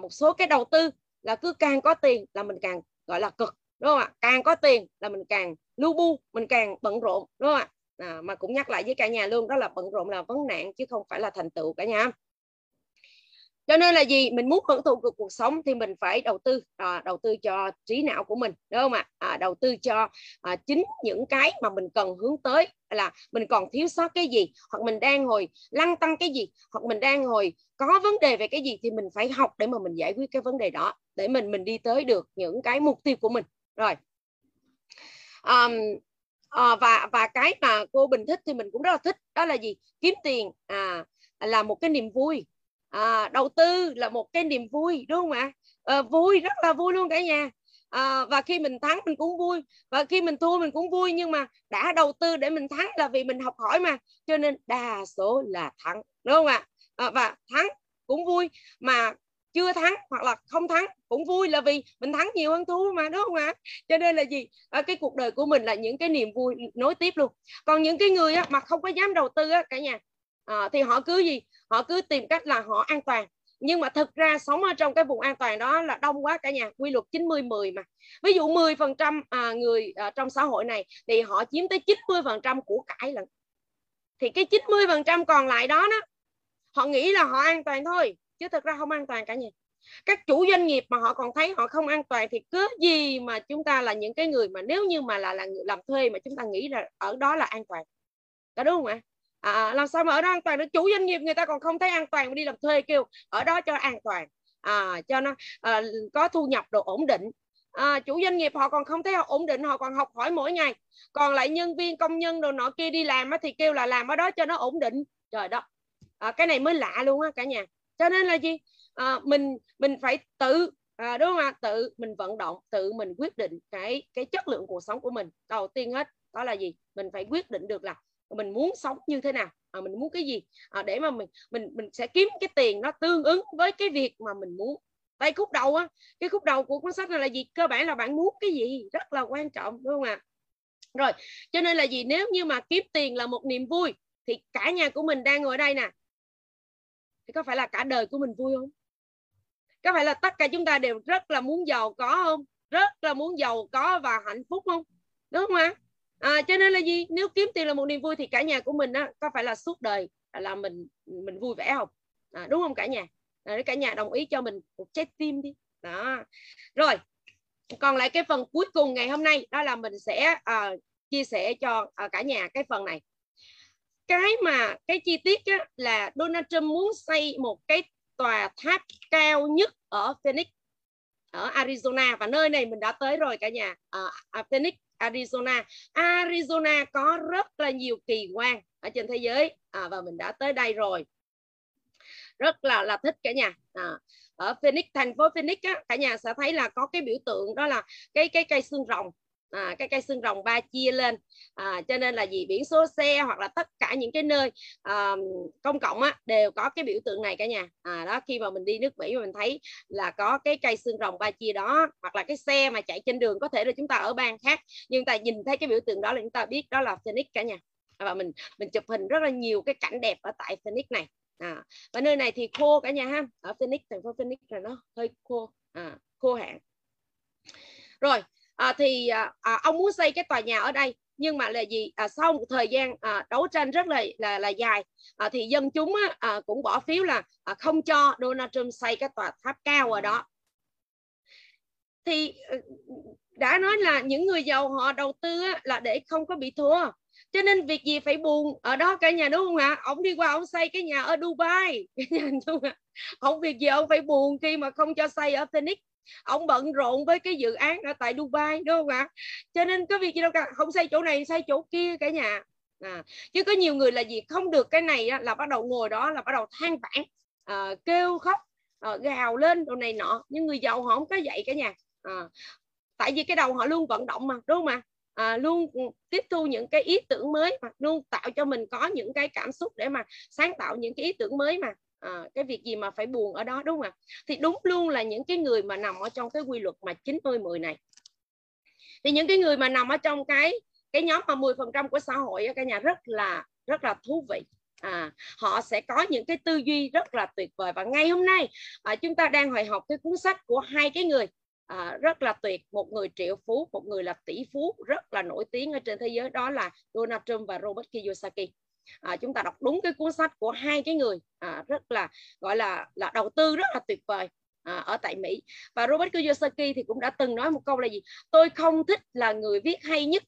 một số cái đầu tư là cứ càng có tiền là mình càng gọi là cực, đúng không ạ? Càng có tiền là mình càng lu bu, mình càng bận rộn, đúng không ạ? Mà cũng nhắc lại với cả nhà luôn, đó là bận rộn là vấn nạn chứ không phải là thành tựu cả nhà. Cho nên là gì, mình muốn hưởng thụ cuộc sống thì mình phải đầu tư, cho trí não của mình, đúng không ạ? Đầu tư cho chính những cái mà mình cần hướng tới, là mình còn thiếu sót cái gì, hoặc mình đang ngồi lăn tăn cái gì, hoặc mình đang ngồi có vấn đề về cái gì, thì mình phải học để mà mình giải quyết cái vấn đề đó, để mình đi tới được những cái mục tiêu của mình. Rồi và cái mà cô Bình thích thì mình cũng rất là thích, đó là gì, kiếm tiền là một cái niềm vui, đầu tư là một cái niềm vui, đúng không ạ? Vui, rất là vui luôn cả nhà. Và khi mình thắng mình cũng vui, và khi mình thua mình cũng vui, nhưng mà đã đầu tư để mình thắng là vì mình học hỏi mà, cho nên đa số là thắng, đúng không ạ? Và thắng cũng vui, mà chưa thắng hoặc là không thắng cũng vui là vì mình thắng nhiều hơn thua mà, đúng không ạ? Cho nên là gì, cái cuộc đời của mình là những cái niềm vui nối tiếp luôn. Còn những cái người mà không có dám đầu tư cả nhà, thì họ cứ gì, họ cứ tìm cách là họ an toàn, nhưng mà thực ra sống ở trong cái vùng an toàn đó là đông quá cả nhà, quy luật 90-10 mà. Ví dụ 10% người trong xã hội này thì họ chiếm tới 90% của cải lận. Thì cái 90% còn lại đó, họ nghĩ là họ an toàn thôi, chứ thực ra không an toàn cả nhà. Các chủ doanh nghiệp mà họ còn thấy họ không an toàn thì cứ gì mà chúng ta là những cái người mà nếu như mà là người làm thuê mà chúng ta nghĩ là ở đó là an toàn, có đúng không ạ? Làm sao mà ở đó an toàn? Chủ doanh nghiệp người ta còn không thấy an toàn mà đi làm thuê kêu ở đó cho an toàn, cho nó có thu nhập đồ ổn định, chủ doanh nghiệp họ còn không thấy ổn định, họ còn học hỏi mỗi ngày. Còn lại nhân viên, công nhân đồ nọ kia đi làm thì kêu là làm ở đó cho nó ổn định. Trời đó, cái này mới lạ luôn á cả nhà. Cho nên là gì? Mình phải tự, đúng không ạ? Tự mình vận động, tự mình quyết định cái chất lượng cuộc sống của mình. Đầu tiên hết đó là gì? Mình phải quyết định được là mình muốn sống như thế nào, mình muốn cái gì, để mà mình sẽ kiếm cái tiền nó tương ứng với cái việc mà mình muốn. Đây khúc đầu á, cái khúc đầu của cuốn sách này là gì? Cơ bản là bạn muốn cái gì rất là quan trọng, đúng không ạ? Rồi, cho nên là gì? Nếu như mà kiếm tiền là một niềm vui thì cả nhà của mình đang ngồi ở đây nè, thì có phải là cả đời của mình vui không? Có phải là tất cả chúng ta đều rất là muốn giàu có không? Rất là muốn giàu có và hạnh phúc không? Đúng không ạ? Cho nên là gì? Nếu kiếm tiền là một niềm vui thì cả nhà của mình á, có phải là suốt đời là mình vui vẻ không? Đúng không cả nhà? Cả nhà đồng ý cho mình một trái tim đi. Đó. Rồi, còn lại cái phần cuối cùng ngày hôm nay đó là mình sẽ chia sẻ cho cả nhà cái phần này. Cái mà cái chi tiết á, là Donald Trump muốn xây một cái tòa tháp cao nhất ở Phoenix, ở Arizona, và nơi này mình đã tới rồi cả nhà. Phoenix, Arizona. Arizona có rất là nhiều kỳ quan ở trên thế giới, và mình đã tới đây rồi. Rất là thích cả nhà. Ở Phoenix, thành phố Phoenix á, cả nhà sẽ thấy là có cái biểu tượng đó là cái cây xương rồng, cái cây xương rồng ba chia lên. Cho nên là gì? Biển số xe hoặc là tất cả những cái nơi công cộng á, đều có cái biểu tượng này cả nhà. Đó, khi mà mình đi nước Mỹ mình thấy là có cái cây xương rồng ba chia đó, hoặc là cái xe mà chạy trên đường, có thể là chúng ta ở bang khác nhưng ta nhìn thấy cái biểu tượng đó là chúng ta biết đó là Phoenix cả nhà. Và mình chụp hình rất là nhiều cái cảnh đẹp ở tại Phoenix này. Và nơi này thì khô cả nhà ha, ở Phoenix, thành phố Phoenix là nó hơi khô, khô hạn. Rồi thì ông muốn xây cái tòa nhà ở đây, nhưng mà là gì? Sau một thời gian đấu tranh rất là dài, thì dân chúng cũng bỏ phiếu là không cho Donald Trump xây cái tòa tháp cao ở đó. Thì đã nói là những người giàu họ đầu tư là để không có bị thua. Cho nên việc gì phải buồn ở đó cả nhà, đúng không ạ? Ông đi qua ông xây cái nhà ở Dubai, ông việc gì ông phải buồn khi mà không cho xây ở Phoenix. Ông bận rộn với cái dự án ở tại Dubai, đúng không ạ? Cho nên có việc gì đâu cả, không xây chỗ này xây chỗ kia cả nhà. Chứ có nhiều người là gì? Không được cái này là bắt đầu ngồi đó là bắt đầu than vãn, kêu khóc, gào lên đồ này nọ. Nhưng người giàu họ không có vậy cả nhà. Tại vì cái đầu họ luôn vận động mà, đúng không ạ? Luôn tiếp thu những cái ý tưởng mới mà, luôn tạo cho mình có những cái cảm xúc để mà sáng tạo những cái ý tưởng mới mà. Cái việc gì mà phải buồn ở đó, đúng không ạ? Thì đúng luôn là những cái người mà nằm ở trong cái quy luật mà 90-10 này, thì những cái người mà nằm ở trong cái nhóm mà 10% của xã hội ở cả nhà rất là thú vị. Họ sẽ có những cái tư duy rất là tuyệt vời. Và ngày hôm nay chúng ta đang hội học cái cuốn sách của hai cái người rất là tuyệt, một người triệu phú, một người là tỷ phú rất là nổi tiếng ở trên thế giới, đó là Donald Trump và Robert Kiyosaki. Chúng ta đọc đúng cái cuốn sách của hai cái người rất là gọi là đầu tư rất là tuyệt vời ở tại Mỹ. Và Robert Kiyosaki thì cũng đã từng nói một câu là gì? Tôi không thích là người viết hay nhất,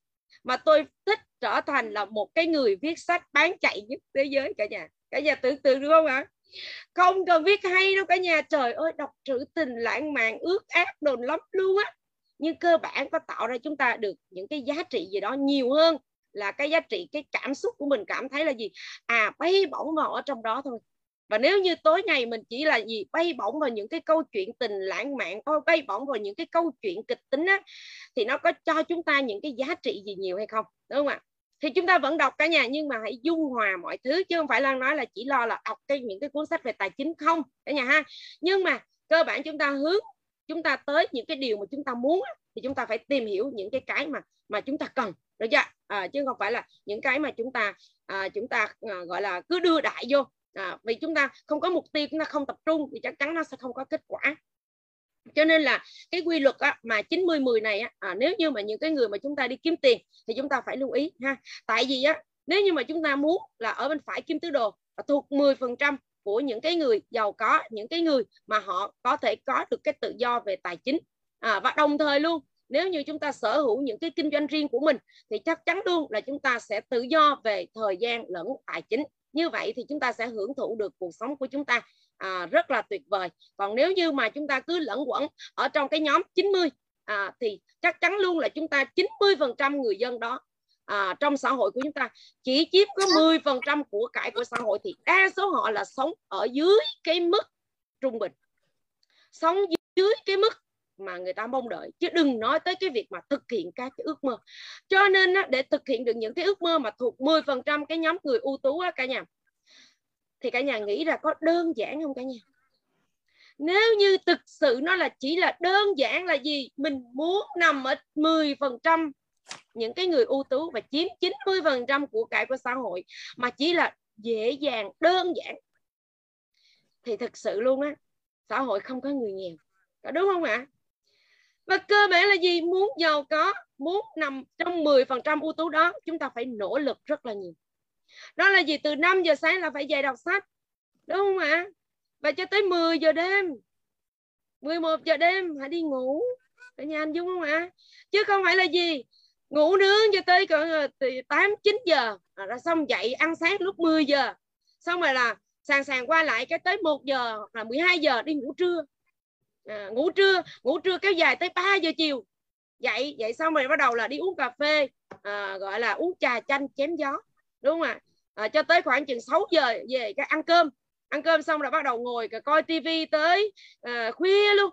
mà tôi thích trở thành là một cái người viết sách bán chạy nhất thế giới cả nhà. Cả nhà tưởng tượng đúng không ạ? Không cần viết hay đâu cả nhà. Trời ơi, đọc trữ tình lãng mạn ướt át đồn lắm luôn á. Nhưng cơ bản có tạo ra chúng ta được những cái giá trị gì đó nhiều hơn là cái giá trị, cái cảm xúc của mình cảm thấy là gì? Bay bổng vào ở trong đó thôi. Và nếu như tối ngày mình chỉ là gì? Bay bổng vào những cái câu chuyện tình lãng mạn, bay bổng vào những cái câu chuyện kịch tính á, thì nó có cho chúng ta những cái giá trị gì nhiều hay không? Đúng không ạ? Thì chúng ta vẫn đọc cả nhà, nhưng mà hãy dung hòa mọi thứ, chứ không phải là nói là chỉ lo là đọc những cái cuốn sách về tài chính không cả nhà ha. Nhưng mà cơ bản chúng ta hướng chúng ta tới những cái điều mà chúng ta muốn, thì chúng ta phải tìm hiểu những cái mà chúng ta cần, được chưa? Chứ không phải là những cái mà chúng ta gọi là cứ đưa đại vô, vì chúng ta không có mục tiêu, chúng ta không tập trung thì chắc chắn nó sẽ không có kết quả. Cho nên là cái quy luật mà 90-10 này, nếu như mà những cái người mà chúng ta đi kiếm tiền thì chúng ta phải lưu ý ha. Tại vì nếu như mà chúng ta muốn là ở bên phải kim tứ đồ, thuộc 10% của những cái người giàu có, những cái người mà họ có thể có được cái tự do về tài chính. Và đồng thời luôn, nếu như chúng ta sở hữu những cái kinh doanh riêng của mình thì chắc chắn luôn là chúng ta sẽ tự do về thời gian lẫn tài chính. Như vậy thì chúng ta sẽ hưởng thụ được cuộc sống của chúng ta rất là tuyệt vời. Còn nếu như mà chúng ta cứ lẫn quẩn ở trong cái nhóm 90 thì chắc chắn luôn là chúng ta 90% người dân đó trong xã hội của chúng ta chỉ chiếm có 10% của cải của xã hội, thì đa số họ là sống ở dưới cái mức trung bình, sống dưới cái mức mà người ta mong đợi, chứ đừng nói tới cái việc mà thực hiện các cái ước mơ. Cho nên để thực hiện được những cái ước mơ mà thuộc 10% cái nhóm người ưu tú cả nhà, thì cả nhà nghĩ là có đơn giản không cả nhà? Nếu như thực sự nó là chỉ là đơn giản là gì? Mình muốn nằm ở 10% những cái người ưu tú và chiếm 90% của cải của xã hội mà chỉ là dễ dàng, đơn giản, thì thực sự luôn á, xã hội không có người nghèo, đúng không ạ? Và cơ bản là gì? Muốn giàu có, muốn nằm trong 10% ưu tú đó, chúng ta phải nỗ lực rất là nhiều. Đó là gì? Từ 5 giờ sáng là phải dậy đọc sách, đúng không ạ? Và cho tới 10 giờ đêm, 11 giờ đêm hãy đi ngủ cả nhà, anh Dung không ạ? Chứ không phải là gì? Ngủ nướng cho tới 8-9 giờ, rồi xong dậy ăn sáng lúc 10 giờ. Xong rồi là sàng qua lại cái tới 1 giờ, là 12 giờ đi ngủ trưa. Ngủ trưa kéo dài tới 3 giờ chiều. Dậy xong rồi bắt đầu là đi uống cà phê, gọi là uống trà chanh chém gió, đúng không ạ? Cho tới khoảng chừng 6 giờ về cái ăn cơm xong rồi bắt đầu ngồi coi tivi tới khuya luôn,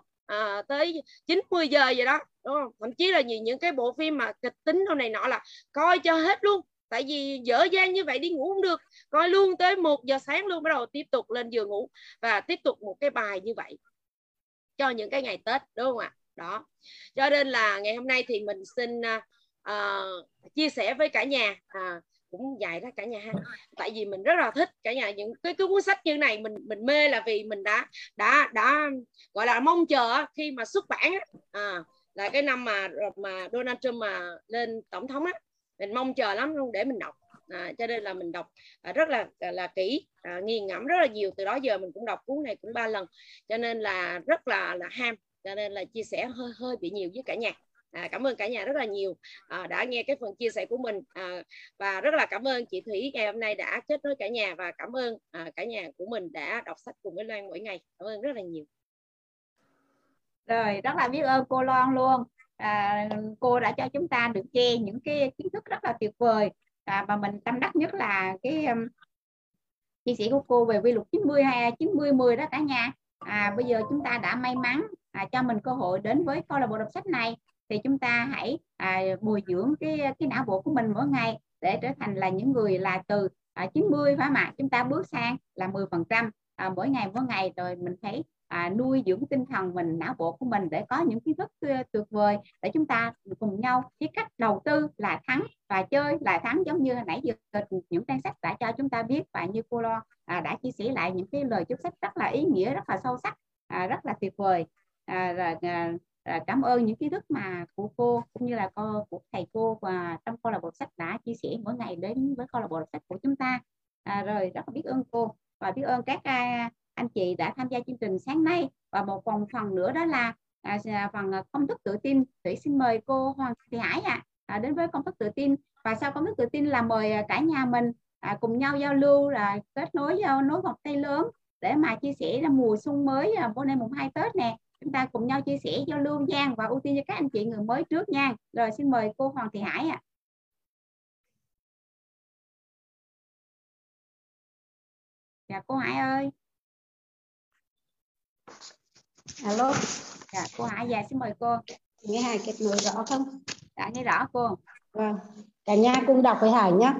tới 90 giờ vậy đó, đúng không? Thậm chí là những cái bộ phim mà kịch tính đâu này nọ là coi cho hết luôn, tại vì dở dang như vậy đi ngủ không được, coi luôn tới 1 giờ sáng luôn, bắt đầu tiếp tục lên giường ngủ và tiếp tục một cái bài như vậy cho những cái ngày Tết, đúng không ạ? Đó, cho nên là ngày hôm nay thì mình xin chia sẻ với cả nhà, cũng dạy đó cả nhà ha. Tại vì mình rất là thích cả nhà những cái cuốn sách như này, mình mê là vì mình đã gọi là mong chờ khi mà xuất bản là cái năm mà Donald Trump mà lên tổng thống á, mình mong chờ lắm luôn để mình đọc. Cho nên là mình đọc rất là kỹ, nghiền ngẫm rất là nhiều. Từ đó giờ mình cũng đọc cuốn này cũng 3 lần, cho nên là rất là ham, cho nên là chia sẻ hơi bị nhiều với cả nhà. Cảm ơn cả nhà rất là nhiều đã nghe cái phần chia sẻ của mình, và rất là cảm ơn chị Thủy ngày hôm nay đã kết nối cả nhà, và cảm ơn cả nhà của mình đã đọc sách cùng với Loan mỗi ngày. Cảm ơn rất là nhiều. Rồi, rất là biết ơn cô Loan luôn. Cô đã cho chúng ta được nghe những cái kiến thức rất là tuyệt vời, và mình tâm đắc nhất là cái chia sẻ của cô về quy luật 90-10 đó cả nhà. Bây giờ chúng ta đã may mắn cho mình cơ hội đến với câu lạc bộ đọc sách này, thì chúng ta hãy bồi dưỡng cái não bộ của mình mỗi ngày để trở thành là những người là từ 90 phải mà chúng ta bước sang là 10% mỗi ngày, rồi mình thấy nuôi dưỡng tinh thần mình, não bộ của mình để có những kiến thức tuyệt vời để chúng ta cùng nhau biết cách đầu tư là thắng và chơi là thắng, giống như hồi nãy giờ những trang sách đã cho chúng ta biết, và như cô Lo đã chia sẻ lại những cái lời chúc sách rất là ý nghĩa, rất là sâu sắc, rất là tuyệt vời. Cảm ơn những kiến thức mà của cô cũng như là của thầy cô và trong câu lạc bộ sách đã chia sẻ mỗi ngày đến với câu lạc bộ sách của chúng ta. Rồi, rất là biết ơn cô và biết ơn các anh chị đã tham gia chương trình sáng nay. Và một phần nữa đó là phần công thức tự tin. Thủy xin mời cô Hoàng Thị Hải đến với công thức tự tin, và sau công thức tự tin là mời cả nhà mình cùng nhau giao lưu, là kết nối vòng tay lớn để mà chia sẻ là mùa xuân mới bữa nay mùng 2 Tết nè. Chúng ta cùng nhau chia sẻ, giao lưu gian và ưu tiên cho các anh chị người mới trước nha. Rồi xin mời cô Hoàng Thị Hải . Dạ cô Hải ơi. Alo. Dạ cô Hải, dạ xin mời cô. Nghe Hải kết nối rõ không? Dạ nghe rõ cô. Vâng. Cả nhà cùng đọc với Hải nhé.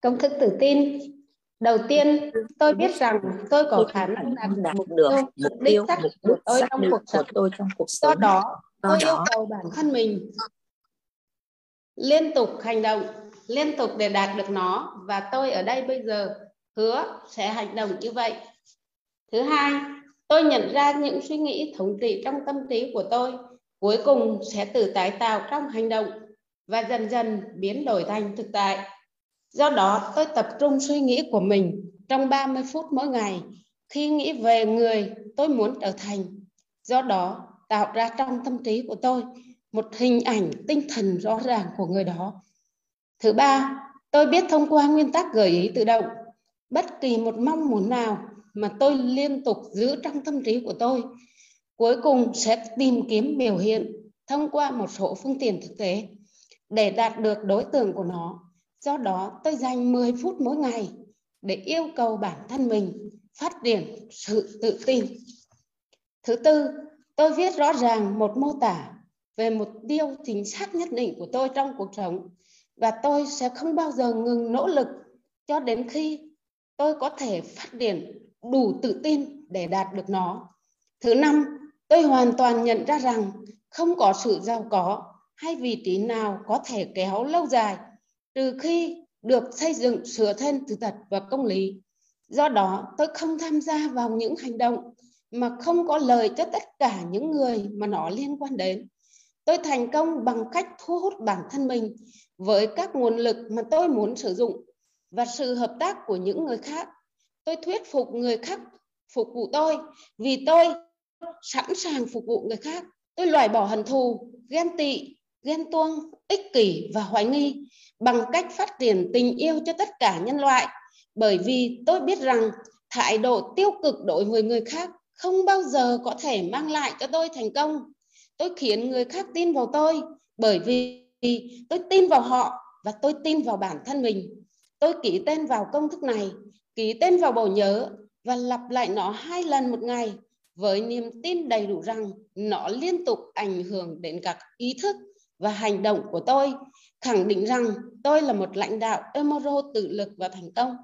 Công thức tự tin. Đầu tiên, tôi biết rằng tôi có khả năng đạt được mục đích của tôi trong cuộc sống. Do đó, tôi yêu cầu bản thân mình liên tục hành động, liên tục để đạt được nó, và tôi ở đây bây giờ hứa sẽ hành động như vậy. Thứ hai, tôi nhận ra những suy nghĩ thống trị trong tâm trí của tôi cuối cùng sẽ tự tái tạo trong hành động và dần dần biến đổi thành thực tại. Do đó, tôi tập trung suy nghĩ của mình trong 30 phút mỗi ngày khi nghĩ về người tôi muốn trở thành. Do đó, tạo ra trong tâm trí của tôi một hình ảnh tinh thần rõ ràng của người đó. Thứ ba, tôi biết thông qua nguyên tắc gợi ý tự động, bất kỳ một mong muốn nào mà tôi liên tục giữ trong tâm trí của tôi, cuối cùng sẽ tìm kiếm biểu hiện thông qua một số phương tiện thực tế để đạt được đối tượng của nó. Do đó, tôi dành 10 phút mỗi ngày để yêu cầu bản thân mình phát triển sự tự tin. Thứ tư, tôi viết rõ ràng một mô tả về mục tiêu chính xác nhất định của tôi trong cuộc sống, và tôi sẽ không bao giờ ngừng nỗ lực cho đến khi tôi có thể phát triển đủ tự tin để đạt được nó. Thứ năm, tôi hoàn toàn nhận ra rằng không có sự giàu có hay vị trí nào có thể kéo lâu dài trừ khi được xây dựng dựa trên sự thật và công lý. Do đó, tôi không tham gia vào những hành động mà không có lợi cho tất cả những người mà nó liên quan đến. Tôi thành công bằng cách thu hút bản thân mình với các nguồn lực mà tôi muốn sử dụng và sự hợp tác của những người khác. Tôi thuyết phục người khác phục vụ tôi vì tôi sẵn sàng phục vụ người khác. Tôi loại bỏ hận thù, ghen tị, ghen tuông, ích kỷ và hoài nghi bằng cách phát triển tình yêu cho tất cả nhân loại, bởi vì tôi biết rằng thái độ tiêu cực đối với người khác không bao giờ có thể mang lại cho tôi thành công. Tôi khiến người khác tin vào tôi bởi vì tôi tin vào họ và tôi tin vào bản thân mình. Tôi ký tên vào công thức này, ký tên vào bộ nhớ và lặp lại nó 2 lần một ngày với niềm tin đầy đủ rằng nó liên tục ảnh hưởng đến các ý thức và hành động của tôi, khẳng định rằng tôi là một lãnh đạo Emerald tự lực và thành công.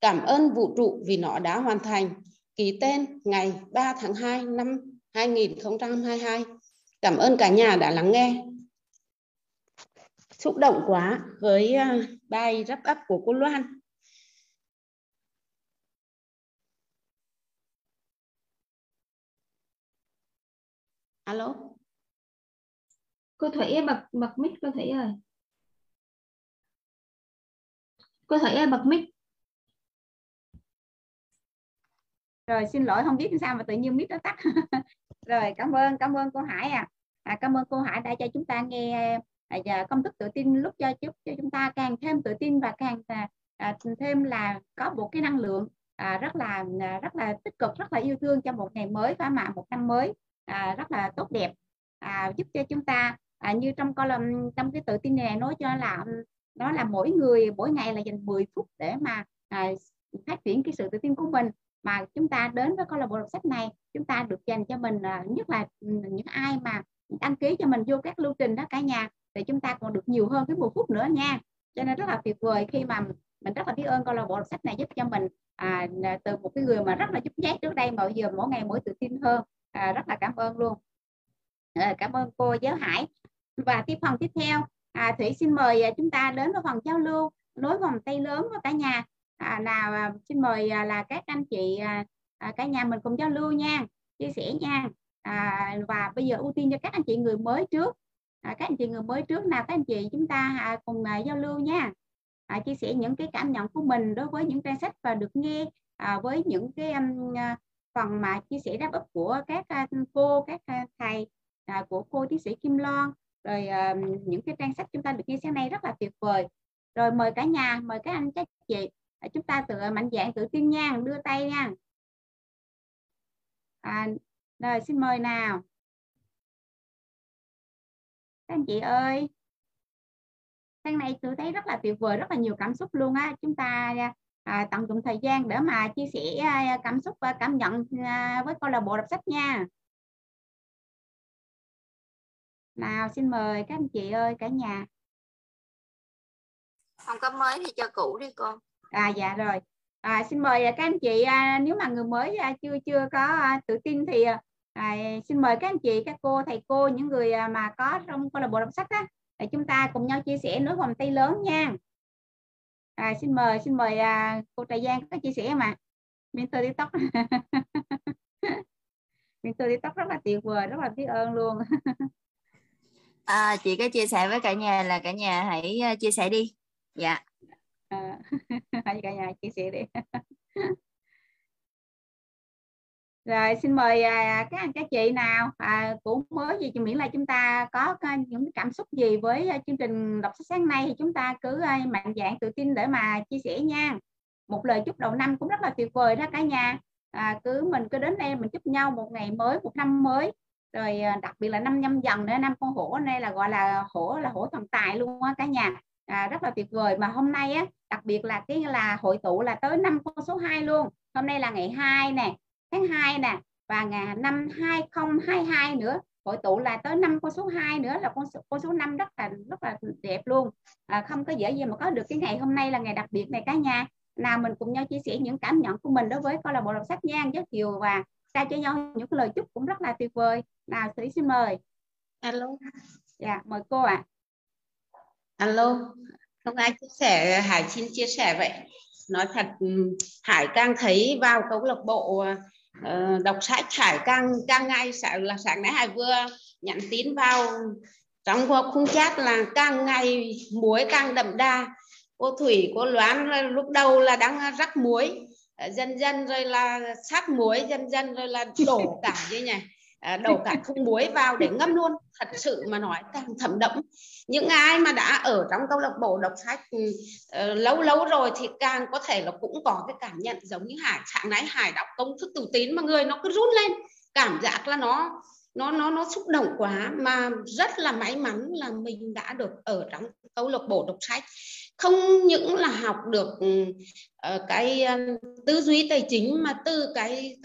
Cảm ơn vũ trụ vì nó đã hoàn thành. Ký tên ngày 3 tháng 2 năm 2022. Cảm ơn cả nhà đã lắng nghe. Xúc động quá với bài wrap up của cô Loan. Alo. Cô Thủy bật mic cô Thủy ơi. Cô Thủy ơi bật mic. Rồi xin lỗi không biết sao mà tự nhiên mic nó tắt. Rồi cảm ơn cô Hải cảm ơn cô Hải đã cho chúng ta nghe công thức tự tin lúc giúp cho chúng ta càng thêm tự tin và càng thêm là có một cái năng lượng rất là tích cực, rất là yêu thương cho một ngày mới, phá mạ một năm mới rất là tốt đẹp, giúp cho chúng ta như trong column trong cái tự tin này nói cho là đó là mỗi người mỗi ngày là dành 10 phút để mà phát triển cái sự tự tin của mình. Mà chúng ta đến với câu lạc bộ đọc sách này, chúng ta được dành cho mình, nhất là những ai mà đăng ký cho mình vô các lưu trình đó cả nhà, để chúng ta còn được nhiều hơn cái 10 phút nữa nha. Cho nên rất là tuyệt vời khi mà mình rất là biết ơn câu lạc bộ đọc sách này giúp cho mình từ một cái người mà rất là giúp nhát trước đây mà bây giờ mỗi ngày mỗi tự tin hơn. Rất là cảm ơn luôn. Cảm ơn cô Giáo Hải. Và phần tiếp theo Thủy xin mời chúng ta đến với phần giao lưu nối vòng tay lớn với cả nhà. Xin mời là các anh chị cả nhà mình cùng giao lưu nha, chia sẻ nha. Và bây giờ ưu tiên cho các anh chị người mới trước. Các anh chị người mới trước nào, các anh chị chúng ta cùng giao lưu nha. Chia sẻ những cái cảm nhận của mình đối với những trang sách và được nghe với những cái phần mà chia sẻ đáp ấp của các cô, các thầy của cô tiến sĩ Kim Loan, rồi những cái trang sách chúng ta được nghe sáng nay rất là tuyệt vời. Rồi mời cả nhà, mời các anh các chị, chúng ta tự mạnh dạn tự tin nha, đưa tay nha. Rồi xin mời nào các anh chị ơi. Sáng nay tôi thấy rất là tuyệt vời, rất là nhiều cảm xúc luôn á. Chúng ta tận dụng thời gian để mà chia sẻ cảm xúc và cảm nhận với câu lạc bộ đọc sách nha. Nào xin mời các anh chị ơi, cả nhà. Không có mới thì cho cũ đi con. Dạ rồi. Xin mời các anh chị, nếu mà người mới chưa có tự tin thì xin mời các anh chị, các cô, thầy cô, những người mà có trong câu lạc bộ đọc sách á, để chúng ta cùng nhau chia sẻ nối vòng tay lớn nha. Xin mời cô Trà Giang có chia sẻ mà. Mentor TikTok. Mentor TikTok rất là tuyệt vời, rất là biết ơn luôn. Chị có chia sẻ với cả nhà là cả nhà hãy chia sẻ đi. Dạ. Hãy cả nhà chia sẻ đi. Rồi xin mời các anh các chị nào cũng mới gì, miễn là chúng ta có những cảm xúc gì với chương trình đọc sách sáng nay thì chúng ta cứ mạnh dạn tự tin để mà chia sẻ nha. Một lời chúc đầu năm cũng rất là tuyệt vời đó cả nhà. Mình cứ đến đây mình chúc nhau một ngày mới, một năm mới rồi đặc biệt là năm nhâm dần nữa, năm con hổ này là gọi là hổ thần tài luôn á cả nhà, rất là tuyệt vời. Mà hôm nay á, đặc biệt là cái là hội tụ là tới năm con số 2 luôn. Hôm nay là ngày 2 nè, tháng 2 nè, và ngày năm 2022 nữa, hội tụ là tới năm con số 2 nữa, là con số 5 rất là đẹp luôn. Không có dễ gì mà có được cái ngày hôm nay là ngày đặc biệt này cả nhà. Nào mình cùng nhau chia sẻ những cảm nhận của mình đối với câu lạc bộ đọc sách nha, giới thiệu và trao cho nhau những lời chúc cũng rất là tuyệt vời. Nào Thủy xin mời. Alo. Dạ, mời cô ạ. Alo. Không ai chia sẻ, Hải xin chia sẻ vậy. Nói thật, Hải càng thấy vào câu lạc bộ đọc sách, Hải càng ngày là sáng nay Hải vừa nhắn tin vào trong khung chat là càng ngày muối càng đậm đà. Cô Thủy, cô Loan lúc đầu là đang rắc muối, dần dần rồi là sát muối, dần dần rồi là đổ cả như này, đổ cả thùng muối vào để ngâm luôn. Thật sự mà nói càng thấm đẫm. Những ai mà đã ở trong câu lạc bộ đọc sách lâu lâu rồi thì càng có thể là cũng có cái cảm nhận giống như Hải. Sáng nay Hải đọc công thức Từ Tín mà người nó cứ run lên, cảm giác là nó xúc động quá. Mà rất là may mắn là mình đã được ở trong câu lạc bộ đọc sách, không những là học được cái tư duy tài chính mà từ cái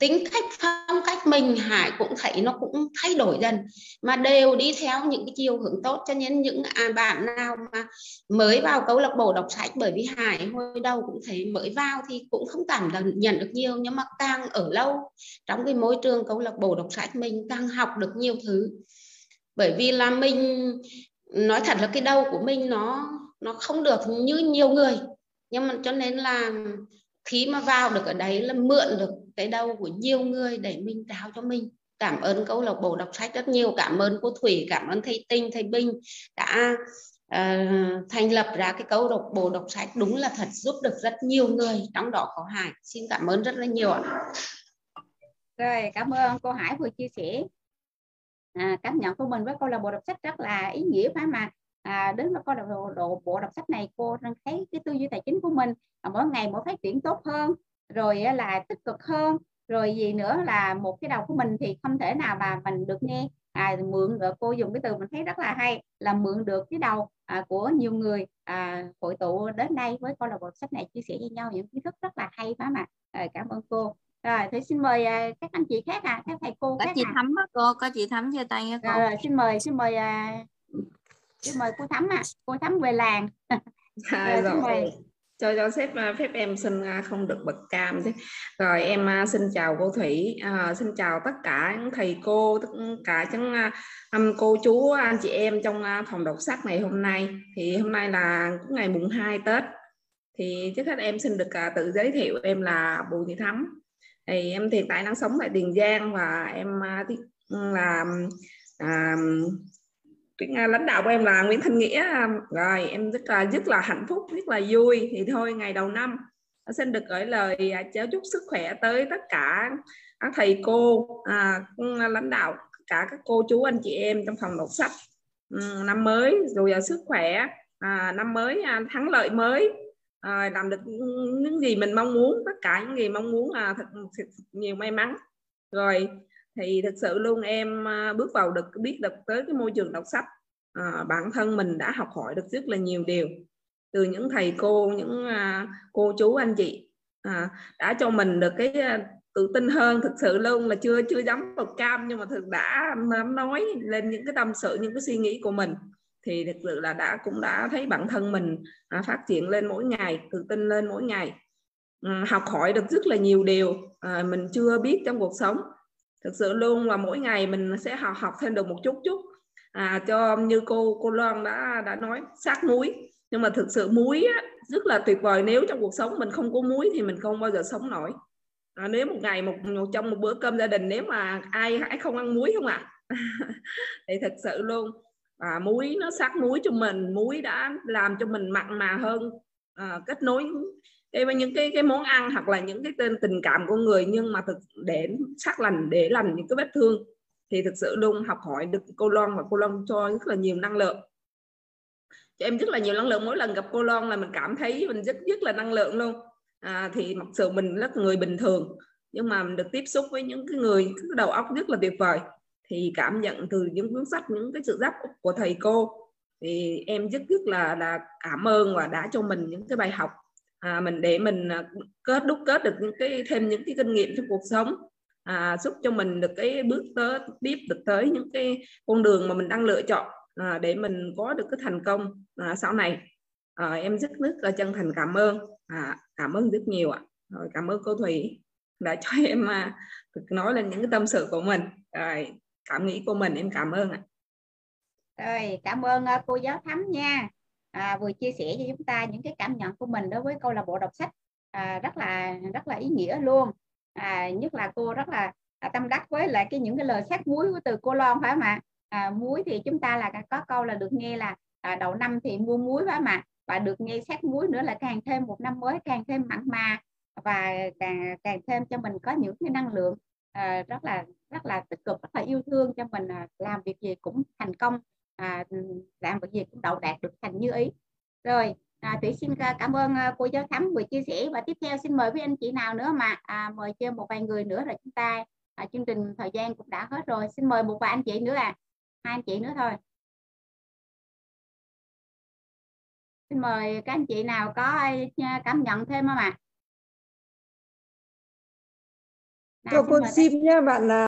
tính cách, phong cách mình, Hải cũng thấy nó cũng thay đổi dần mà đều đi theo những cái chiều hướng tốt. Cho nên những bạn nào mà mới vào câu lạc bộ đọc sách, bởi vì Hải hồi đầu cũng thấy mới vào thì cũng không cảm nhận được nhiều, nhưng mà càng ở lâu trong cái môi trường câu lạc bộ đọc sách mình càng học được nhiều thứ. Bởi vì là mình nói thật là cái đầu của mình nó không được như nhiều người, nhưng mà cho nên là khi mà vào được ở đấy là mượn được cái đầu của nhiều người để mình trao cho mình. Cảm ơn câu lạc bộ đọc sách rất nhiều, cảm ơn cô Thủy, cảm ơn thầy Tinh, thầy Bình đã thành lập ra cái câu lạc bộ đọc sách, đúng là thật giúp được rất nhiều người, trong đó có Hải. Xin cảm ơn rất là nhiều ạ. Rồi, cảm ơn cô Hải vừa chia sẻ cảm nhận của mình với câu lạc bộ đọc sách rất là ý nghĩa, phải mà đến với câu lạc bộ đọc sách này cô đang thấy cái tư duy tài chính của mình mỗi ngày mỗi phát triển tốt hơn, rồi là tích cực hơn, rồi gì nữa là một cái đầu của mình thì không thể nào mà mình được nghe mượn được. Cô dùng cái từ mình thấy rất là hay là mượn được cái đầu của nhiều người hội tụ đến đây với câu lạc bộ đọc sách này, chia sẻ với nhau những kiến thức rất là hay, phải mà. Cảm ơn cô. Rồi, thì xin mời các anh chị khác các thầy cô có khác chị Thắm á cô, có chị Thắm giơ tay nha cô. Rồi, xin mời cô Thắm cô Thắm về làng. Rồi, cho sếp phép em xin không được bật cam thế. Rồi em xin chào cô Thủy, xin chào tất cả những thầy cô, tất cả những cô chú anh chị em trong phòng đọc sách ngày hôm nay. Thì hôm nay là ngày mùng 2 Tết. Thì trước hết em xin được tự giới thiệu, em là Bùi Thị Thắm. Thì em hiện tại đang sống tại Tiền Giang và em là lãnh đạo của em là Nguyễn Thanh Nghĩa. Rồi em rất là hạnh phúc, rất là vui. Thì thôi ngày đầu năm xin được gửi lời chào chúc sức khỏe tới tất cả các thầy cô, lãnh đạo, cả các cô chú anh chị em trong phòng đọc sách. Năm mới rồi sức khỏe, năm mới thắng lợi mới. Làm được những gì mình mong muốn, tất cả những gì mong muốn là thật nhiều may mắn. Rồi thì thực sự luôn em bước vào được biết được tới cái môi trường đọc sách, bản thân mình đã học hỏi được rất là nhiều điều từ những thầy cô, những cô chú anh chị đã cho mình được cái tự tin hơn. Thực sự luôn là chưa dám bật cam, nhưng mà thực đã nói lên những cái tâm sự, những cái suy nghĩ của mình thì thực sự là cũng đã thấy bản thân mình phát triển lên mỗi ngày, tự tin lên mỗi ngày, học hỏi được rất là nhiều điều mình chưa biết trong cuộc sống. Thực sự luôn là mỗi ngày mình sẽ học thêm được một chút cho như cô Loan đã nói, sát muối. Nhưng mà thực sự muối rất là tuyệt vời, nếu trong cuộc sống mình không có muối thì mình không bao giờ sống nổi. Nếu một ngày trong một bữa cơm gia đình, nếu mà ai không ăn muối không ạ? Thì thực sự luôn muối nó sát muối cho mình, muối đã làm cho mình mặn mà hơn, kết nối với những cái món ăn hoặc là những cái tình cảm của người, nhưng mà để sát lành, để lành những cái vết thương. Thì thực sự luôn học hỏi được cô Loan, và cô Loan cho rất là nhiều năng lượng cho em, rất là nhiều năng lượng. Mỗi lần gặp cô Loan là mình cảm thấy mình rất là năng lượng luôn. Thì mặc dù mình là người bình thường nhưng mà được tiếp xúc với những cái người cái đầu óc rất là tuyệt vời, thì cảm nhận từ những cuốn sách, những cái sự giáp úc của thầy cô, thì em rất là cảm ơn và đã cho mình những cái bài học mình để mình kết được những cái thêm những cái kinh nghiệm trong cuộc sống, giúp cho mình được cái bước tới tiếp được tới những cái con đường mà mình đang lựa chọn để mình có được cái thành công sau này. Em rất là chân thành cảm ơn, cảm ơn rất nhiều ạ. Rồi, cảm ơn cô Thủy đã cho em nói lên những cái tâm sự của mình, rồi cảm nghĩ của mình, em cảm ơn ạ. Rồi, cảm ơn cô giáo Thắm nha, vừa chia sẻ cho chúng ta những cái cảm nhận của mình đối với câu lạc bộ đọc sách rất là ý nghĩa luôn, nhất là cô rất là tâm đắc với lại những cái lời sách muối từ cô Loan, phải không ạ? Muối thì chúng ta là có câu là được nghe là đầu năm thì mua muối, phải không ạ? Và được nghe sách muối nữa là càng thêm một năm mới càng thêm mặn mà và càng thêm cho mình có những cái năng lượng rất là tích cực, rất là yêu thương cho mình, làm việc gì cũng thành công, làm việc gì cũng đậu đạt được thành như ý. Rồi Thủy xin cảm ơn cô giáo Thắm vừa chia sẻ, và tiếp theo xin mời với anh chị nào nữa mà mời thêm một vài người nữa rồi chúng ta chương trình thời gian cũng đã hết rồi, xin mời một vài anh chị nữa, hai anh chị nữa thôi. Xin mời các anh chị nào có cảm nhận thêm không ạ? Cô xin nhé bạn là